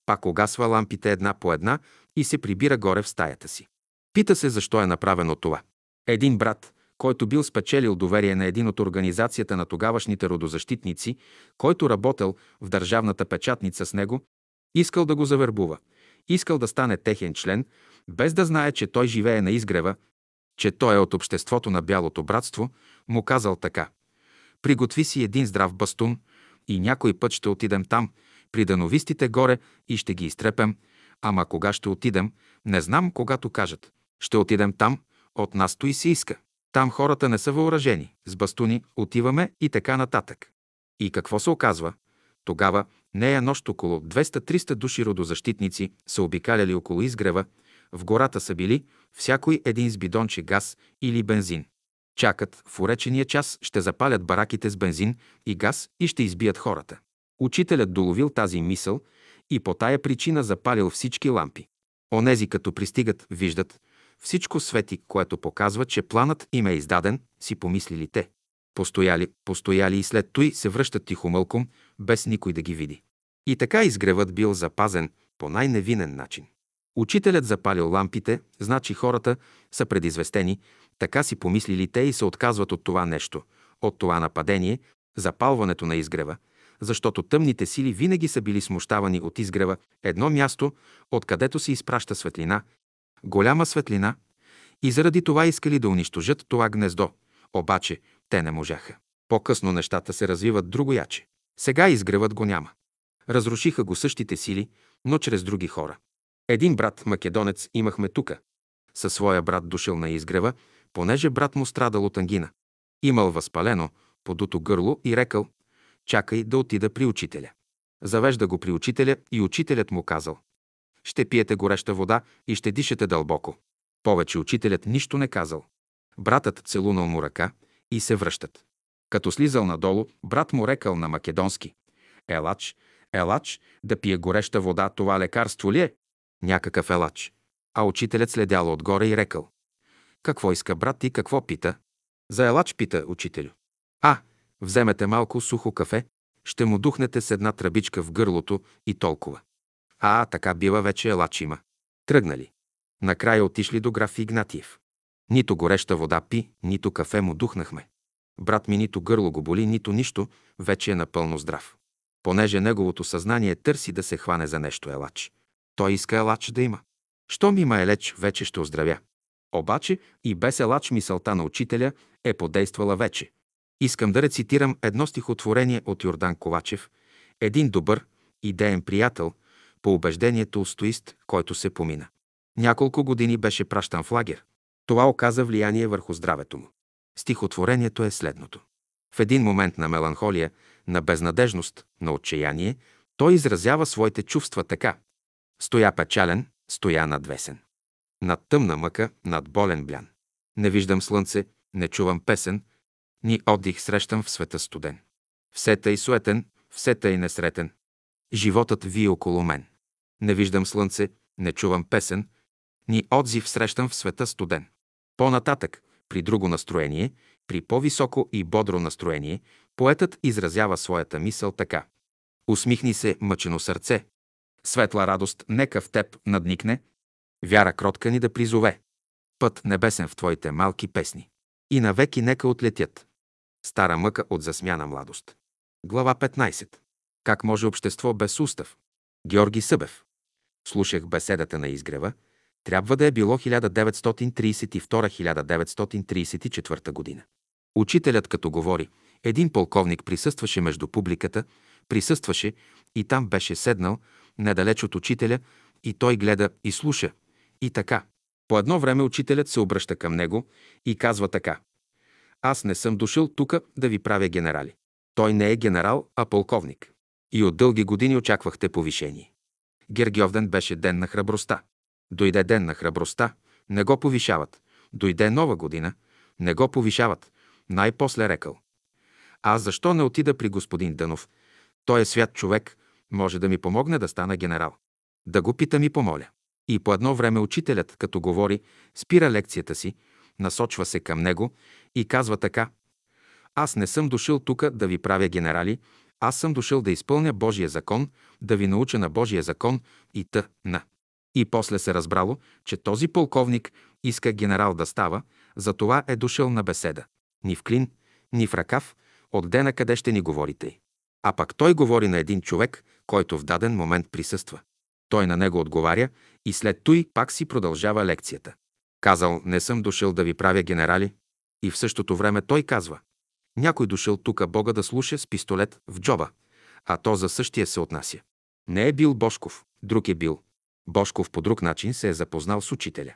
пак огасва лампите една по една и се прибира горе в стаята си. Пита се защо е направено това. Един брат, който бил спечелил доверие на един от организацията на тогавашните родозащитници, който работел в държавната печатница с него, искал да го завербува, искал да стане техен член, без да знае, че той живее на изгрева, че той е от обществото на Бялото братство, му казал така: приготви си един здрав бастун и някой път ще отидем там, при дановистите горе и ще ги изтрепем, ама кога ще отидем, не знам, когато кажат. Ще отидем там, от нас то и се иска. Там хората не са въоръжени, с бастуни отиваме и така нататък. И какво се оказва? Тогава, нея нощ около 200-300 души родозащитници са обикаляли около изгрева, в гората са били, всякой един с бидонче газ или бензин. Чакат, в уречения час ще запалят бараките с бензин и газ и ще избият хората. Учителят доловил тази мисъл и по тая причина запалил всички лампи. Онези, като пристигат, виждат всичко свети, което показва, че планът им е издаден, си помислили те. Постояли и след той се връщат тихомълком, без никой да ги види. И така изгревът бил запазен по най-невинен начин. Учителят запалил лампите, значи хората са предизвестени, така си помислили те и се отказват от това нещо, от това нападение, запалването на изгрева, защото тъмните сили винаги са били смущавани от изгрева, едно място, откъдето се изпраща светлина, голяма светлина, и заради това искали да унищожат това гнездо, обаче те не можаха. По-късно нещата се развиват другояче. Сега изгревът го няма. Разрушиха го същите сили, но чрез други хора. Един брат македонец имахме тука. Със своя брат дошъл на изгрева, понеже брат му страдал от ангина. Имал възпалено, подуто гърло и рекал: чакай да отида при учителя. Завежда го при учителя и учителят му казал: ще пиете гореща вода и ще дишате дълбоко. Повече учителят нищо не казал. Братът целунал му ръка и се връщат. Като слизал надолу, брат му рекал на македонски: елач, елач, да пие гореща вода, това лекарство ли е? Някакъв елач. А учителят следял отгоре и рекал: какво иска брат и какво пита? За елач пита, учителю. Вземете малко сухо кафе, ще му духнете с една тръбичка в гърлото и толкова. Така бива, вече елач има. Тръгнали. Накрая отишли до граф Игнатиев. Нито гореща вода пи, нито кафе му духнахме. Брат ми нито гърло го боли, нито нищо, вече е напълно здрав. Понеже неговото съзнание търси да се хване за нещо елач. Той иска елач да има. Щом има елеч, вече ще оздравя. Обаче и без елач мисълта на учителя е подействала вече. Искам да рецитирам едно стихотворение от Йордан Ковачев, един добър, идеен приятел, по убеждението устоист, който се помина. Няколко години беше пращан в лагер. Това оказа влияние върху здравето му. Стихотворението е следното. В един момент на меланхолия, на безнадежност, на отчаяние, той изразява своите чувства така: стоя печален, стоя надвесен. Над тъмна мъка, над болен блян. Не виждам слънце, не чувам песен, ни отдих срещам в света студен. Все тъй суетен, все тъй несретен. Животът вие около мен. Не виждам слънце, не чувам песен, ни отзив срещам в света студен. По-нататък, при друго настроение, при по-високо и бодро настроение, поетът изразява своята мисъл така: усмихни се, мъчено сърце. Светла радост нека в теб надникне. Вяра кротка ни да призове. Път небесен в твоите малки песни. И навеки нека отлетят. Стара мъка от засмяна младост. Глава 15. Как може общество без устав? Георги Събев. Слушах беседата на изгрева. Трябва да е било 1932-1934 година. Учителят като говори, един полковник присъстваше между публиката, присъстваше и там беше седнал, недалеч от учителя, и той гледа и слуша. И така. По едно време учителят се обръща към него и казва така: аз не съм дошъл тука да ви правя генерали. Той не е генерал, а полковник. И от дълги години очаквахте повишение. Гергьовден беше ден на храбростта. Дойде ден на храбростта, не го повишават. Дойде нова година, не го повишават. Най-после рекал: аз защо не отида при господин Дънов? Той е свят човек, може да ми помогне да стана генерал. Да го питам и помоля. И по едно време учителят, като говори, спира лекцията си, насочва се към него и казва така: аз не съм дошъл тука да ви правя генерали, аз съм дошъл да изпълня Божия закон, да ви науча на Божия закон и т.н. И после се разбрало, че този полковник иска генерал да става, затова е дошъл на беседа. Ни в клин, ни в ръкав, от дена къде ще ни говорите. А пак той говори на един човек, който в даден момент присъства. Той на него отговаря и след туй пак си продължава лекцията. Казал: не съм дошъл да ви правя генерали. И в същото време той казва: някой дошъл тука Бога да слуша с пистолет в джоба, а то за същия се отнася. Не е бил Божков, друг е бил. Божков по друг начин се е запознал с учителя.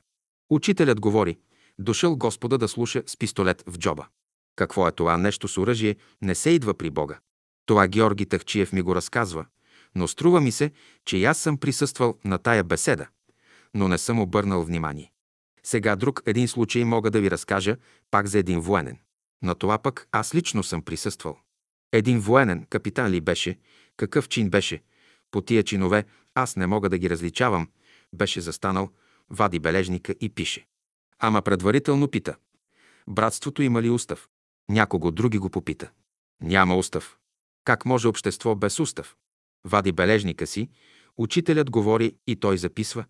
Учителят говори: дошъл Господа да слуша с пистолет в джоба. Какво е това нещо с оръжие, не се идва при Бога. Това Георги Тахчиев ми го разказва, но струва ми се, че и аз съм присъствал на тая беседа, но не съм обърнал внимание. Сега друг един случай мога да ви разкажа, пак за един военен. На това пък аз лично съм присъствал. Един военен, капитан ли беше, какъв чин беше, по тия чинове аз не мога да ги различавам, беше застанал, вади бележника и пише. Ама предварително пита: братството има ли устав? Някого други го попита: няма устав. Как може общество без устав? Вади бележника си, учителят говори и той записва.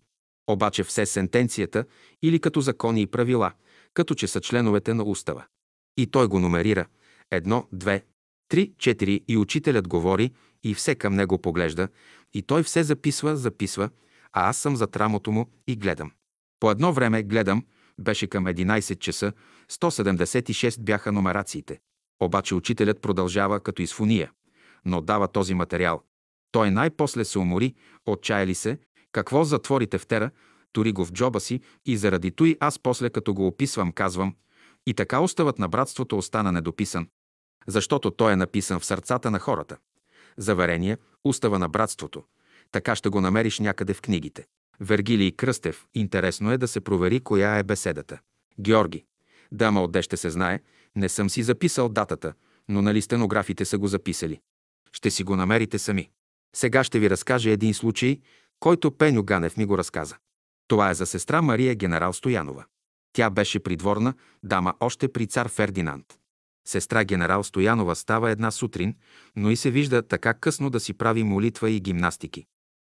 Обаче все сентенцията или като закони и правила, като че са членовете на устава. И той го номерира: 1, 2, 3, 4 и учителят говори и все към него поглежда и той все записва, а аз съм зад рамото му и гледам. По едно време гледам, беше към 11 часа, 176 бяха номерациите. Обаче учителят продължава като изфония, но дава този материал. Той най-после се умори, отчаяли се, какво затвори тефтера, тури го в джоба си и заради туй аз после като го описвам казвам: и така уставът на братството остана недописан, защото той е написан в сърцата на хората. Заверение, устава на братството. Така ще го намериш някъде в книгите. Вергилий Кръстев, интересно е да се провери коя е беседата. Георги: да, ама отде ще се знае, не съм си записал датата, но нали стенографите са го записали. Ще си го намерите сами. Сега ще ви разкажа един случай, който Пеню Ганев ми го разказа. Това е за сестра Мария генерал Стоянова. Тя беше придворна дама още при цар Фердинанд. Сестра генерал Стоянова става една сутрин, но и се вижда така късно да си прави молитва и гимнастики.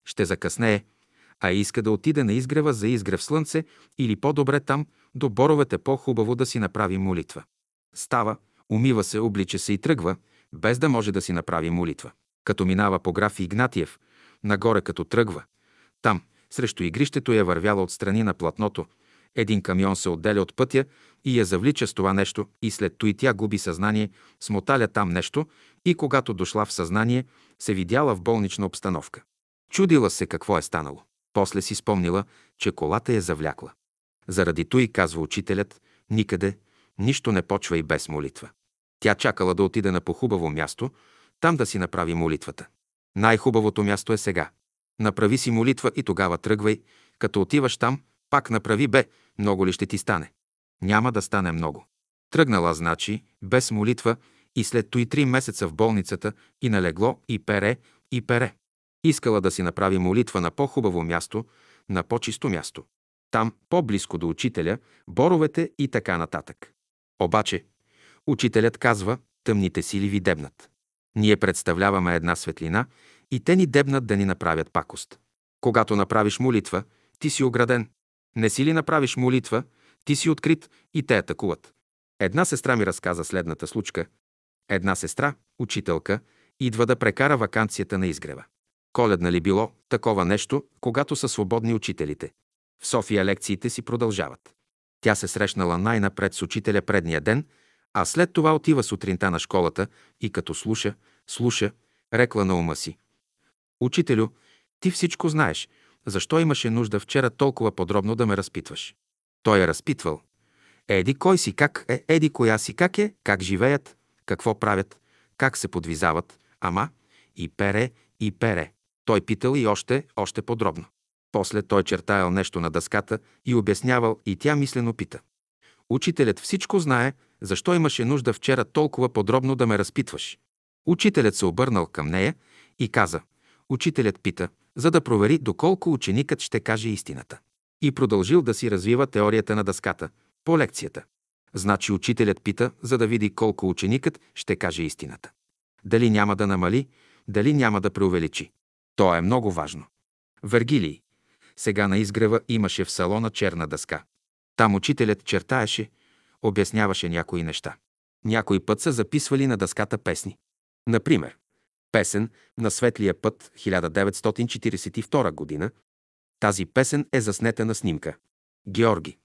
Ще закъснее, а иска да отиде на изгрева за изгрев слънце или по-добре там, до боровете по-хубаво да си направи молитва. Става, умива се, облича се и тръгва, без да може да си направи молитва. Като минава по граф Игнатиев, нагоре като тръгва, там, срещу игрището е вървяла отстрани на платното, един камион се отделя от пътя и я завлича с това нещо и след туй тя губи съзнание, смоталя там нещо и когато дошла в съзнание, се видяла в болнична обстановка. Чудила се какво е станало. После си спомнила, че колата я завлякла. Заради туй, казва учителят, никъде, нищо не почва и без молитва. Тя чакала да отиде на по-хубаво място, там да си направи молитвата. Най-хубавото място е сега. Направи си молитва и тогава тръгвай. Като отиваш там, пак направи. Много ли ще ти стане? Няма да стане много. Тръгнала, значи, без молитва и след той 3 месеца в болницата и налегло и пере. Искала да си направи молитва на по-хубаво място, на по-чисто място. Там, по-близко до учителя, боровете и така нататък. Обаче, учителят казва: тъмните сили ви дебнат. Ние представляваме една светлина и те ни дебнат да ни направят пакост. Когато направиш молитва, ти си ограден. Не си ли направиш молитва, ти си открит и те атакуват. Една сестра ми разказа следната случка. Една сестра, учителка, идва да прекара ваканцията на изгрева. Коледна ли било, такова нещо, когато са свободни учителите. В София лекциите си продължават. Тя се срещнала най-напред с учителя предния ден, а след това отива сутринта на школата и като слуша, рекла на ума си: учителю, ти всичко знаеш, защо имаше нужда вчера толкова подробно да ме разпитваш? Той е разпитвал. Еди кой си, как е, еди коя си, как е, как живеят, какво правят, как се подвизават, ама и пере. Той питал и още подробно. После той чертаял нещо на дъската и обяснявал, и тя мислено пита: „Учителят всичко знае, защо имаше нужда вчера толкова подробно да ме разпитваш?“ Учителят се обърнал към нея и каза: „Учителят пита, за да провери доколко ученикът ще каже истината.“ И продължил да си развива теорията на дъската по лекцията. Значи учителят пита, за да види колко ученикът ще каже истината. Дали няма да намали, дали няма да преувеличи. То е много важно. Вергилий. Сега на изгрева имаше в салона черна дъска. Там учителят чертаеше, обясняваше някои неща. Някой път са записвали на дъската песни. Например, песен „На светлия път“ 1942 година. Тази песен е заснета на снимка. Георги.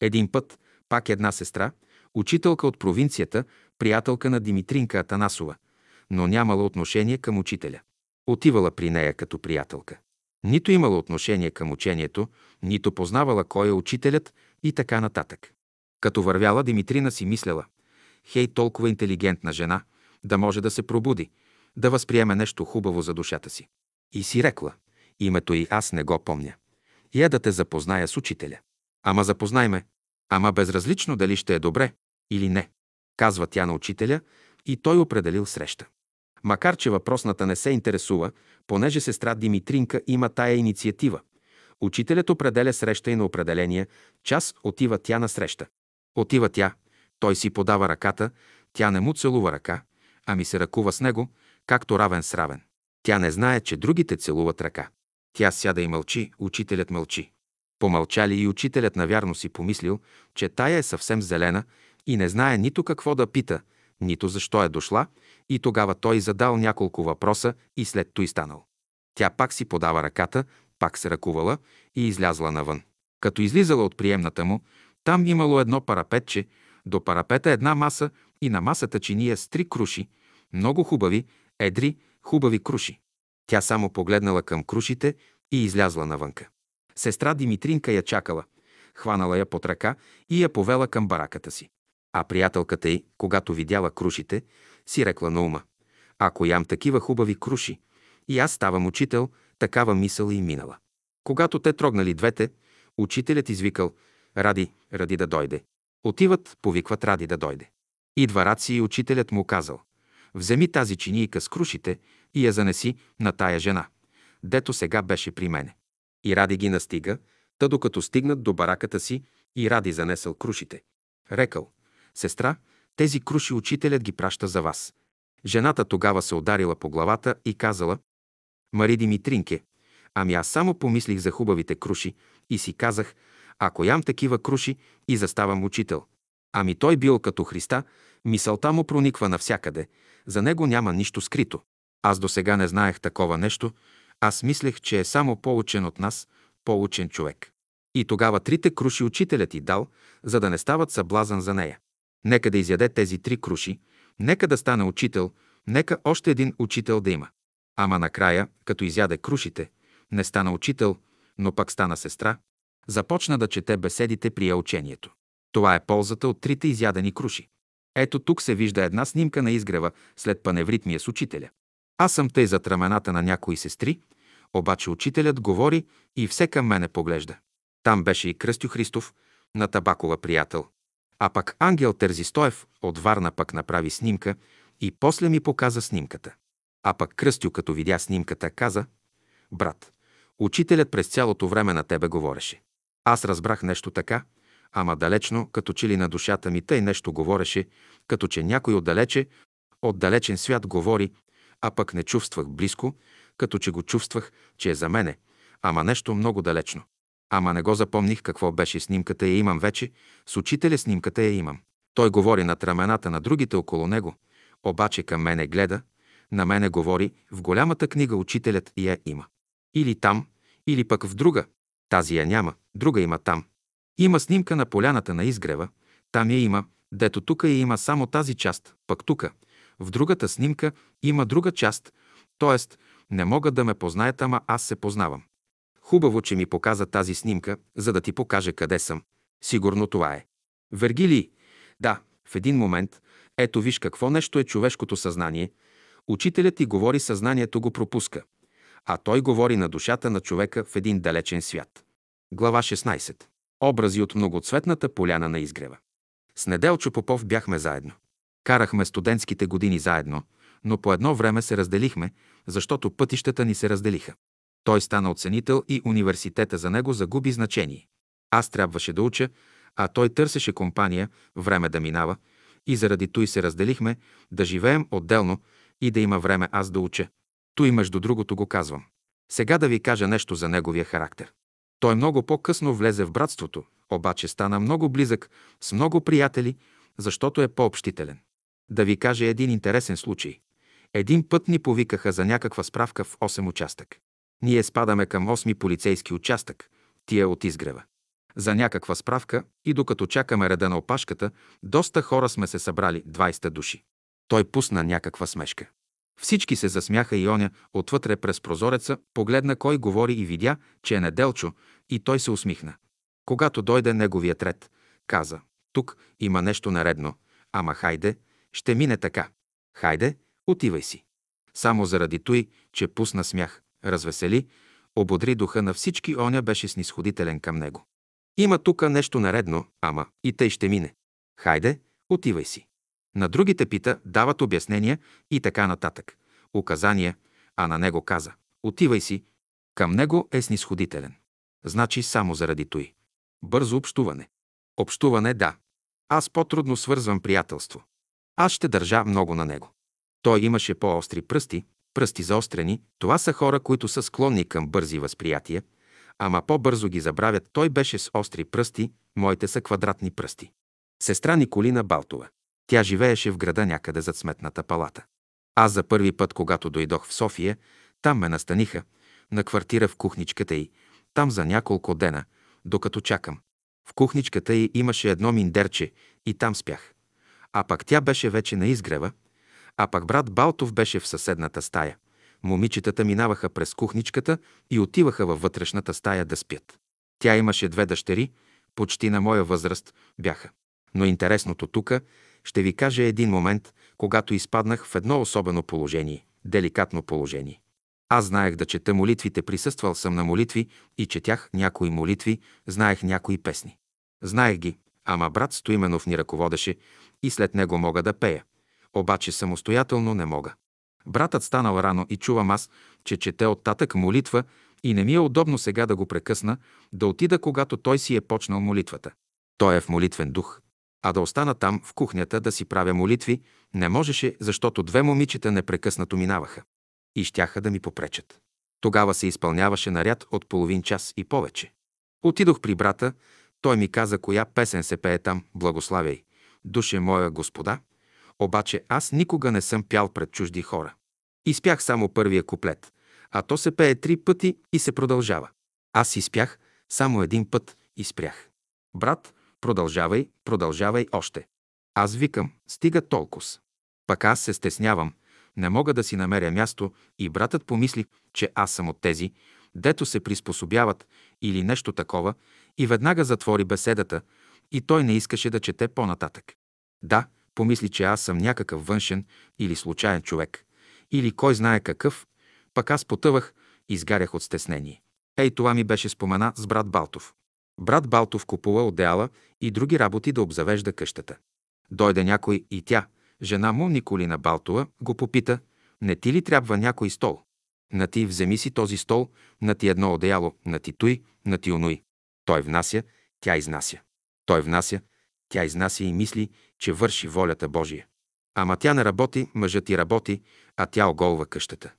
Един път, пак една сестра, учителка от провинцията, приятелка на Димитринка Атанасова, но нямала отношение към учителя. Отивала при нея като приятелка. Нито имала отношение към учението, нито познавала кой е учителят и така нататък. Като вървяла, Димитрина си мисляла: „Хей, толкова интелигентна жена, да може да се пробуди, да възприеме нещо хубаво за душата си.“ И си рекла: „Името й аз не го помня. Я да те запозная с учителя.“ „Ама запознай ме.“ „Ама безразлично дали ще е добре или не“, казва тя на учителя, и той определил среща. Макар че въпросната не се интересува, понеже сестра Димитринка има тая инициатива. Учителят определя среща и на определения час отива тя на среща. Отива тя, той си подава ръката, тя не му целува ръка, ами се ръкува с него, както равен с равен. Тя не знае, че другите целуват ръка. Тя сяда и мълчи, учителят мълчи. Помълчали и учителят навярно си помислил, че тая е съвсем зелена и не знае нито какво да пита, нито защо е дошла, и тогава той задал няколко въпроса и след той станал. Тя пак си подава ръката, пак се ръкувала и излязла навън. Като излизала от приемната му, там имало едно парапетче, до парапета една маса и на масата чиния с 3 круши, много хубави, едри, хубави круши. Тя само погледнала към крушите и излязла навънка. Сестра Димитринка я чакала, хванала я под ръка и я повела към бараката си. А приятелката й, когато видяла крушите, си рекла на ума: „Ако ям такива хубави круши, и аз ставам учител“, такава мисъл и минала. Когато те трогнали двете, учителят извикал: „Ради, Ради да дойде.“ Отиват, повикват Ради да дойде. Идва Раци и учителят му казал: „Вземи тази чинийка с крушите и я занеси на тая жена, дето сега беше при мене.“ И Ради ги настига, та докато стигнат до бараката си, и Ради занесъл крушите. Рекал: „Сестра, тези круши учителят ги праща за вас.“ Жената тогава се ударила по главата и казала: „Мари Димитринке, ами аз само помислих за хубавите круши и си казах, ако ям такива круши и заставам учител.“ Ами той бил като Христа, мисълта му прониква навсякъде, за него няма нищо скрито. „Аз досега не знаех такова нещо, аз мислех, че е само по-учен от нас, по-учен човек.“ И тогава 3 круши учителят й дал, за да не стават съблазън за нея. Нека да изяде тези 3 круши, нека да стане учител, нека още един учител да има. Ама накрая, като изяде крушите, не стана учител, но пък стана сестра. Започна да чете беседите при учението. Това е ползата от 3 изядени круши. Ето тук се вижда една снимка на изгрева след паневритмия с учителя. Аз съм тъй зад рамената на някои сестри, обаче учителят говори и все към мене поглежда. Там беше и Кръстю Христов, на Табакова приятел. А пък Ангел Терзистоев от Варна пък направи снимка и после ми показа снимката. А пък Кръстю, като видя снимката, каза: „Брат, учителят през цялото време на тебе говореше. Аз разбрах нещо така, ама далечно, като че ли на душата ми тъй нещо говореше, като че някой отдалече, от далечен свят говори, а пък не чувствах близко, като че го чувствах, че е за мене, ама нещо много далечно. Ама не го запомних какво беше, снимката я имам вече, с учителя снимката я имам. Той говори над рамената на другите около него, обаче към мене гледа, на мене говори, в голямата книга учителят я има. Или там, или пък в друга. Тази я няма, друга има там. Има снимка на поляната на изгрева, там я има, дето тук я има само тази част, пък тука. В другата снимка има друга част, т.е. не могат да ме познаят, ама аз се познавам. Хубаво, че ми показа тази снимка, за да ти покаже къде съм. Сигурно това е.“ Вергилий. Да, в един момент, ето виж какво нещо е човешкото съзнание. Учителят ти говори, съзнанието го пропуска. а той говори на душата на човека в един далечен свят. Глава 16. Образи от многоцветната поляна на Изгрева. С Неделчо Попов бяхме заедно. Карахме студентските години заедно, но по едно време се разделихме, защото пътищата ни се разделиха. Той стана оценител и университета за него загуби значение. Аз трябваше да уча, а той търсеше компания, време да минава, и заради той се разделихме да живеем отделно и да има време аз да уча. Той между другото го казвам. Сега да ви кажа нещо за неговия характер. Той много по-късно влезе в братството, обаче стана много близък, с много приятели, защото е по-общителен. Да ви кажа един интересен случай. Един път ни повикаха за някаква справка в 8 участък. Ние спадаме към 8-ми полицейски участък, тия от Изгрева. За някаква справка и докато чакаме реда на опашката, доста хора сме се събрали, 20 души. Той пусна някаква смешка. Всички се засмяха и оня отвътре през прозореца погледна кой говори и видя, че е Неделчо, и той се усмихна. Когато дойде неговият ред, каза: тук има нещо наредно, ама хайде, ще мине така. Хайде, отивай си. Само заради той, че пусна смях, развесели, ободри духа на всички, оня беше снисходителен към него. Има тука нещо наредно, ама и тъй ще мине. Хайде, отивай си. На другите пита, дават обяснения и така нататък. Указания, а на него каза: отивай си. Към него е снисходителен. Значи само заради той. Бързо общуване. Общуване, да. Аз по-трудно свързвам приятелство. Аз ще държа много на него. Той имаше по-остри пръсти, пръсти заострени. Това са хора, които са склонни към бързи възприятия, ама по-бързо ги забравят. Той беше с остри пръсти, моите са квадратни пръсти. Сестра Николина Балтова. Тя живееше в града някъде зад Сметната палата. Аз за първи път, когато дойдох в София, там ме настаниха, на квартира в кухничката й, там за няколко дена, докато чакам. В кухничката й имаше едно миндерче и там спях. А пък тя беше вече на Изгрева, а пък брат Балтов беше в съседната стая. Момичетата минаваха през кухничката и отиваха във вътрешната стая да спят. Тя имаше 2 дъщери, почти на моя възраст бяха. Но интересното тука ще ви кажа един момент, когато изпаднах в едно особено положение, деликатно положение. Аз знаех да чета молитвите, присъствал съм на молитви и четях някои молитви, знаех някои песни. Знаех ги, ама брат Стоименов ни ръководеше и след него мога да пея. Обаче самостоятелно не мога. Братът станал рано и чувам аз, че чете оттатък молитва и не ми е удобно сега да го прекъсна, да отида когато той си е почнал молитвата. Той е в молитвен дух. А да остана там в кухнята да си правя молитви не можеше, защото 2 момичета непрекъснато минаваха и щяха да ми попречат. Тогава се изпълняваше наряд от половин час и повече. Отидох при брата, той ми каза коя песен се пее там, благославяй, душе моя Господа, обаче аз никога не съм пял пред чужди хора. Изпях само първия куплет, а то се пее 3 пъти и се продължава. Аз изпях само един път и спрях. Брат: продължавай, продължавай още. Аз викам: стига толкос. Пък аз се стеснявам, не мога да си намеря място и братът помисли, че аз съм от тези, дето се приспособяват или нещо такова, и веднага затвори беседата, и той не искаше да чете по-нататък. Да, помисли, че аз съм някакъв външен или случайен човек, или кой знае какъв, пък аз потъвах, изгарях от стеснение. Ей, това ми беше спомена с брат Балтов. Брат Балтов купува одеяла и други работи да обзавежда къщата. Дойде някой и тя, жена му Николина Балтова, го попита: не ти ли трябва някой стол? На ти вземи си този стол, на ти едно одеяло, на ти туй, на ти онуй. Той внася, тя изнася. Той внася, тя изнася и мисли, че върши волята Божия. Ама тя не работи, мъжът и работи, а тя оголва къщата.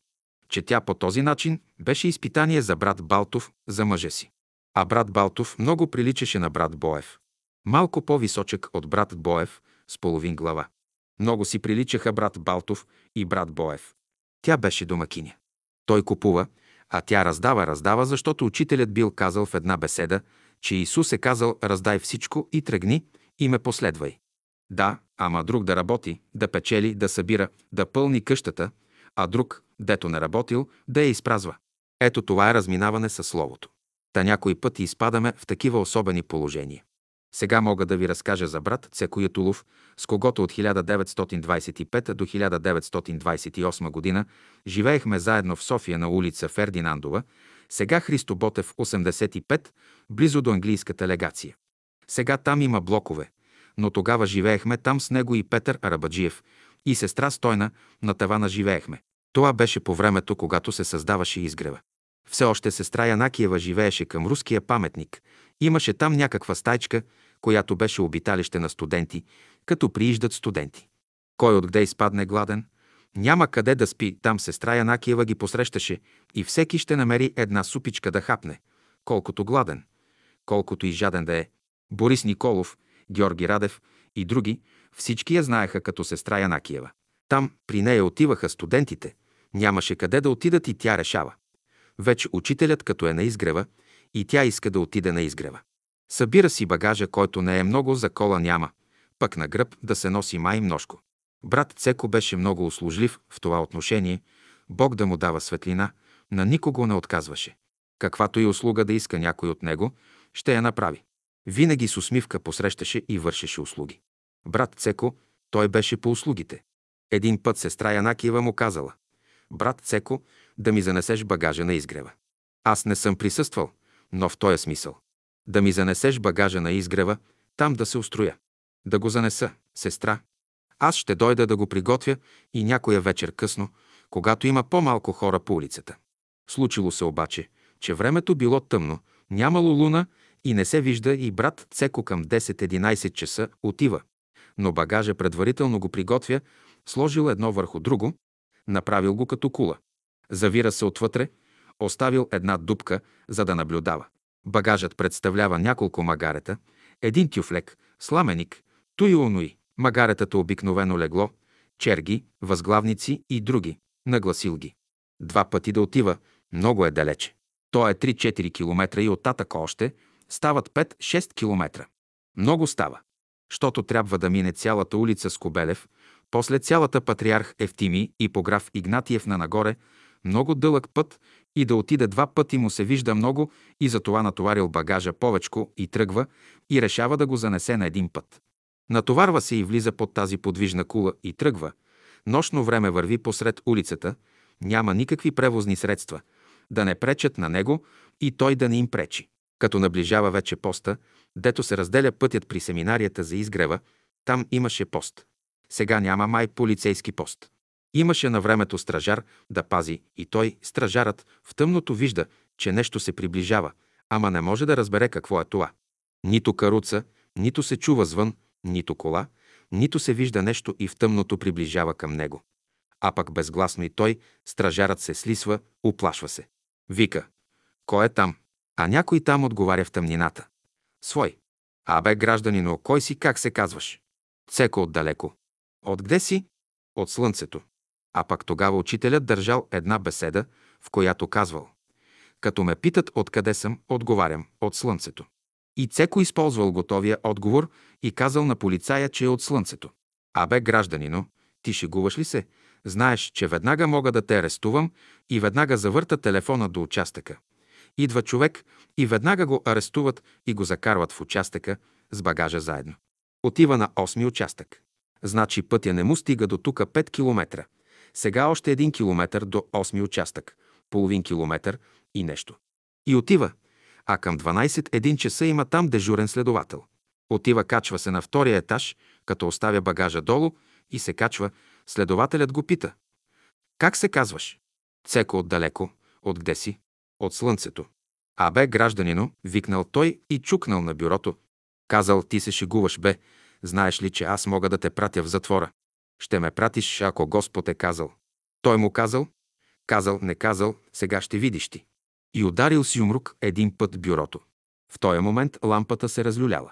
Че тя по този начин беше изпитание за брат Балтов, за мъжа си. А брат Балтов много приличаше на брат Боев. Малко по-височък от брат Боев, с половин глава. Много си приличаха брат Балтов и брат Боев. Тя беше домакиня. Той купува, а тя раздава, защото учителят бил казал в една беседа, че Исус е казал: раздай всичко и тръгни и ме последвай. Да, ама друг да работи, да печели, да събира, да пълни къщата, а друг, дето не работил, да я изпразва. Ето това е разминаване със словото. Та някои пъти изпадаме в такива особени положения. Сега мога да ви разкажа за брат Цеко Ятулов, с когото от 1925 до 1928 година живеехме заедно в София на улица Фердинандова, сега Христо Ботев 85, близо до английската легация. Сега там има блокове, но тогава живеехме там с него и Петър Арабаджиев и сестра Стойна, на тавана живеехме. Това беше по времето, когато се създаваше изгрева. Все още сестра Янакиева живееше към руския паметник. Имаше там някаква стайчка, която беше обиталище на студенти, като прииждат студенти. Кой откъде изпадне гладен, няма къде да спи, там сестра Янакиева ги посрещаше и всеки ще намери една супичка да хапне, колкото гладен, колкото и жаден да е. Борис Николов, Георги Радев и други, всички я знаеха като сестра Янакиева. Там при нея отиваха студентите, нямаше къде да отидат и тя решава. Вече учителят като е на изгрева и тя иска да отиде на изгрева. Събира си багажа, който не е много, за кола няма, пък на гръб да се носи май множко. Брат Цеко беше много услужлив в това отношение, Бог да му дава светлина, на никого не отказваше. Каквато и услуга да иска някой от него, ще я направи. Винаги с усмивка посрещаше и вършеше услуги. Брат Цеко, той беше по услугите. Един път сестра Янакиева му казала: брат Цеко, да ми занесеш багажа на изгрева. Аз не съм присъствал, но в този смисъл. Да ми занесеш багажа на изгрева, там да се устроя. Да го занеса, сестра. Аз ще дойда да го приготвя и някоя вечер късно, когато има по-малко хора по улицата. Случило се обаче, че времето било тъмно, нямало луна и не се вижда, и брат Цеко към 10-11 часа отива. Но багажа предварително го приготвя, сложил едно върху друго, направил го като кула. Завира се отвътре, оставил една дупка, за да наблюдава. Багажът представлява няколко магарета, един тюфлек, сламеник, туй онуй. Магаретата обикновено легло, черги, възглавници и други. Нагласил ги. Два пъти да отива, много е далече. То е 3-4 км и оттатък още, стават 5-6 км. Много става. Щото трябва да мине цялата улица Скобелев, после цялата Патриарх Евтимий и по граф Игнатиев на нагоре, много дълъг път, и да отиде два пъти му се вижда много, и затова натоварил багажа повечко и тръгва и решава да го занесе на един път. Натоварва се и влиза под тази подвижна кула и тръгва. Нощно време върви посред улицата, няма никакви превозни средства, да не пречат на него и той да не им пречи. Като наближава вече поста, дето се разделя пътят при семинарията за изгрева, там имаше пост. Сега няма май полицейски пост. Имаше на времето стражар да пази и той, стражарът, в тъмното вижда, че нещо се приближава, ама не може да разбере какво е това. Нито каруца, нито се чува звън, нито кола, нито се вижда нещо и в тъмното приближава към него. А пък безгласно и той, стражарът, се слисва, оплашва се. Вика: кой е там? А някой там отговаря в тъмнината: свой. Абе, гражданино, кой си, как се казваш? Цеко отдалеко. Откъде си? От слънцето. А пък тогава учителят държал една беседа, в която казвал: като ме питат откъде съм, отговарям: от слънцето. И Цеко използвал готовия отговор и казал на полицая, че е от слънцето. Абе, гражданино, ти шегуваш ли се? Знаеш, че веднага мога да те арестувам. И веднага завърта телефона до участъка. Идва човек и веднага го арестуват и го закарват в участъка с багажа заедно. Отива на 8-ми участък. Значи пътя не му стига до тука 5 км. Сега още 1 км до 8-ми участък, половин километър и нещо. И отива, а към 12-1 часа има там дежурен следовател. Отива, качва се на втория етаж, като оставя багажа долу и се качва, следователят го пита: как се казваш? Цеко отдалеко: откъде си? От слънцето. Абе, гражданино, викнал той и чукнал на бюрото. Казал: ти се шегуваш, бе. Знаеш ли, че аз мога да те пратя в затвора? Ще ме пратиш, ако Господ е казал. Той му казал: казал, не казал, сега ще видиш ти. И ударил с юмрук един път бюрото. В този момент лампата се разлюляла.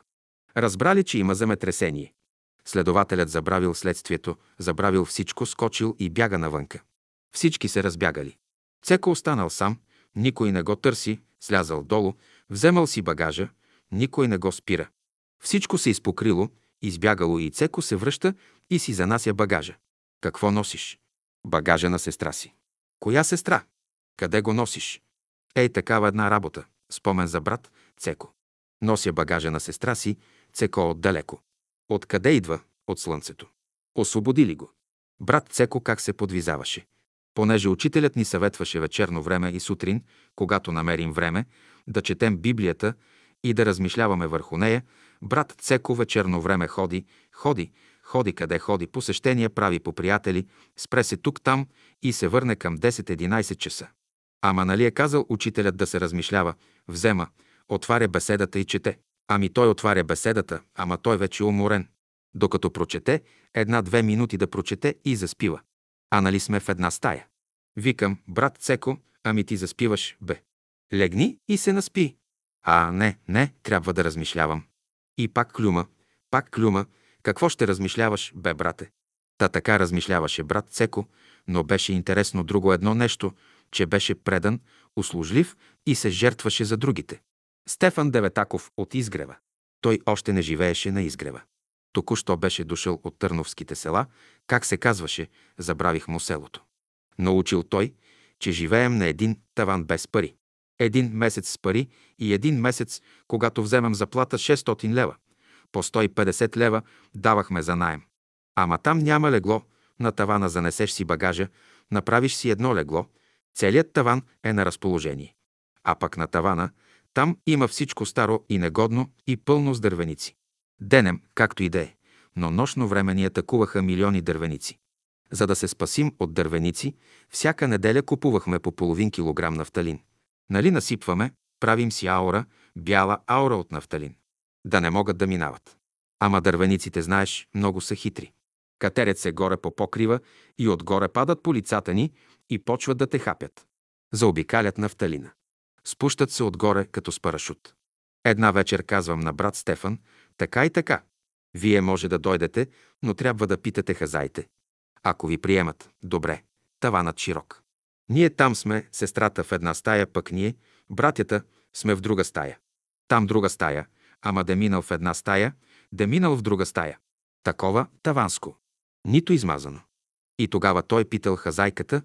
Разбрали, че има земетресение. Следователят забравил следствието, забравил всичко, скочил и бяга навънка. Всички се разбягали. Цеко останал сам, никой не го търси, слязал долу, вземал си багажа, никой не го спира. Всичко се изпокрило, избягало и Цеко се връща и си занася багажа. Какво носиш? Багажа на сестра си. Коя сестра? Къде го носиш? Ей, такава една работа. Спомен за брат Цеко. Нося багажа на сестра си, Цеко отдалеко. Откъде идва? От слънцето. Освободи ли го? Брат Цеко как се подвизаваше. Понеже учителят ни съветваше вечерно време и сутрин, когато намерим време, да четем Библията и да размишляваме върху нея, брат Цеко вечерно време ходи къде ходи, посещения прави по приятели, спре се тук-там и се върне към 10-11 часа. Ама нали е казал учителят да се размишлява, взема, отваря беседата и чете. Ами той отваря беседата, ама той вече е уморен. Докато прочете, 1-2 минути да прочете и заспива. А нали сме в една стая? Викам, брат Цеко, ами ти заспиваш, бе. Легни и се наспи. А, не, трябва да размишлявам. И пак клюма, какво ще размишляваш, бе, брате? Та така размишляваше брат Цеко, но беше интересно друго едно нещо, че беше предан, услужлив и се жертваше за другите. Стефан Деветаков от Изгрева. Той още не живееше на Изгрева. Току-що беше дошъл от Търновските села, как се казваше, забравих му селото. Научил той, че живеем на един таван без пари. Един месец с пари и един месец, когато вземем заплата 600 лева. По 150 лева давахме за наем. Ама там няма легло, на тавана занесеш си багажа, направиш си едно легло, целият таван е на разположение. А пък на тавана, там има всичко старо и негодно и пълно с дървеници. Денем, както и да е, но нощно време ни атакуваха милиони дървеници. За да се спасим от дървеници, всяка неделя купувахме по половин килограм нафталин. Нали насипваме, правим си аура, бяла аура от нафталин. Да не могат да минават. Ама дървениците, знаеш, много са хитри. Катерят се горе по покрива и отгоре падат по лицата ни и почват да те хапят. Заобикалят нафталина. Спущат се отгоре като с парашут. Една вечер казвам на брат Стефан, така и така. Вие може да дойдете, но трябва да питате хазаите. Ако ви приемат, добре, таванът широк. Ние там сме, сестрата в една стая, пък ние, братята, сме в друга стая. Там друга стая, ама де минал в една стая, де минал в друга стая. Такова таванско. Нито измазано. И тогава той питал хазайката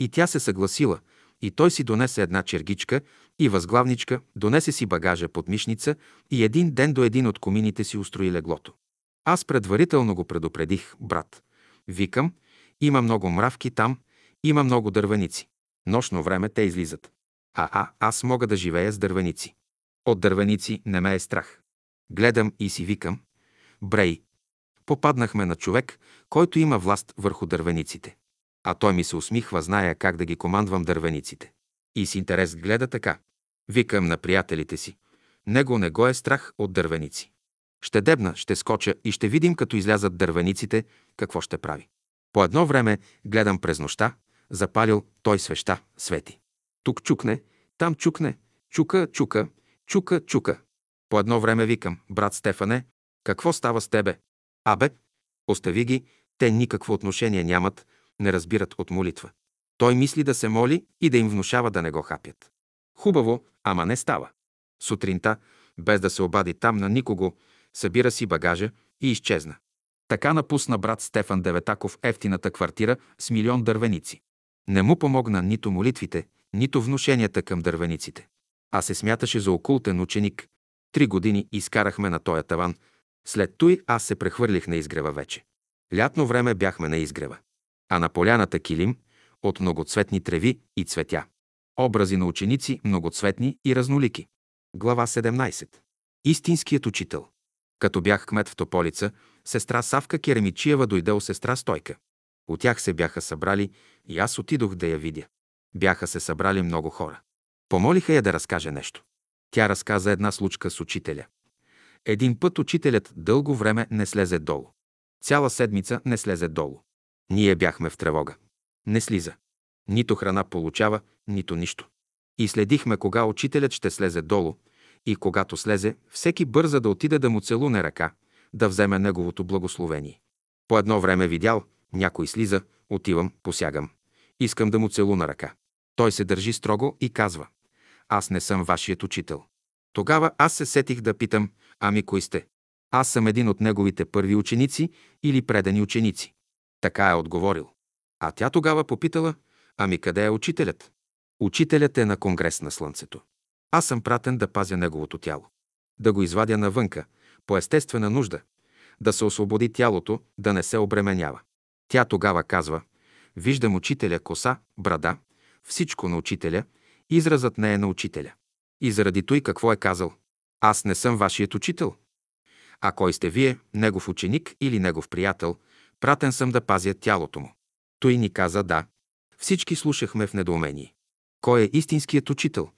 и тя се съгласила, и той си донесе една чергичка и възглавничка, донесе си багажа под мишница и един ден до един от комините си устрои леглото. Аз предварително го предупредих, брат. Викам, има много мравки там, има много дървеници. Нощно време те излизат. Аз мога да живея с дървеници. От дървеници не ме е страх. Гледам и си викам, брей, попаднахме на човек, който има власт върху дървениците. А той ми се усмихва, зная как да ги командвам дървениците. И с интерес гледа така. Викам на приятелите си. Него не го е страх от дървеници. Ще дебна, ще скоча и ще видим, като излязат дървениците, какво ще прави. По едно време гледам през нощта, запалил той свеща, свети. Тук чукне, там чукне, чука. По едно време викам, брат Стефане, какво става с тебе? Абе, остави ги, те никакво отношение нямат, не разбират от молитва. Той мисли да се моли и да им внушава да не го хапят. Хубаво, ама не става. Сутринта, без да се обади там на никого, събира си багажа и изчезна. Така напусна брат Стефан Деветаков евтината квартира с милион дървеници. Не му помогна нито молитвите, нито внушенията към дървениците. А се смяташе за окултен ученик. 3 години изкарахме на тоя таван. След той аз се прехвърлих на Изгрева вече. Лятно време бяхме на Изгрева. А на поляната килим от многоцветни треви и цветя. Образи на ученици многоцветни и разнолики. Глава 17. Истинският учител. Като бях кмет в Тополица, сестра Савка Керемичиева дойде у сестра Стойка. От тях се бяха събрали и аз отидох да я видя. Бяха се събрали много хора. Помолиха я да разкаже нещо. Тя разказа една случка с учителя. Един път учителят дълго време не слезе долу. Цяла седмица не слезе долу. Ние бяхме в тревога. Не слиза. Нито храна получава, нито нищо. И следихме кога учителят ще слезе долу, и когато слезе, всеки бърза да отиде да му целуне ръка, да вземе неговото благословение. По едно време видял, някой слиза, отивам, посягам. Искам да му целуна ръка. Той се държи строго и казва, аз не съм вашият учител. Тогава аз се сетих да питам, ами кой сте? Аз съм един от неговите първи ученици или предани ученици. Така е отговорил. А тя тогава попитала, ами къде е учителят? Учителят е на конгрес на Слънцето. Аз съм пратен да пазя неговото тяло. Да го извадя навънка, по естествена нужда, да се освободи тялото, да не се обременява. Тя тогава казва: виждам учителя, коса, брада, всичко на учителя, изразът не е на учителя. И заради той какво е казал? Аз не съм вашият учител. А кой сте вие, негов ученик или негов приятел, пратен съм да пазя тялото му. Той ни каза да. Всички слушахме в недоумение. Кой е истинският учител?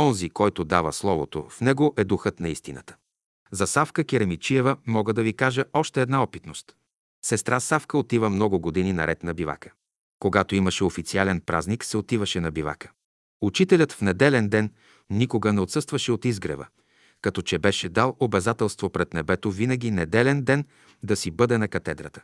Онзи, който дава словото, в него е духът на истината. За Савка Керемичиева мога да ви кажа още една опитност. Сестра Савка отива много години наред на бивака. Когато имаше официален празник, се отиваше на бивака. Учителят в неделен ден никога не отсъстваше от изгрева, като че беше дал обязателство пред небето винаги неделен ден да си бъде на катедрата.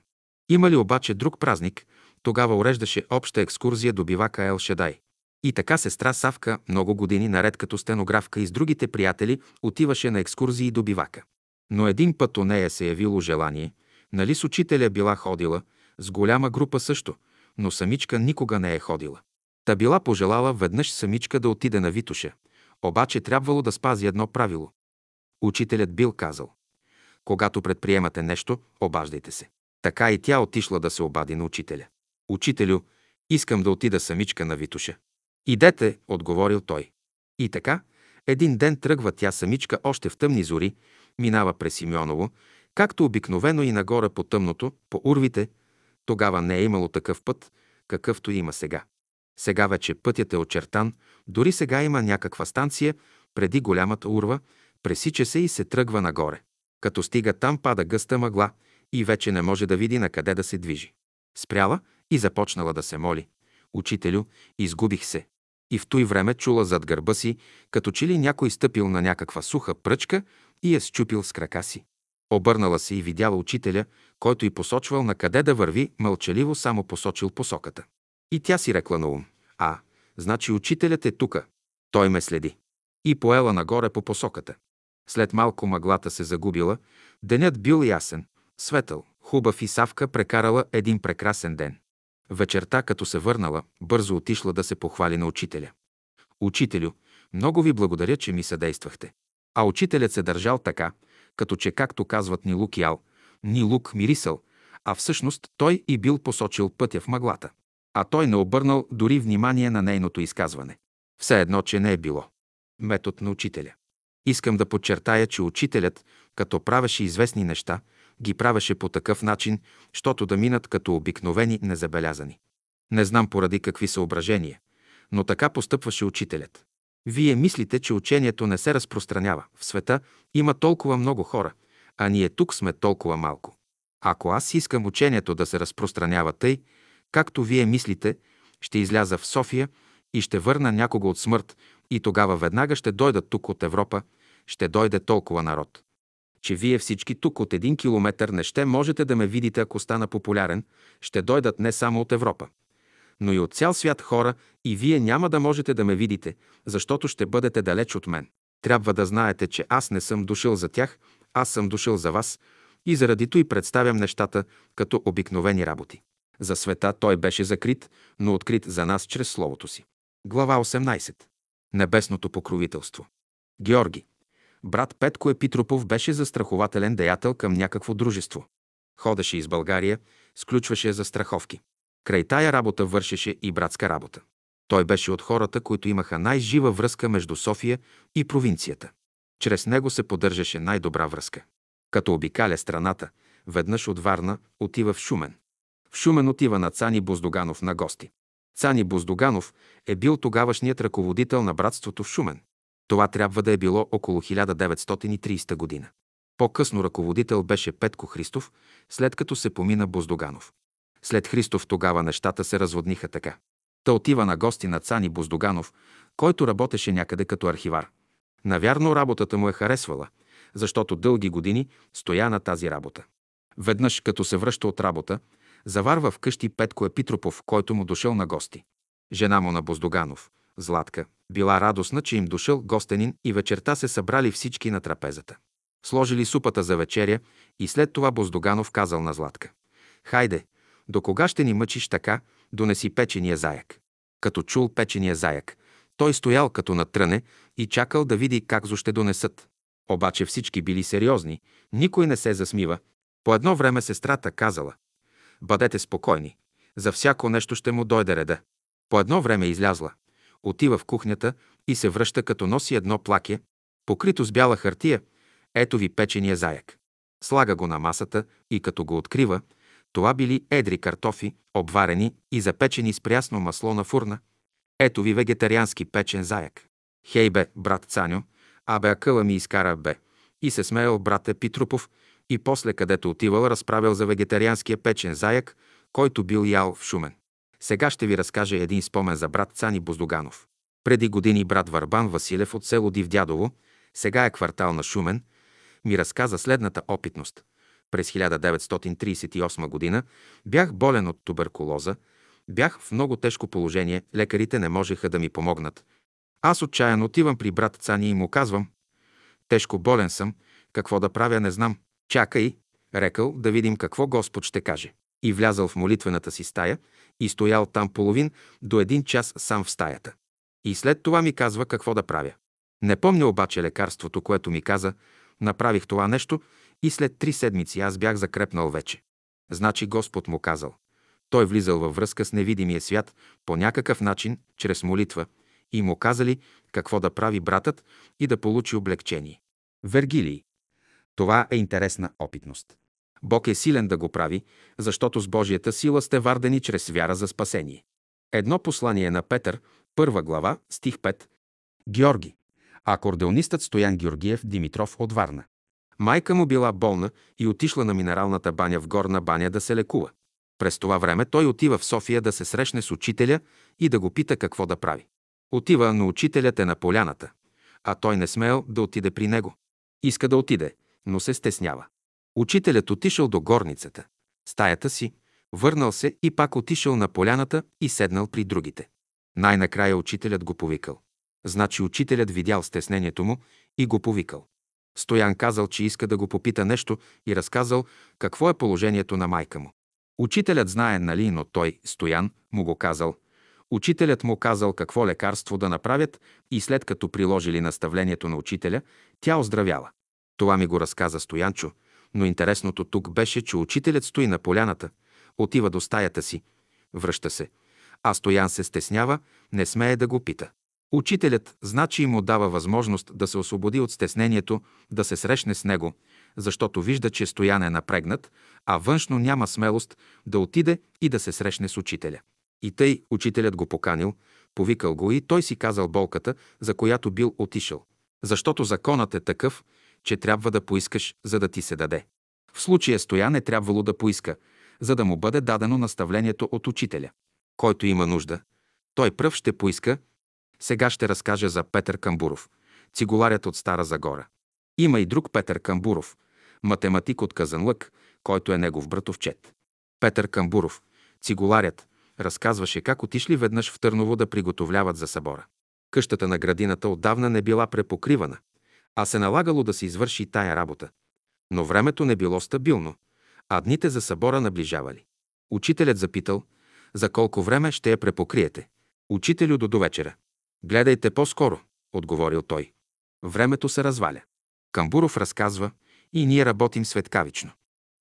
Има ли обаче друг празник, тогава уреждаше обща екскурзия до бивака Ел Шедай. И така сестра Савка много години наред като стенографка и с другите приятели отиваше на екскурзии до бивака. Но един път у нея се явило желание, нали с учителя била ходила, с голяма група също, но самичка никога не е ходила. Та била пожелала веднъж самичка да отиде на Витоша, обаче трябвало да спази едно правило. Учителят бил казал: когато предприемате нещо, обаждайте се. Така и тя отишла да се обади на учителя. Учителю, искам да отида самичка на Витоша. Идете, отговорил той. И така, един ден тръгва тя самичка още в тъмни зори, минава през Симеоново, както обикновено и нагоре по тъмното, по урвите. Тогава не е имало такъв път, какъвто има сега. Сега вече пътят е очертан, дори сега има някаква станция, преди голямата урва, пресича се и се тръгва нагоре. Като стига там, пада гъста мъгла и вече не може да види на къде да се движи. Спряла и започнала да се моли: учителю, изгубих се. И в той време чула зад гърба си, като че ли някой стъпил на някаква суха пръчка и я счупил с крака си. Обърнала се и видяла учителя, който й посочвал на къде да върви, мълчаливо само посочил посоката. И тя си рекла на ум: а, значи учителят е тука, той ме следи. И поела нагоре по посоката. След малко мъглата се загубила, денят бил ясен, светъл, хубав и Савка прекарала един прекрасен ден. Вечерта, като се върнала, бързо отишла да се похвали на учителя. Учителю, много ви благодаря, че ми съдействахте. А учителят се държал така, като че, както казват, ни лук ял, ни лук мирисал, а всъщност той и бил посочил пътя в мъглата. А той не обърнал дори внимание на нейното изказване. Все едно, че не е било. Метод на учителя. Искам да подчертая, че учителят, като правеше известни неща, ги правеше по такъв начин, щото да минат като обикновени незабелязани. Не знам поради какви съображения, но така постъпваше учителят. Вие мислите, че учението не се разпространява. В света има толкова много хора, а ние тук сме толкова малко. Ако аз искам учението да се разпространява тъй, както вие мислите, ще изляза в София и ще върна някого от смърт, и тогава веднага ще дойдат тук от Европа, ще дойде толкова народ, че вие всички тук от 1 километър не ще можете да ме видите, ако стана популярен, ще дойдат не само от Европа, но и от цял свят хора, и вие няма да можете да ме видите, защото ще бъдете далеч от мен. Трябва да знаете, че аз не съм дошъл за тях, аз съм дошъл за вас, и заради това представям нещата като обикновени работи. За света той беше закрит, но открит за нас чрез Словото си. Глава 18. Небесното покровителство. Георги. Брат Петко Епитропов беше застрахователен деятел към някакво дружество. Ходеше из България, сключваше застраховки. Край тая работа вършеше и братска работа. Той беше от хората, които имаха най-жива връзка между София и провинцията. Чрез него се поддържаше най-добра връзка. Като обикаля страната, веднъж от Варна отива в Шумен. В Шумен отива на Цани Боздоганов на гости. Цани Боздоганов е бил тогавашният ръководител на братството в Шумен. Това трябва да е било около 1930 година. По-късно ръководител беше Петко Христов, след като се помина Боздоганов. След Христов тогава нещата се разводниха така. Та отива на гости на Цани Боздоганов, който работеше някъде като архивар. Навярно работата му е харесвала, защото дълги години стоя на тази работа. Веднъж, като се връща от работа, заварва вкъщи Петко Епитропов, който му дошъл на гости. Жена му на Боздоганов, Златка, била радостна, че им дошъл гостенин, и вечерта се събрали всички на трапезата. Сложили супата за вечеря и след това Боздоганов казал на Златка: хайде, до кога ще ни мъчиш така, донеси печения заяк. Като чул печения заяк, той стоял като на тръне и чакал да види как зо ще донесат. Обаче всички били сериозни, никой не се засмива. По едно време сестрата казала: „Бъдете спокойни, за всяко нещо ще му дойде реда.“ По едно време излязла, отива в кухнята и се връща, като носи едно плаке, покрито с бяла хартия. Ето ви печения заяк. Слага го на масата и като го открива, това били едри картофи, обварени и запечени с прясно масло на фурна. Ето ви вегетариански печен заяк. „Хей бе, брат Цаню, абе акъла ми изкара бе.“ И се смеял брат Епитрупов и после където отивал разправил за вегетарианския печен заяк, който бил ял в Шумен. Сега ще ви разкажа един спомен за брат Цани Боздуганов. Преди години брат Върбан Василев от село Дивдядово, сега е квартал на Шумен, ми разказа следната опитност. През 1938 година бях болен от туберкулоза, бях в много тежко положение, лекарите не можеха да ми помогнат. Аз отчаяно отивам при брат Цани и му казвам: „Тежко болен съм, какво да правя не знам.“ „Чакай, рекал, да видим какво Господ ще каже.“ И влязал в молитвената си стая и стоял там половин до един час сам в стаята. И след това ми казва какво да правя. Не помня обаче лекарството, което ми каза. Направих това нещо и след 3 седмици аз бях закрепнал вече. Значи Господ му казал. Той влизал във връзка с невидимия свят по някакъв начин, чрез молитва, и му казали какво да прави братът и да получи облегчение. Вергилий. Това е интересна опитност. Бог е силен да го прави, защото с Божията сила сте вардени чрез вяра за спасение. Едно послание на Петър, 1 глава, стих 5. Георги. Акордеонистът Стоян Георгиев Димитров от Варна. Майка му била болна и отишла на минералната баня в Горна баня да се лекува. През това време той отива в София да се срещне с учителя и да го пита какво да прави. Отива, но учителят е на поляната, а той не смел да отиде при него. Иска да отиде, но се стеснява. Учителят отишъл до горницата, стаята си, върнал се и пак отишъл на поляната и седнал при другите. Най-накрая учителят го повикал. Значи учителят видял стеснението му и го повикал. Стоян казал, че иска да го попита нещо и разказал какво е положението на майка му. Учителят знае, нали, но той, Стоян, му го казал. Учителят му казал какво лекарство да направят и след като приложили наставлението на учителя, тя оздравяла. Това ми го разказа Стоянчо, но интересното тук беше, че учителят стои на поляната, отива до стаята си, връща се, а Стоян се стеснява, не смее да го пита. Учителят, значи, му дава възможност да се освободи от стеснението, да се срещне с него, защото вижда, че Стоян е напрегнат, а външно няма смелост да отиде и да се срещне с учителя. И тъй учителят го поканил, повикал го и той си казал болката, за която бил отишъл. Защото законът е такъв, че трябва да поискаш, за да ти се даде. В случая Стоян е трябвало да поиска, за да му бъде дадено наставлението от учителя. Който има нужда, той пръв ще поиска. Сега ще разкажа за Петър Камбуров, цигуларят от Стара Загора. Има и друг Петър Камбуров, математик от Казанлък, който е негов братовчет. Петър Камбуров, цигуларят, разказваше как отишли веднъж в Търново да приготовляват за събора. Къщата на градината отдавна не била препокривана, а се налагало да се извърши тая работа. Но времето не било стабилно, а дните за събора наближавали. Учителят запитал: „За колко време ще я препокриете?“ „Учителю, до довечера.“ „Гледайте по-скоро“, отговорил той. Времето се разваля. Камбуров разказва: „И ние работим светкавично.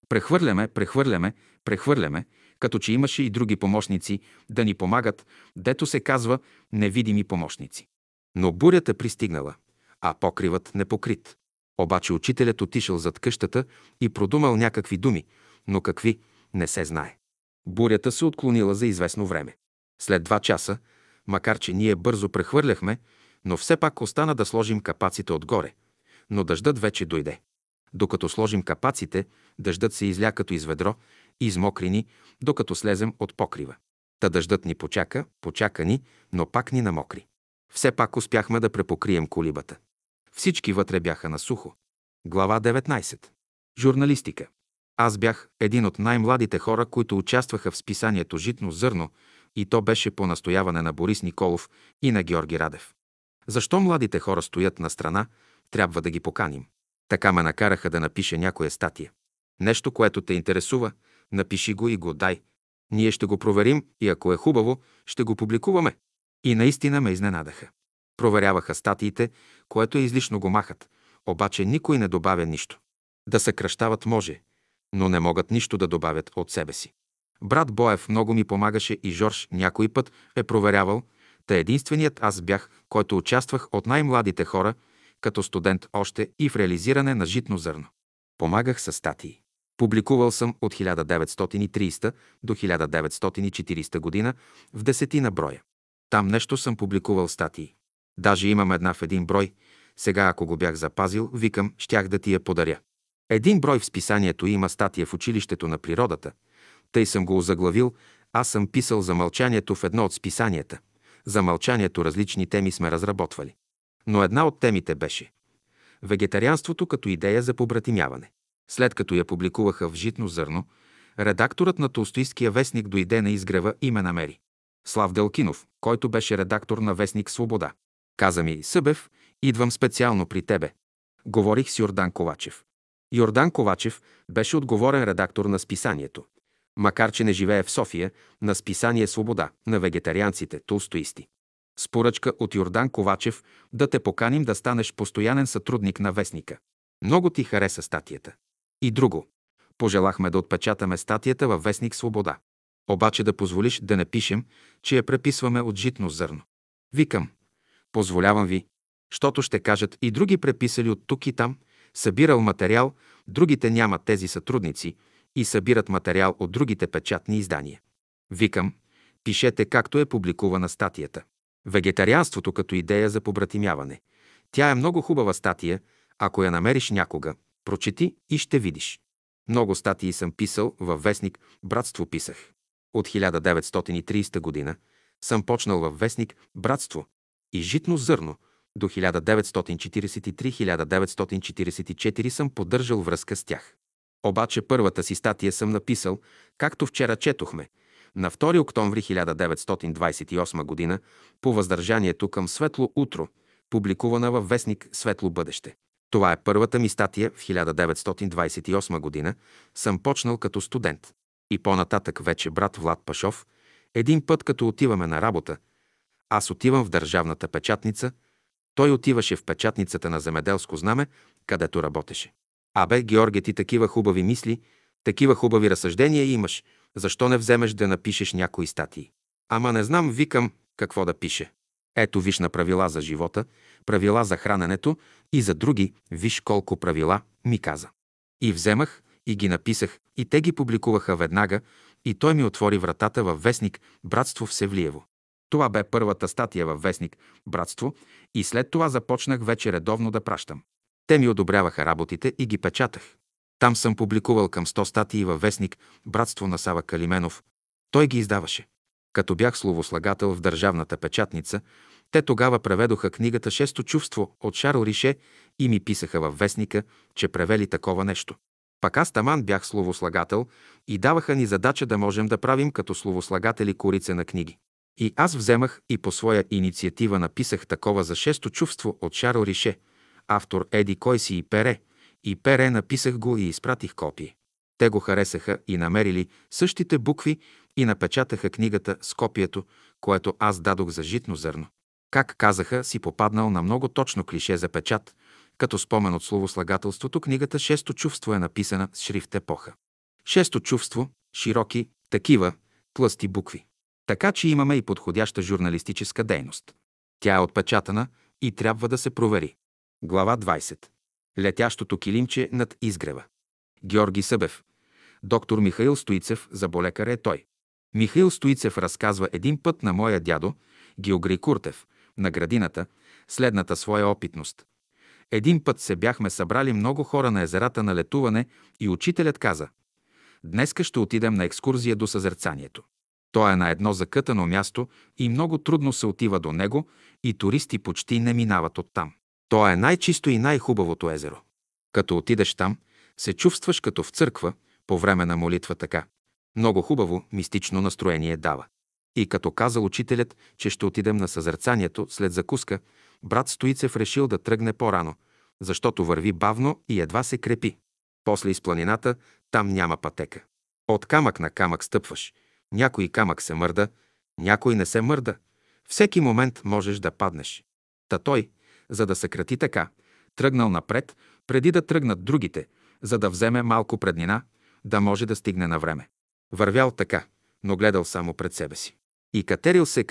Прехвърляме, като че имаше и други помощници да ни помагат, дето се казва невидими помощници. Но бурята пристигнала, а покривът не покрит. Обаче учителят отишъл зад къщата и продумал някакви думи, но какви, не се знае. Бурята се отклонила за известно време. След 2 часа, макар че ние бързо прехвърляхме, но все пак остана да сложим капаците отгоре. Но дъждът вече дойде. Докато сложим капаците, дъждът се изля като из ведро и измокри ни, докато слезем от покрива. Та дъждът ни почака ни, но пак ни намокри. Все пак успяхме да препокрием колибата. Всички вътре бяха на сухо.“ Глава 19. Журналистика. Аз бях един от най-младите хора, които участваха в списанието «Житно зърно», и то беше по настояване на Борис Николов и на Георги Радев. Защо младите хора стоят на страна, трябва да ги поканим. Така ме накараха да напиша някоя статия. Нещо, което те интересува, напиши го и го дай. Ние ще го проверим и ако е хубаво, ще го публикуваме. И наистина ме изненадаха. Проверяваха статиите, което е излишно го махат, обаче никой не добавя нищо. Да съкращават може, но не могат нищо да добавят от себе си. Брат Боев много ми помагаше и Жорж някой път е проверявал, та единственият аз бях, който участвах от най-младите хора, като студент още и в реализиране на житно зърно. Помагах със статии. Публикувал съм от 1930 до 1940 година в 10 броя. Там нещо съм публикувал статии. Даже имам една в 1 брой. Сега, ако го бях запазил, викам, щях да ти я подаря. 1 брой в списанието има статия в училището на природата. Тъй съм го озаглавил, аз съм писал за мълчанието в едно от списанията. За мълчанието различни теми сме разработвали. Но една от темите беше вегетарианството като идея за побратимяване. След като я публикуваха в житно зърно, редакторът на толстойския вестник дойде на изгрева и ме намери. Слав Делкинов, който беше редактор на вестник Свобода. Каза ми, Събев, идвам специално при тебе. Говорих с Йордан Ковачев. Йордан Ковачев беше отговорен редактор на списанието. Макар че не живее в София, на списание Свобода, на вегетарианците, толстоисти. С поръчка от Йордан Ковачев да те поканим да станеш постоянен сътрудник на вестника. Много ти хареса статията. И друго. Пожелахме да отпечатаме статията във вестник Свобода. Обаче да позволиш да не пишем, че я преписваме от житно зърно. Викам, позволявам ви, щото ще кажат и други преписали от тук и там, събирал материал, другите нямат тези сътрудници и събират материал от другите печатни издания. Викам, пишете както е публикувана статията. Вегетарианството като идея за побратимяване. Тя е много хубава статия, ако я намериш някога, прочети и ще видиш. Много статии съм писал във вестник «Братство» писах. От 1930 година съм почнал във вестник «Братство» и «Житно зърно». До 1943-1944 съм поддържал връзка с тях. Обаче първата си статия съм написал, както вчера четохме, на 2 октомври 1928 година по въздържанието към Светло утро, публикувана във вестник «Светло бъдеще». Това е първата ми статия. В 1928 година съм почнал като студент. И по-нататък вече брат Влад Пашов, един път като отиваме на работа, аз отивам в държавната печатница, той отиваше в печатницата на Земеделско знаме, където работеше. Абе, Георге, ти такива хубави мисли, такива хубави разсъждения имаш, защо не вземеш да напишеш някои статии? Ама не знам, викам, какво да пише. Ето виж на правила за живота, правила за храненето и за други, виж колко правила, ми каза. И вземах, и ги написах, и те ги публикуваха веднага, и той ми отвори вратата във вестник «Братство» в Севлиево. Това бе първата статия във вестник «Братство» и след това започнах вече редовно да пращам. Те ми одобряваха работите и ги печатах. Там съм публикувал към 100 статии във вестник «Братство» на Сава Калименов. Той ги издаваше. Като бях словослагател в държавната печатница, те тогава преведоха книгата «Шесто чувство» от Шарл Рише и ми писаха във вестника, че превели такова нещо. Пак аз таман бях словослагател и даваха ни задача да можем да правим като словослагатели корица на книги. И аз вземах и по своя инициатива написах такова за «Шесто чувство» от Шарл Рише, автор Еди Койси и Пере. И Пере написах го и изпратих копие. Те го харесаха и намерили същите букви и напечатаха книгата с копието, което аз дадох за житно зърно. Как казаха, си попаднал на много точно клише за печат, като спомен от словослагателството, книгата «Шесто чувство» е написана с шрифт епоха. Шесто чувство, широки, такива, плъсти букви. Така че имаме и подходяща журналистическа дейност. Тя е отпечатана и трябва да се провери. Глава 20. Летящото килимче над изгрева. Георги Събев. Доктор Михаил Стоицев, заболекар е той. Михаил Стоицев разказва един път на моя дядо, Георги Куртев, на градината, следната своя опитност. Един път се бяхме събрали много хора на езерата на летуване и учителят каза: «Днеска ще отидем на екскурзия до съзерцанието». То е на едно закътано място и много трудно се отива до него и туристи почти не минават оттам. То е най-чисто и най-хубавото езеро. Като отидеш там, се чувстваш като в църква, по време на молитва така. Много хубаво, мистично настроение дава. И като казал учителят, че ще отидем на съзерцанието след закуска, брат Стоицев решил да тръгне по-рано, защото върви бавно и едва се крепи. После из планината, там няма пътека. От камък на камък стъпваш. Някой камък се мърда, някой не се мърда. Всеки момент можеш да паднеш. Та той, за да съкрати така, тръгнал напред, преди да тръгнат другите, за да вземе малко преднина, да може да стигне на време. Вървял така, но гледал само пред себе си. И катерил се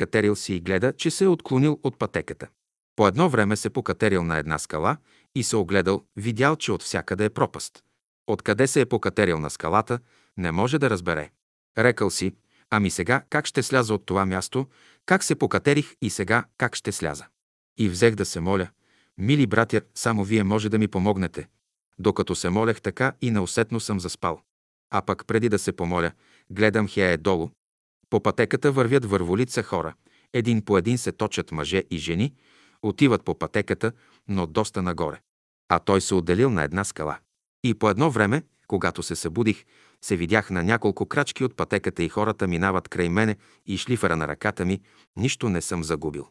и гледа, че се е отклонил от пътеката. По едно време се покатерил на една скала и се огледал, видял, че от всякъде е пропаст. Откъде се е покатерил на скалата, не може да разбере. Рекал си: ами сега как ще сляза от това място, как се покатерих и сега как ще сляза. И взех да се моля: мили братя, само вие може да ми помогнете. Докато се молех така и неусетно съм заспал. А пък преди да се помоля, гледам, хея е долу. По пътеката вървят върволица хора. Един по един се точат мъже и жени, отиват по пътеката, но доста нагоре. А той се отделил на една скала. И по едно време, когато се събудих, се видях на няколко крачки от пътеката и хората минават край мене и шлифера на ръката ми, нищо не съм загубил.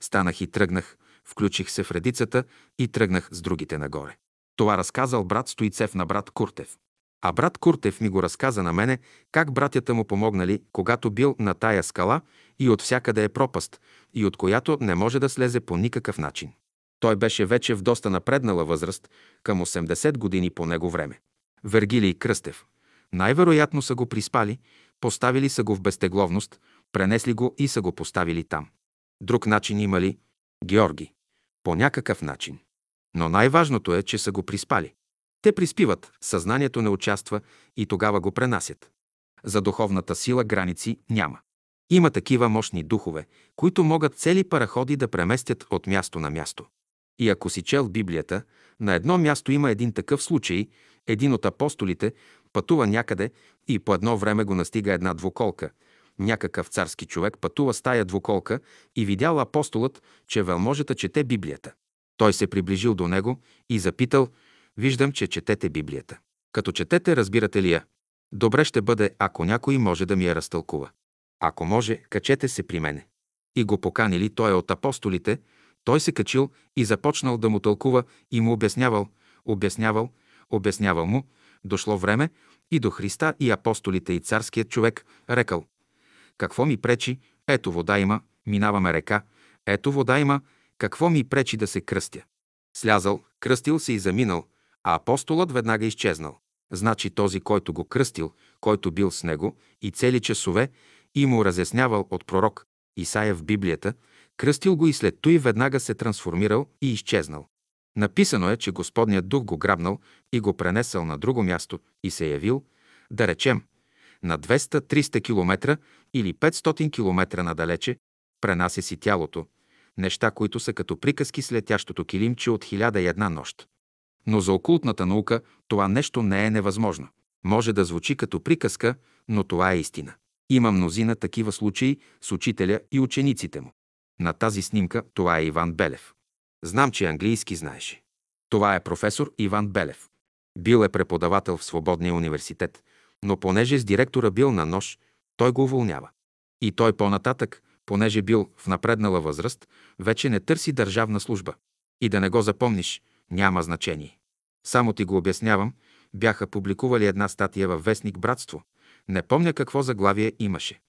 Станах и тръгнах, включих се в редицата и тръгнах с другите нагоре. Това разказал брат Стоицев на брат Куртев. А брат Куртев ми го разказа на мене, как братята му помогнали, когато бил на тая скала и от всякъде е пропаст, и от която не може да слезе по никакъв начин. Той беше вече в доста напреднала възраст, към 80 години по него време. Вергилий Кръстев. Най-вероятно са го приспали, поставили са го в безтегловност, пренесли го и са го поставили там. Друг начин има ли? Георги. По някакъв начин. Но най-важното е, че са го приспали. Те приспиват, съзнанието не участва и тогава го пренасят. За духовната сила граници няма. Има такива мощни духове, които могат цели параходи да преместят от място на място. И ако си чел Библията, на едно място има един такъв случай, един от апостолите пътува някъде и по едно време го настига една двуколка. Някакъв царски човек пътува с тая двуколка и видял апостолът, че велможата чете Библията. Той се приближил до него и запитал: виждам, че четете Библията. Като четете, разбирате ли я? Добре ще бъде, ако някой може да ми я разтълкува. Ако може, качете се при мене. И го поканили, той е от апостолите, той се качил и започнал да му тълкува и му обяснявал му, дошло време и до Христа и апостолите и царският човек рекал: какво ми пречи, ето вода има, минаваме река, ето вода има, какво ми пречи да се кръстя? Слязал, кръстил се и заминал, а апостолът веднага изчезнал. Значи този, който го кръстил, който бил с него и цели часове и му разяснявал от пророк Исаия в Библията, кръстил го и след туй веднага се трансформирал и изчезнал. Написано е, че Господният дух го грабнал и го пренесъл на друго място и се явил, да речем, на 200-300 км или 500 км надалече, пренася си тялото, неща, които са като приказки с летящото килимче от 1001 нощ. Но за окултната наука това нещо не е невъзможно. Може да звучи като приказка, но това е истина. Има мнозина такива случаи с учителя и учениците му. На тази снимка това е Иван Белев. Знам, че английски знаеше. Това е професор Иван Белев. Бил е преподавател в Свободния университет, но понеже с директора бил на нож, той го уволнява. И той по-нататък, понеже бил в напреднала възраст, вече не търси държавна служба. И да не го запомниш, няма значение. Само ти го обяснявам, бяха публикували една статия във вестник Братство. Не помня какво заглавие имаше.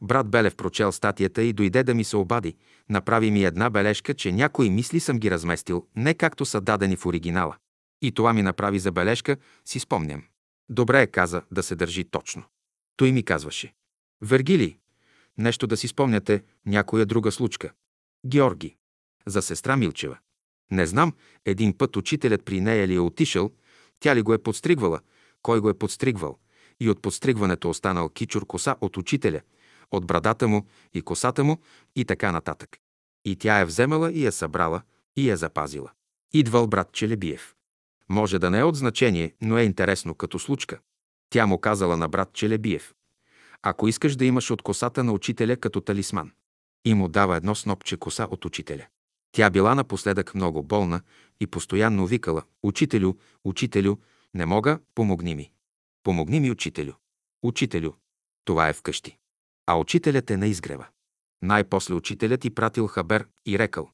Брат Белев прочел статията и дойде да ми се обади. Направи ми една бележка, че някои мисли съм ги разместил, не както са дадени в оригинала. И това ми направи забележка, си спомням. Добре е, каза, да се държи точно. Той ми казваше: Вергилий, нещо да си спомняте, някоя друга случка. Георги. За сестра Милчева. Не знам, един път учителят при нея ли е отишъл, тя ли го е подстригвала, кой го е подстригвал. И от подстригването останал кичур коса от учителя, от брадата му и косата му и така нататък. И тя е вземала и е събрала и е запазила. Идвал брат Челебиев. Може да не е от значение, но е интересно като случка. Тя му казала на брат Челебиев: ако искаш да имаш от косата на учителя като талисман. И му дава едно снопче коса от учителя. Тя била напоследък много болна и постоянно викала: учителю, учителю, не мога, помогни ми. Помогни ми, учителю. Учителю. Това е вкъщи. А учителят е на изгрева. Най-после учителят ѝ пратил хабер и рекал: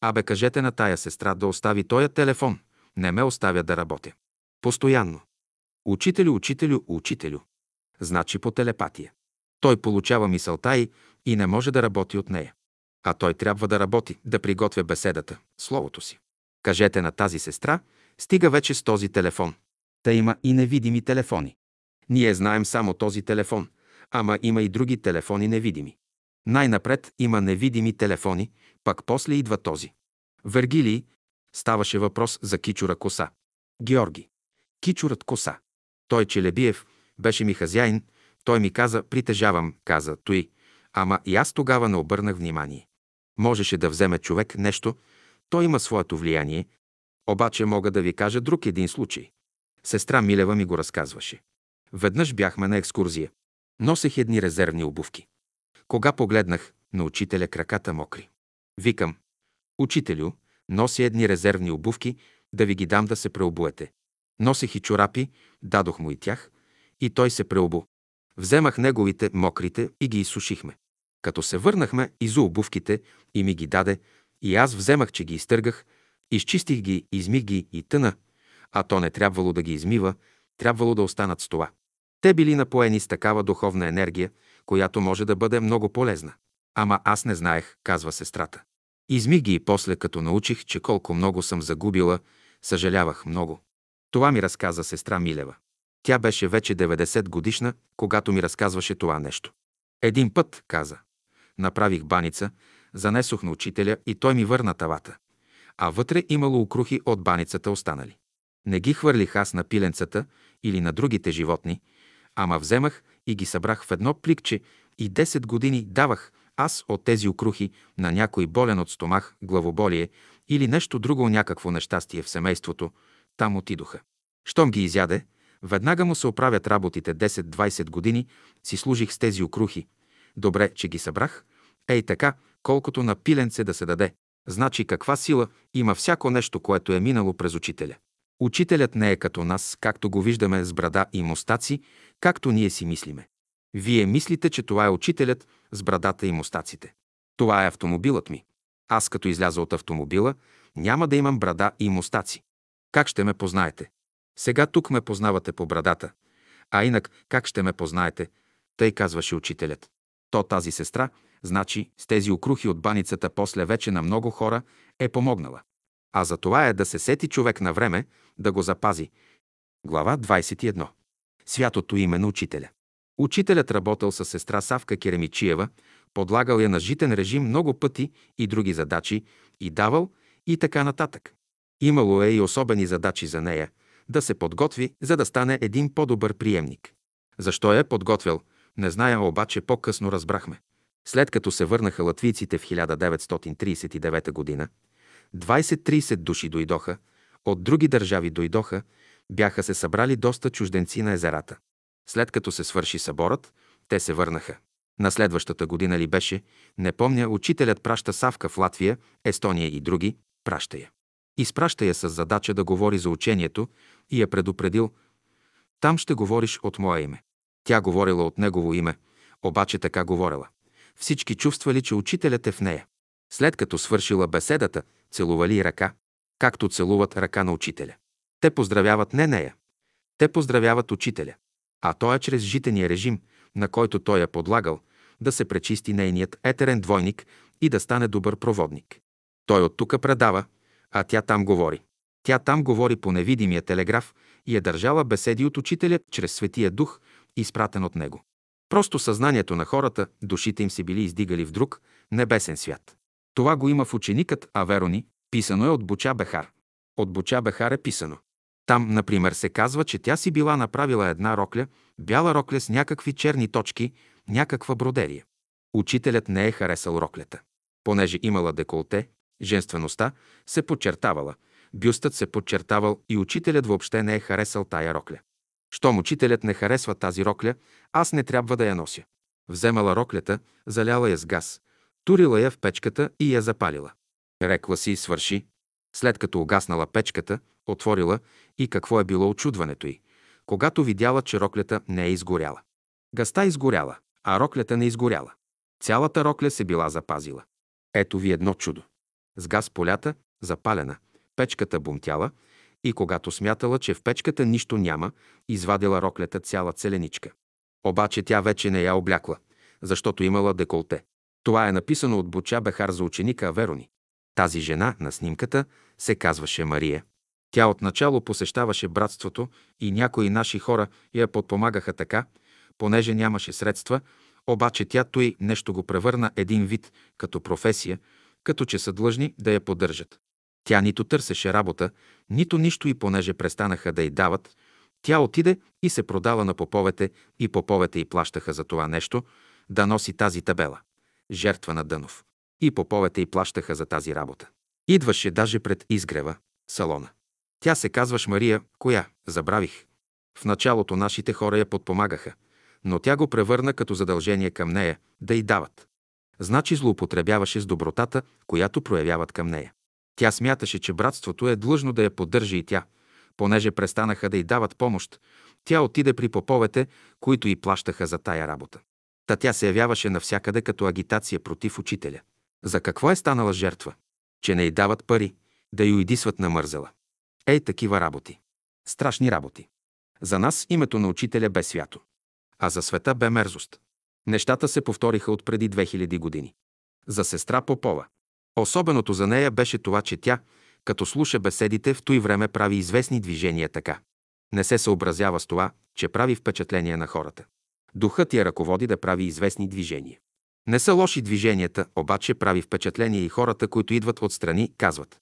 абе, кажете на тая сестра да остави тоя телефон. Не ме оставя да работя. Постоянно. Учителю, учителю, учителю. Значи по телепатия. Той получава мисълта ѝ и не може да работи от нея. А той трябва да работи, да приготвя беседата, словото си. Кажете на тази сестра, стига вече с този телефон. Та има и невидими телефони. Ние знаем само този телефон, ама има и други телефони невидими. Най-напред има невидими телефони, пак после идва този. Вергилий, ставаше въпрос за Кичура Коса. Георги. Кичурът Коса. Той Челебиев беше ми хазяин, той ми каза, притежавам, каза той, ама и аз тогава не обърнах внимание. Можеше да вземе човек нещо, той има своето влияние, обаче мога да ви кажа друг един случай. Сестра Милева ми го разказваше. Веднъж бяхме на екскурзия. Носех едни резервни обувки. Кога погледнах на учителя, краката мокри. Викам, учителю, носи едни резервни обувки, да ви ги дам да се преобуете. Носех и чорапи, дадох му и тях, и той се преобу. Вземах неговите, мокрите, и ги изсушихме. Като се върнахме, изу обувките и ми ги даде, и аз вземах, че ги изтъргах, изчистих ги, измих ги и тъна, а то не трябвало да ги измива, трябвало да останат с това. Те били напоени с такава духовна енергия, която може да бъде много полезна. Ама аз не знаех, казва сестрата. Измих ги и после, като научих, че колко много съм загубила, съжалявах много. Това ми разказа сестра Милева. Тя беше вече 90 годишна, когато ми разказваше това нещо. Един път, каза, направих баница, занесох на учителя и той ми върна тавата. А вътре имало окрухи от баницата останали. Не ги хвърлих аз на пиленцата или на другите животни, ама вземах и ги събрах в едно пликче и 10 години давах аз от тези окрухи на някой болен от стомах, главоболие или нещо друго, някакво нещастие в семейството, там отидоха. Щом ги изяде, веднага му се оправят работите. 10-20 години си служих с тези окрухи. Добре, че ги събрах. Ей така, колкото на пиленце да се даде. Значи каква сила има всяко нещо, което е минало през учителя. Учителят не е като нас, както го виждаме с брада и мустаци, както ние си мислиме. Вие мислите, че това е учителят с брадата и мустаците. Това е автомобилът ми. Аз като изляза от автомобила, няма да имам брада и мустаци. Как ще ме познаете? Сега тук ме познавате по брадата, а инак как ще ме познаете? Тъй казваше учителят. То тази сестра, значи с тези окрухи от баницата, после вече на много хора е помогнала. А за това е да се сети човек на време, да го запази. Глава 21. Святото име на учителя. Учителят работил с сестра Савка Керемичиева, подлагал я на житен режим много пъти и други задачи, и давал, и така нататък. Имало е и особени задачи за нея, да се подготви, за да стане един по-добър приемник. Защо я е подготвил, не знаем, обаче по-късно разбрахме. След като се върнаха латвийците в 1939 година, 20-30 души дойдоха, от други държави дойдоха, бяха се събрали доста чужденци на езерата. След като се свърши съборът, те се върнаха. На следващата година ли беше, не помня, учителят праща Савка в Латвия, Естония и други, праща я. Изпраща я с задача да говори за учението и я предупредил: там ще говориш от мое име. Тя говорила от негово име, обаче така говорила. Всички чувствали, че учителят е в нея. След като свършила беседата, целували ръка, както целуват ръка на учителя. Те поздравяват не нея, те поздравяват учителя. А той е чрез житения режим, на който той е подлагал, да се пречисти нейният етерен двойник и да стане добър проводник. Той от тука предава, а тя там говори. Тя там говори по невидимия телеграф и е държала беседи от учителя чрез Светия Дух, изпратен от него. Просто съзнанието на хората, душите им се били издигали в друг, небесен свят. Това го има в ученикът Аверони, писано е от Буча Бехар. От Буча Бехар е писано. Там, например, се казва, че тя си била направила една рокля, бяла рокля с някакви черни точки, някаква бродерия. Учителят не е харесал роклята. Понеже имала деколте, женствеността се подчертавала, бюстът се подчертавал и учителят въобще не е харесал тая рокля. Щом учителят не харесва тази рокля, аз не трябва да я нося. Вземала роклята, заляла я с газ, турила я в печката и я запалила. Рекла си и свърши. След като угаснала печката, отворила и какво е било очудването й, когато видяла, че роклята не е изгоряла. Газта изгоряла, а роклята не изгоряла. Цялата рокля се била запазила. Ето ви едно чудо. С газ полята, запалена, печката бумтяла и когато смятала, че в печката нищо няма, извадила роклята цяла целеничка. Обаче тя вече не я облякла, защото имала деколте. Това е написано от Буча Бехар за ученика Аверони. Тази жена на снимката се казваше Мария. Тя отначало посещаваше братството и някои наши хора я подпомагаха така, понеже нямаше средства, обаче тя той нещо го превърна един вид като професия, като че са длъжни да я поддържат. Тя нито търсеше работа, нито нищо и понеже престанаха да й дават, тя отиде и се продала на поповете и поповете й плащаха за това нещо, да носи тази табела – жертва на Дънов. И поповете й плащаха за тази работа. Идваше даже пред изгрева, салона. Тя се казваш Мария, коя? Забравих. В началото нашите хора я подпомагаха, но тя го превърна като задължение към нея да й дават. Значи злоупотребяваше с добротата, която проявяват към нея. Тя смяташе, че братството е длъжно да я поддържа и тя, понеже престанаха да й дават помощ, тя отиде при поповете, които й плащаха за тая работа. Та тя се явяваше навсякъде като агитация против учителя. За какво е станала жертва? Че не й дават пари, да й уйдисват на мързела. Ей, такива работи. Страшни работи. За нас името на учителя бе свято, а за света бе мерзост. Нещата се повториха от преди 2000 години. За сестра Попова. Особеното за нея беше това, че тя, като слуша беседите, в той време прави известни движения така. Не се съобразява с това, че прави впечатление на хората. Духът я ръководи да прави известни движения. Не са лоши движенията, обаче прави впечатление и хората, които идват отстрани, казват: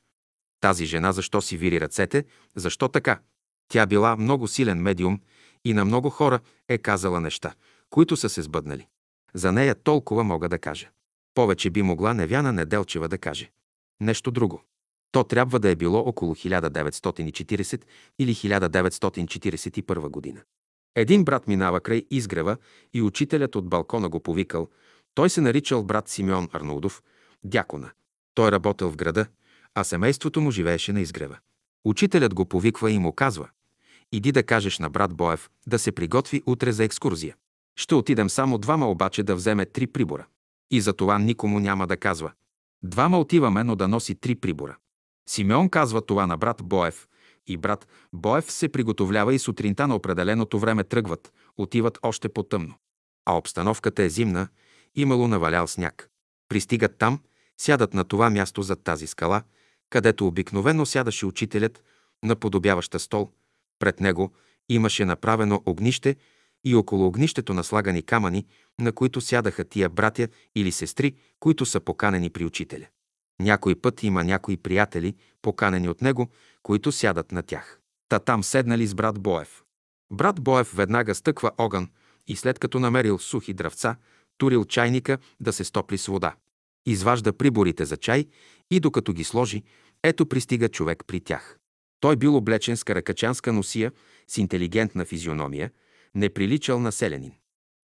тази жена защо си вири ръцете, защо така? Тя била много силен медиум и на много хора е казала неща, които са се сбъднали. За нея толкова мога да кажа. Повече би могла Невяна Неделчева да каже. Нещо друго. То трябва да е било около 1940 или 1941 година. Един брат минава край изгрева и учителят от балкона го повикал. Той се наричал брат Симеон Арнаудов, дякона. Той работел в града, а семейството му живееше на изгрева. Учителят го повиква и му казва: иди да кажеш на брат Боев да се приготви утре за екскурзия. Ще отидем само двама, обаче да вземе 3 прибора. И за това никому няма да казва. Двама отиваме, но да носи 3 прибора. Симеон казва това на брат Боев и брат Боев се приготовлява и сутринта на определеното време тръгват, отиват още по-тъмно. А обстановката е зимна, имало навалял сняг. Пристигат там, сядат на това място зад тази скала, където обикновено сядаше учителят, наподобяваща стол. Пред него имаше направено огнище и около огнището наслагани камъни, на които сядаха тия братя или сестри, които са поканени при учителя. Някой път има някои приятели, поканени от него, които сядат на тях. Та там седнали с брат Боев. Брат Боев веднага стъква огън и след като намерил сухи дръвца, турил чайника да се стопли с вода. Изважда приборите за чай и докато ги сложи, ето пристига човек при тях. Той бил облечен с каракачанска носия, с интелигентна физиономия, не приличал на селянин.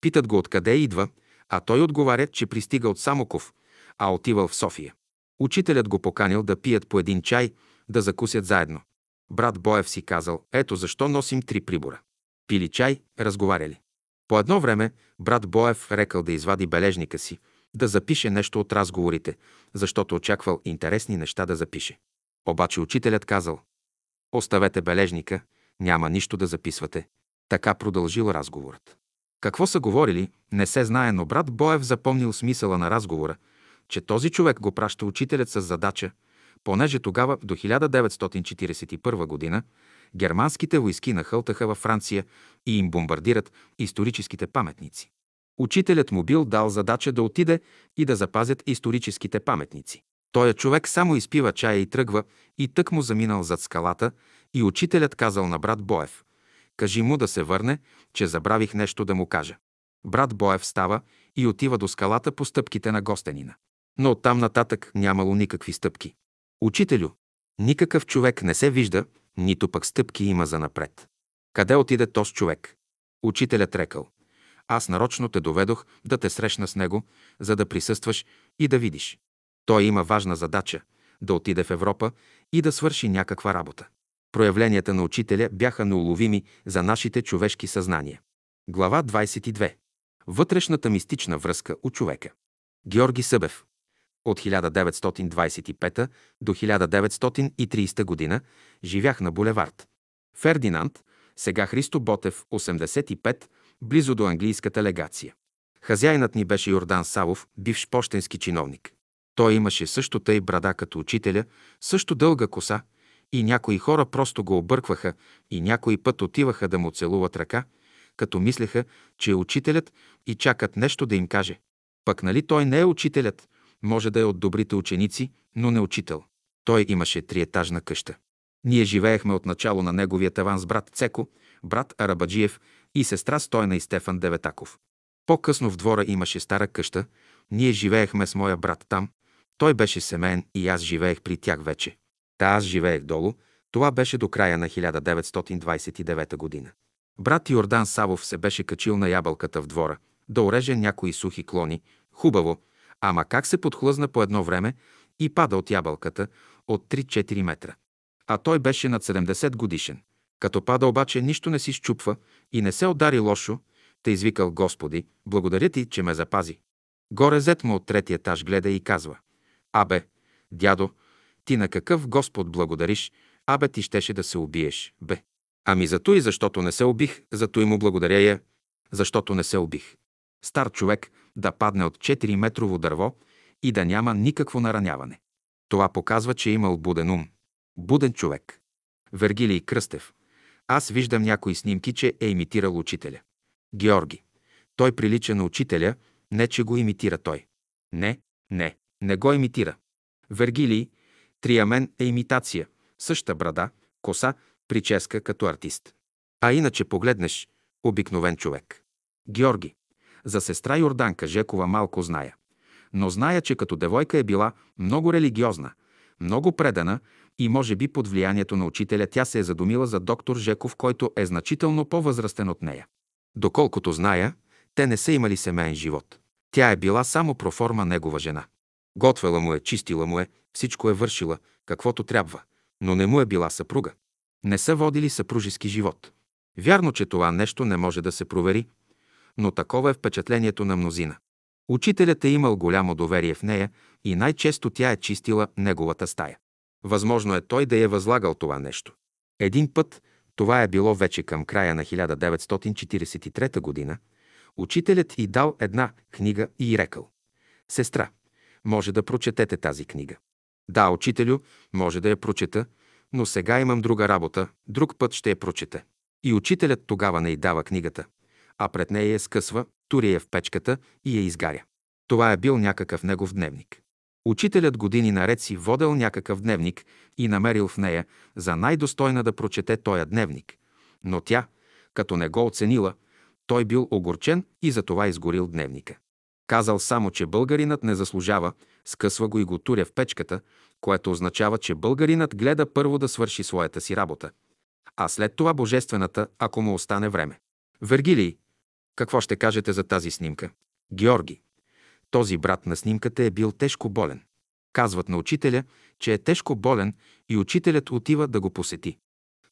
Питат го откъде идва, а той отговаря, че пристига от Самоков, а отивал в София. Учителят го поканил да пият по един чай, да закусят заедно. Брат Боев си казал: ето защо носим 3 прибора. Пили чай, разговаряли. По едно време брат Боев рекал да извади бележника си, да запише нещо от разговорите, защото очаквал интересни неща да запише. Обаче учителят казал: оставете бележника, няма нищо да записвате. Така продължил разговорът. Какво са говорили, не се знае, но брат Боев запомнил смисъла на разговора, че този човек го праща учителят с задача, понеже тогава до 1941 година германските войски нахълтаха във Франция и им бомбардират историческите паметници. Учителят му бил дал задача да отиде и да запазят историческите паметници. Тоя човек само изпива чая и тръгва и тък му заминал зад скалата и учителят казал на брат Боев: кажи му да се върне, че забравих нещо да му кажа. Брат Боев става и отива до скалата по стъпките на гостенина. Но оттам нататък нямало никакви стъпки. Учителю, никакъв човек не се вижда, нито пък стъпки има занапред. Къде отиде този човек? Учителят рекал: аз нарочно те доведох да те срещна с него, за да присъстваш и да видиш. Той има важна задача – да отиде в Европа и да свърши някаква работа. Проявленията на учителя бяха неуловими за нашите човешки съзнания. Глава 22. Вътрешната мистична връзка у човека. Георги Събев. От 1925 до 1930 година живях на булевард Фердинанд, сега Христо Ботев, 85, близо до английската легация. Хазяйнат ни беше Йордан Савов, бивш пощенски чиновник. Той имаше също тъй брада като учителя, също дълга коса, и някои хора просто го объркваха и някой път отиваха да му целуват ръка, като мислеха, че е учителят и чакат нещо да им каже. Пък нали той не е учителят, може да е от добрите ученици, но не учител. Той имаше триетажна къща. Ние живеехме от начало на неговия таван с брат Цеко, брат Арабаджиев и сестра Стойна и Стефан Деветаков. По-късно в двора имаше стара къща, ние живеехме с моя брат там, той беше семеен и аз живеех при тях вече. Аз живеех долу, това беше до края на 1929 година. Брат Йордан Савов се беше качил на ябълката в двора, да уреже някои сухи клони, хубаво, ама как се подхлъзна по едно време и пада от ябълката от 3-4 метра. А той беше над 70 годишен. Като пада обаче нищо не си счупва и не се удари лошо, тъй извикал: Господи, благодаря ти, че ме запази. Горе зет му от третия етаж гледа и казва: Абе, дядо, ти на какъв Господ благодариш? Абе, ти щеше да се убиеш, бе. Ами зато и защото не се убих, зато и му благодаря я, защото не се убих. Стар човек да падне от 4-метрово дърво и да няма никакво нараняване. Това показва, че е имал буден ум. Буден човек. Вергилий Кръстев. Аз виждам някои снимки, че е имитирал учителя. Георги. Той прилича на учителя, не че го имитира той. Не го имитира. Вергилий Триамен е имитация, съща брада, коса, прическа като артист. А иначе погледнеш – обикновен човек. Георги. За сестра Йорданка Жекова малко зная. Но зная, че като девойка е била много религиозна, много предана и може би под влиянието на учителя тя се е задумила за доктор Жеков, който е значително по-възрастен от нея. Доколкото зная, те не са имали семейен живот. Тя е била само проформа негова жена. Готвела му е, чистила му е, всичко е вършила, каквото трябва, но не му е била съпруга. Не са водили съпружески живот. Вярно, че това нещо не може да се провери, но такова е впечатлението на мнозина. Учителят е имал голямо доверие в нея и най-често тя е чистила неговата стая. Възможно е той да е възлагал това нещо. Един път, това е било вече към края на 1943 година, учителят й дал една книга и й рекал: Сестра, може да прочетете тази книга. Да, учителю, може да я прочета, но сега имам друга работа, друг път ще я прочета. И учителят тогава не й дава книгата, а пред нея я скъсва, тури я в печката и я изгаря. Това е бил някакъв негов дневник. Учителят години наред си водел някакъв дневник и намерил в нея за най-достойна да прочете този дневник. Но тя, като не го оценила, той бил огорчен и затова изгорил дневника. Казал само, че българинът не заслужава, скъсва го и го туря в печката, което означава, че българинът гледа първо да свърши своята си работа, а след това божествената, ако му остане време. Вергилий, какво ще кажете за тази снимка? Георги. Този брат на снимката е бил тежко болен. Казват на учителя, че е тежко болен и учителят отива да го посети.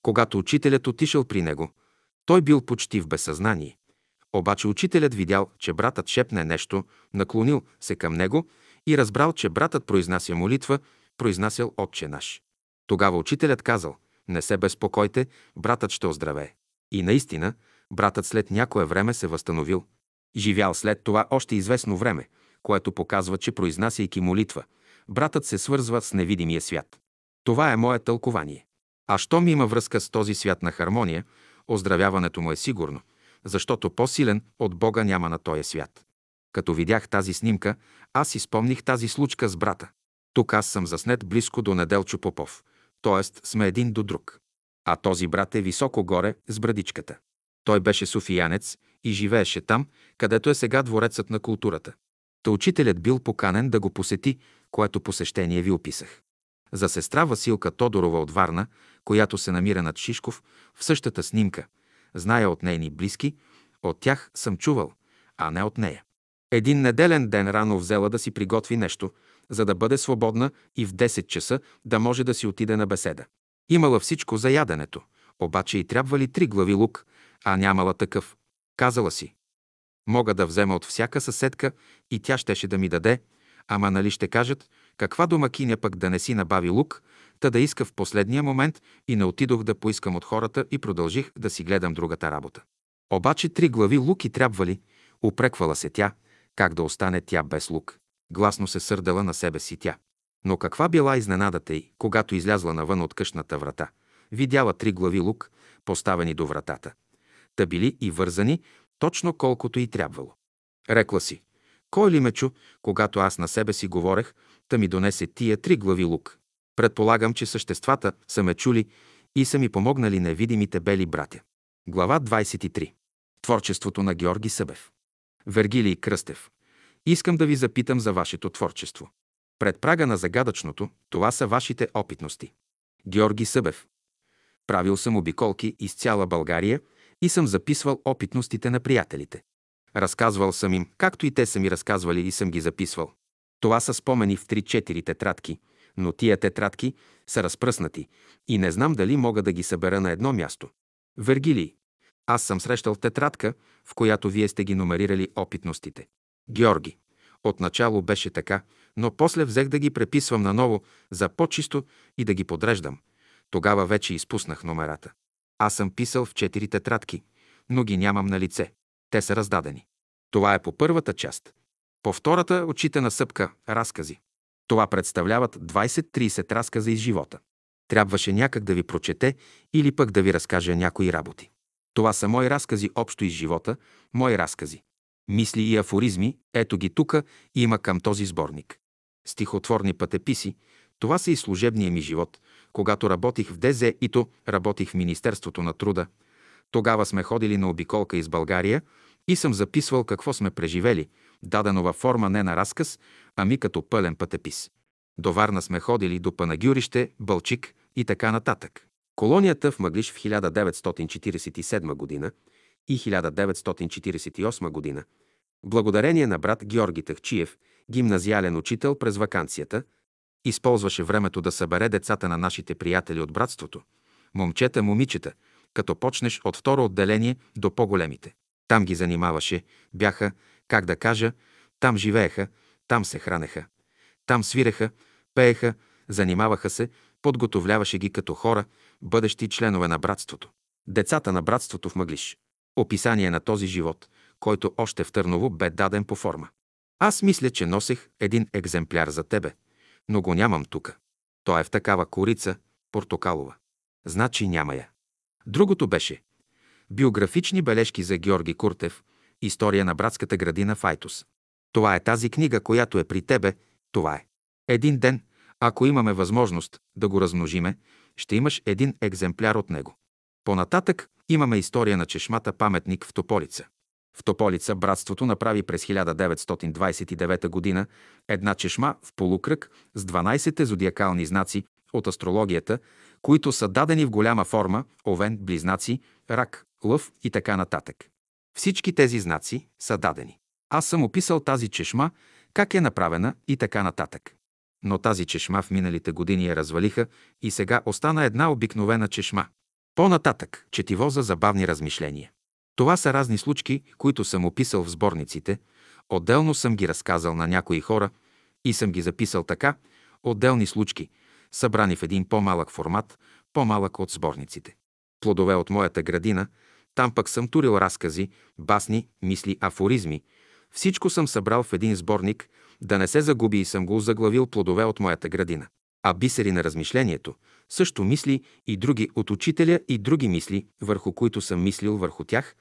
Когато учителят отишъл при него, той бил почти в безсъзнание. Обаче учителят видял, че братът шепне нещо, наклонил се към него и разбрал, че братът произнася молитва, произнасял Отче наш. Тогава учителят казал: не се безпокойте, братът ще оздравее. И наистина, братът след някое време се възстановил. Живял след това още известно време, което показва, че произнасяйки молитва, братът се свързва с невидимия свят. Това е мое тълкование. А щом има връзка с този свят на хармония, оздравяването му е сигурно, защото по-силен от Бога няма на този свят. Като видях тази снимка, аз изпомних тази случка с брата. Тук аз съм заснет близко до Неделчо Попов, т.е. сме един до друг. А този брат е високо горе с брадичката. Той беше софиянец и живееше там, където е сега дворецът на културата. Та учителят бил поканен да го посети, което посещение ви описах. За сестра Василка Тодорова от Варна, която се намира над Шишков, в същата снимка, зная от нейни близки, от тях съм чувал, а не от нея. Един неделен ден рано взела да си приготви нещо, за да бъде свободна и в 10 часа да може да си отиде на беседа. Имала всичко за яденето, обаче и трябвали 3 глави лук, а нямала такъв. Казала си: мога да взема от всяка съседка и тя щеше да ми даде, ама нали ще кажат, каква домакиня пък да не си набави лук, та да иска в последния момент, и не отидох да поискам от хората и продължих да си гледам другата работа. Обаче 3 глави луки трябвали, упреквала се тя, как да остане тя без лук. гласно се сърдела на себе си тя. Но каква била изненадата й, когато излязла навън от къщната врата, видяла три глави лук, поставени до вратата. Та били и вързани, точно колкото и трябвало. Рекла си: кой ли ме чу, когато аз на себе си говорех, та ми донесе тия три глави лук? Предполагам, че съществата са ме чули и са ми помогнали невидимите бели братя. Глава 23. Творчеството на Георги Събев. Вергилий Кръстев. Искам да ви запитам за вашето творчество. Пред прага на загадъчното, това са вашите опитности. Георги Събев. Правил съм обиколки из цяла България и съм записвал опитностите на приятелите. Разказвал съм им, както и те са ми разказвали, и съм ги записвал. Това са спомени в 3-4 тетрадки, но тия тетрадки са разпръснати и не знам дали мога да ги събера на едно място. Вергилий, аз съм срещал тетрадка, в която вие сте ги номерирали опитностите. Георги, отначало беше така, но после взех да ги преписвам наново за по-чисто и да ги подреждам. Тогава вече изпуснах номерата. Аз съм писал в 4 тетрадки, но ги нямам на лице. Те са раздадени. Това е по първата част. По втората очите на съпка – разкази. Това представляват 20-30 разказа из живота. Трябваше някак да ви прочете или пък да ви разкаже някои работи. Това са мои разкази общо из живота, мои разкази. Мисли и афоризми, ето ги тука, има към този сборник. Стихотворни пътеписи, това са и служебния ми живот. Когато работих в ДЗ и то работих в Министерството на труда, тогава сме ходили на обиколка из България и съм записвал какво сме преживели, дадено във форма не на разказ, ами като пълен пътепис. До Варна сме ходили, до Панагюрище, Бълчик и така нататък. Колонията в Мъглиж в 1947 година и 1948 година, благодарение на брат Георги Тахчиев, гимназиален учител през ваканцията, използваше времето да събере децата на нашите приятели от братството, момчета, момичета, като почнеш от второ отделение до по-големите. Там ги занимаваше, бяха, как да кажа, там живееха, там се хранеха, там свиреха, пееха, занимаваха се, подготовляваше ги като хора, бъдещи членове на братството. Децата на братството в Мъглиж. Описание на този живот, който още в Търново бе даден по форма. Аз мисля, че носех един екземпляр за тебе, но го нямам тука. Той е в такава корица, портокалова. Значи няма я. Другото беше биографични бележки за Георги Куртев, история на братската градина в Айтос. Това е тази книга, която е при тебе, това е. Един ден, ако имаме възможност да го размножиме, ще имаш един екземпляр от него. Понататък имаме история на чешмата паметник в Тополица. В Тополица братството направи през 1929 година една чешма в полукръг с 12 зодиакални знаци от астрологията, които са дадени в голяма форма – овен, близнаци, рак, лъв и така нататък. Всички тези знаци са дадени. Аз съм описал тази чешма, как е направена и така нататък. Но тази чешма в миналите години я развалиха и сега остана една обикновена чешма. По-нататък – четиво за забавни размишления. Това са разни случки, които съм описал в сборниците, отделно съм ги разказал на някои хора и съм ги записал така, отделни случки, събрани в един по-малък формат, по-малък от сборниците. Плодове от моята градина, там пък съм турил разкази, басни, мисли, афоризми. Всичко съм събрал в един сборник, да не се загуби, и съм го заглавил Плодове от моята градина. А бисери на размишлението, също мисли и други от учителя и други мисли, върху които съм мислил върху тях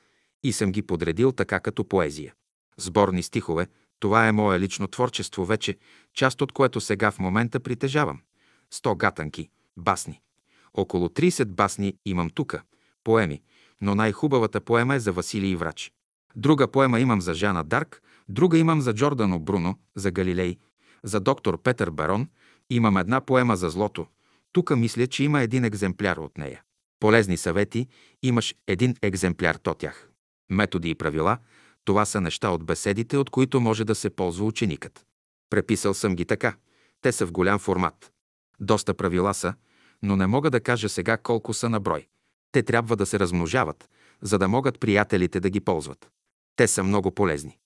и съм ги подредил така като поезия. Сборни стихове, това е мое лично творчество вече, част от което сега в момента притежавам. 100 гатанки, басни. Около 30 басни имам тука, поеми, но най-хубавата поема е за Василий Врач. Друга поема имам за Жана Дарк, друга имам за Джордано Бруно, за Галилей, за доктор Петър Берон, имам една поема за злото. Тука мисля, че има един екземпляр от нея. Полезни съвети, имаш един екземпляр от тях. Методи и правила, това са неща от беседите, от които може да се ползва ученикът. Преписал съм ги така. Те са в голям формат. Доста правила са, но не мога да кажа сега колко са на брой. Те трябва да се размножават, за да могат приятелите да ги ползват. Те са много полезни.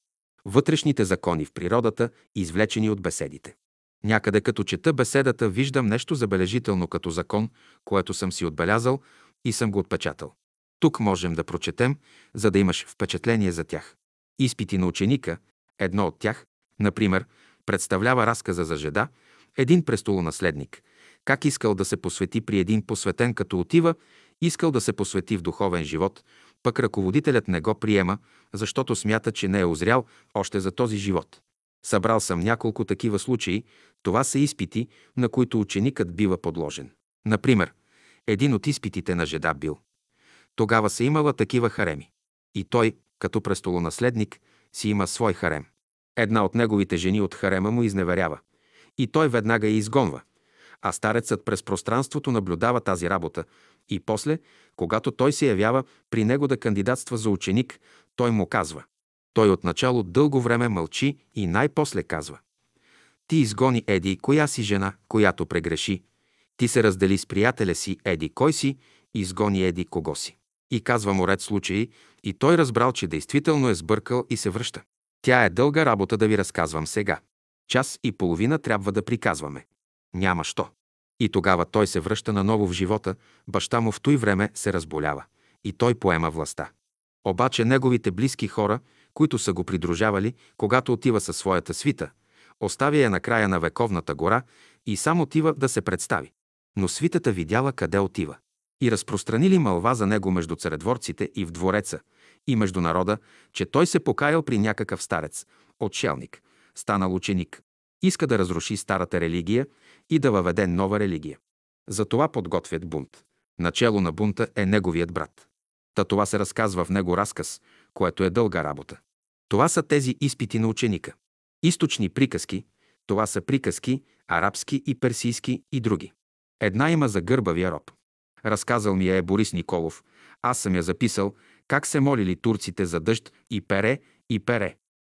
Вътрешните закони в природата, извлечени от беседите. Някъде като чета беседата, виждам нещо забележително като закон, което съм си отбелязал и съм го отпечатал. Тук можем да прочетем, за да имаш впечатление за тях. Изпити на ученика, едно от тях, например, представлява разказа за жеда, един престолонаследник, как искал да се посвети при един посветен, като отива, искал да се посвети в духовен живот, пък ръководителят не го приема, защото смята, че не е озрял още за този живот. Събрал съм няколко такива случаи, това са изпити, на които ученикът бива подложен. Например, един от изпитите на жеда бил. Тогава са имала такива хареми. И той, като престолонаследник, си има свой харем. Една от неговите жени от харема му изневерява. И той веднага я изгонва. А старецът през пространството наблюдава тази работа и после, когато той се явява при него да кандидатства за ученик, той му казва. Той отначало дълго време мълчи и най-после казва. Ти изгони еди коя си жена, която прегреши. Ти се раздели с приятеля си еди кой си, изгони еди кого си. И казва му ред случаи и той разбрал, че действително е сбъркал и се връща. Тя е дълга работа да ви разказвам сега. Час и половина трябва да приказваме. Няма що. И тогава той се връща наново в живота, баща му в той време се разболява и той поема властта. Обаче неговите близки хора, които са го придружавали, когато отива със своята свита, оставя я на края на вековната гора и сам отива да се представи. Но свитата видяла къде отива. И разпространили мълва за него между царедворците и в двореца, и между народа, че той се покаял при някакъв старец, отшелник, станал ученик. Иска да разруши старата религия и да въведе нова религия. Затова подготвят бунт. Начало на бунта е неговият брат. Та това се разказва в него разказ, което е дълга работа. Това са тези изпити на ученика. Източни приказки, това са приказки, арабски и персийски и други. Една има за гърбавия роб. Разказал ми я е Борис Николов. Аз съм я записал, как се молили турците за дъжд и пере, и пере.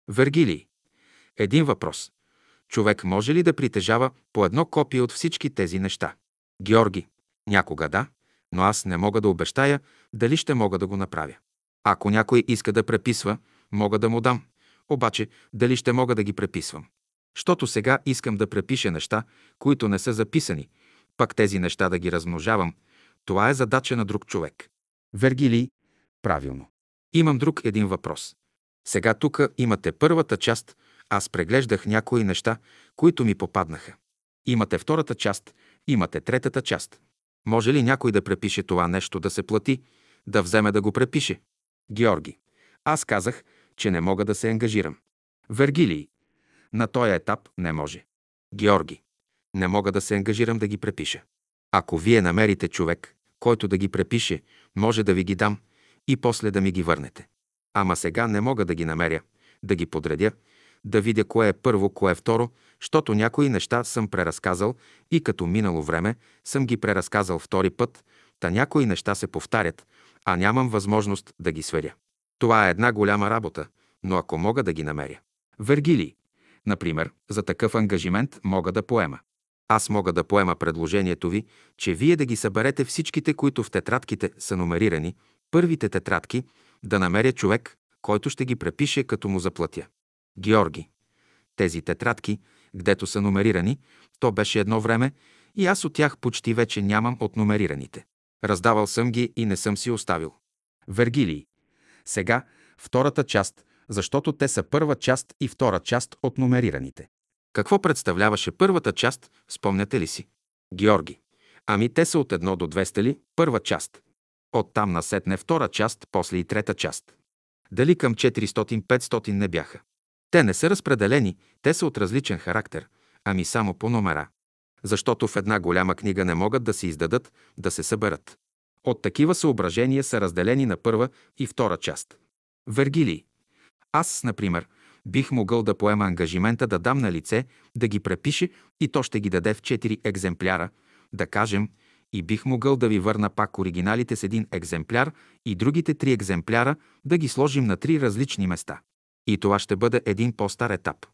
Вергилий. Един въпрос. Човек може ли да притежава по едно копие от всички тези неща? Георги. Някога да, но аз не мога да обещая дали ще мога да го направя. Ако някой иска да преписва, мога да му дам. Обаче, дали ще мога да ги преписвам? Щото сега искам да препиша неща, които не са записани, пак тези неща да ги размножавам. Това е задача на друг човек. Вергилий. Правилно. Имам друг един въпрос. Сега тук имате първата част. Аз преглеждах някои неща, които ми попаднаха. Имате втората част, имате третата част. Може ли някой да препише това нещо, да се плати, да вземе да го препише? Георги. Аз казах, че не мога да се ангажирам. Вергилий. На този етап не може. Георги. Не мога да се ангажирам да ги препиша. Ако вие намерите човек, който да ги препише, може да ви ги дам и после да ми ги върнете. Ама сега не мога да ги намеря, да ги подредя, да видя кое е първо, кое е второ, защото някои неща съм преразказал и като минало време съм ги преразказал втори път, та някои неща се повтарят, а нямам възможност да ги сверя. Това е една голяма работа, но ако мога да ги намеря. Вергилий. Например, за такъв ангажимент мога да поема. Аз мога да поема предложението ви, че вие да ги съберете всичките, които в тетрадките са номерирани, първите тетрадки, да намеря човек, който ще ги препише, като му заплатя. Георги. Тези тетрадки, гдето са номерирани, то беше едно време и аз от тях почти вече нямам от номерираните. Раздавал съм ги и не съм си оставил. Вергилий. Сега втората част, защото те са първа част и втора част от номерираните. Какво представляваше първата част, спомняте ли си? Георги. Ами те са от 1 до 200 ли, първа част. Оттам насетне втора част, после и трета част. Дали към 400-500 не бяха? Те не са разпределени, те са от различен характер, ами само по номера. Защото в една голяма книга не могат да се издадат, да се съберат. От такива съображения са разделени на първа и втора част. Вергилий. Аз, например, бих могъл да поема ангажимента да дам на лице, да ги препише и то ще ги даде в 4 екземпляра, да кажем, и бих могъл да ви върна пак оригиналите с 1 екземпляр и другите 3 екземпляра да ги сложим на 3 различни места. И това ще бъде един по-стар етап.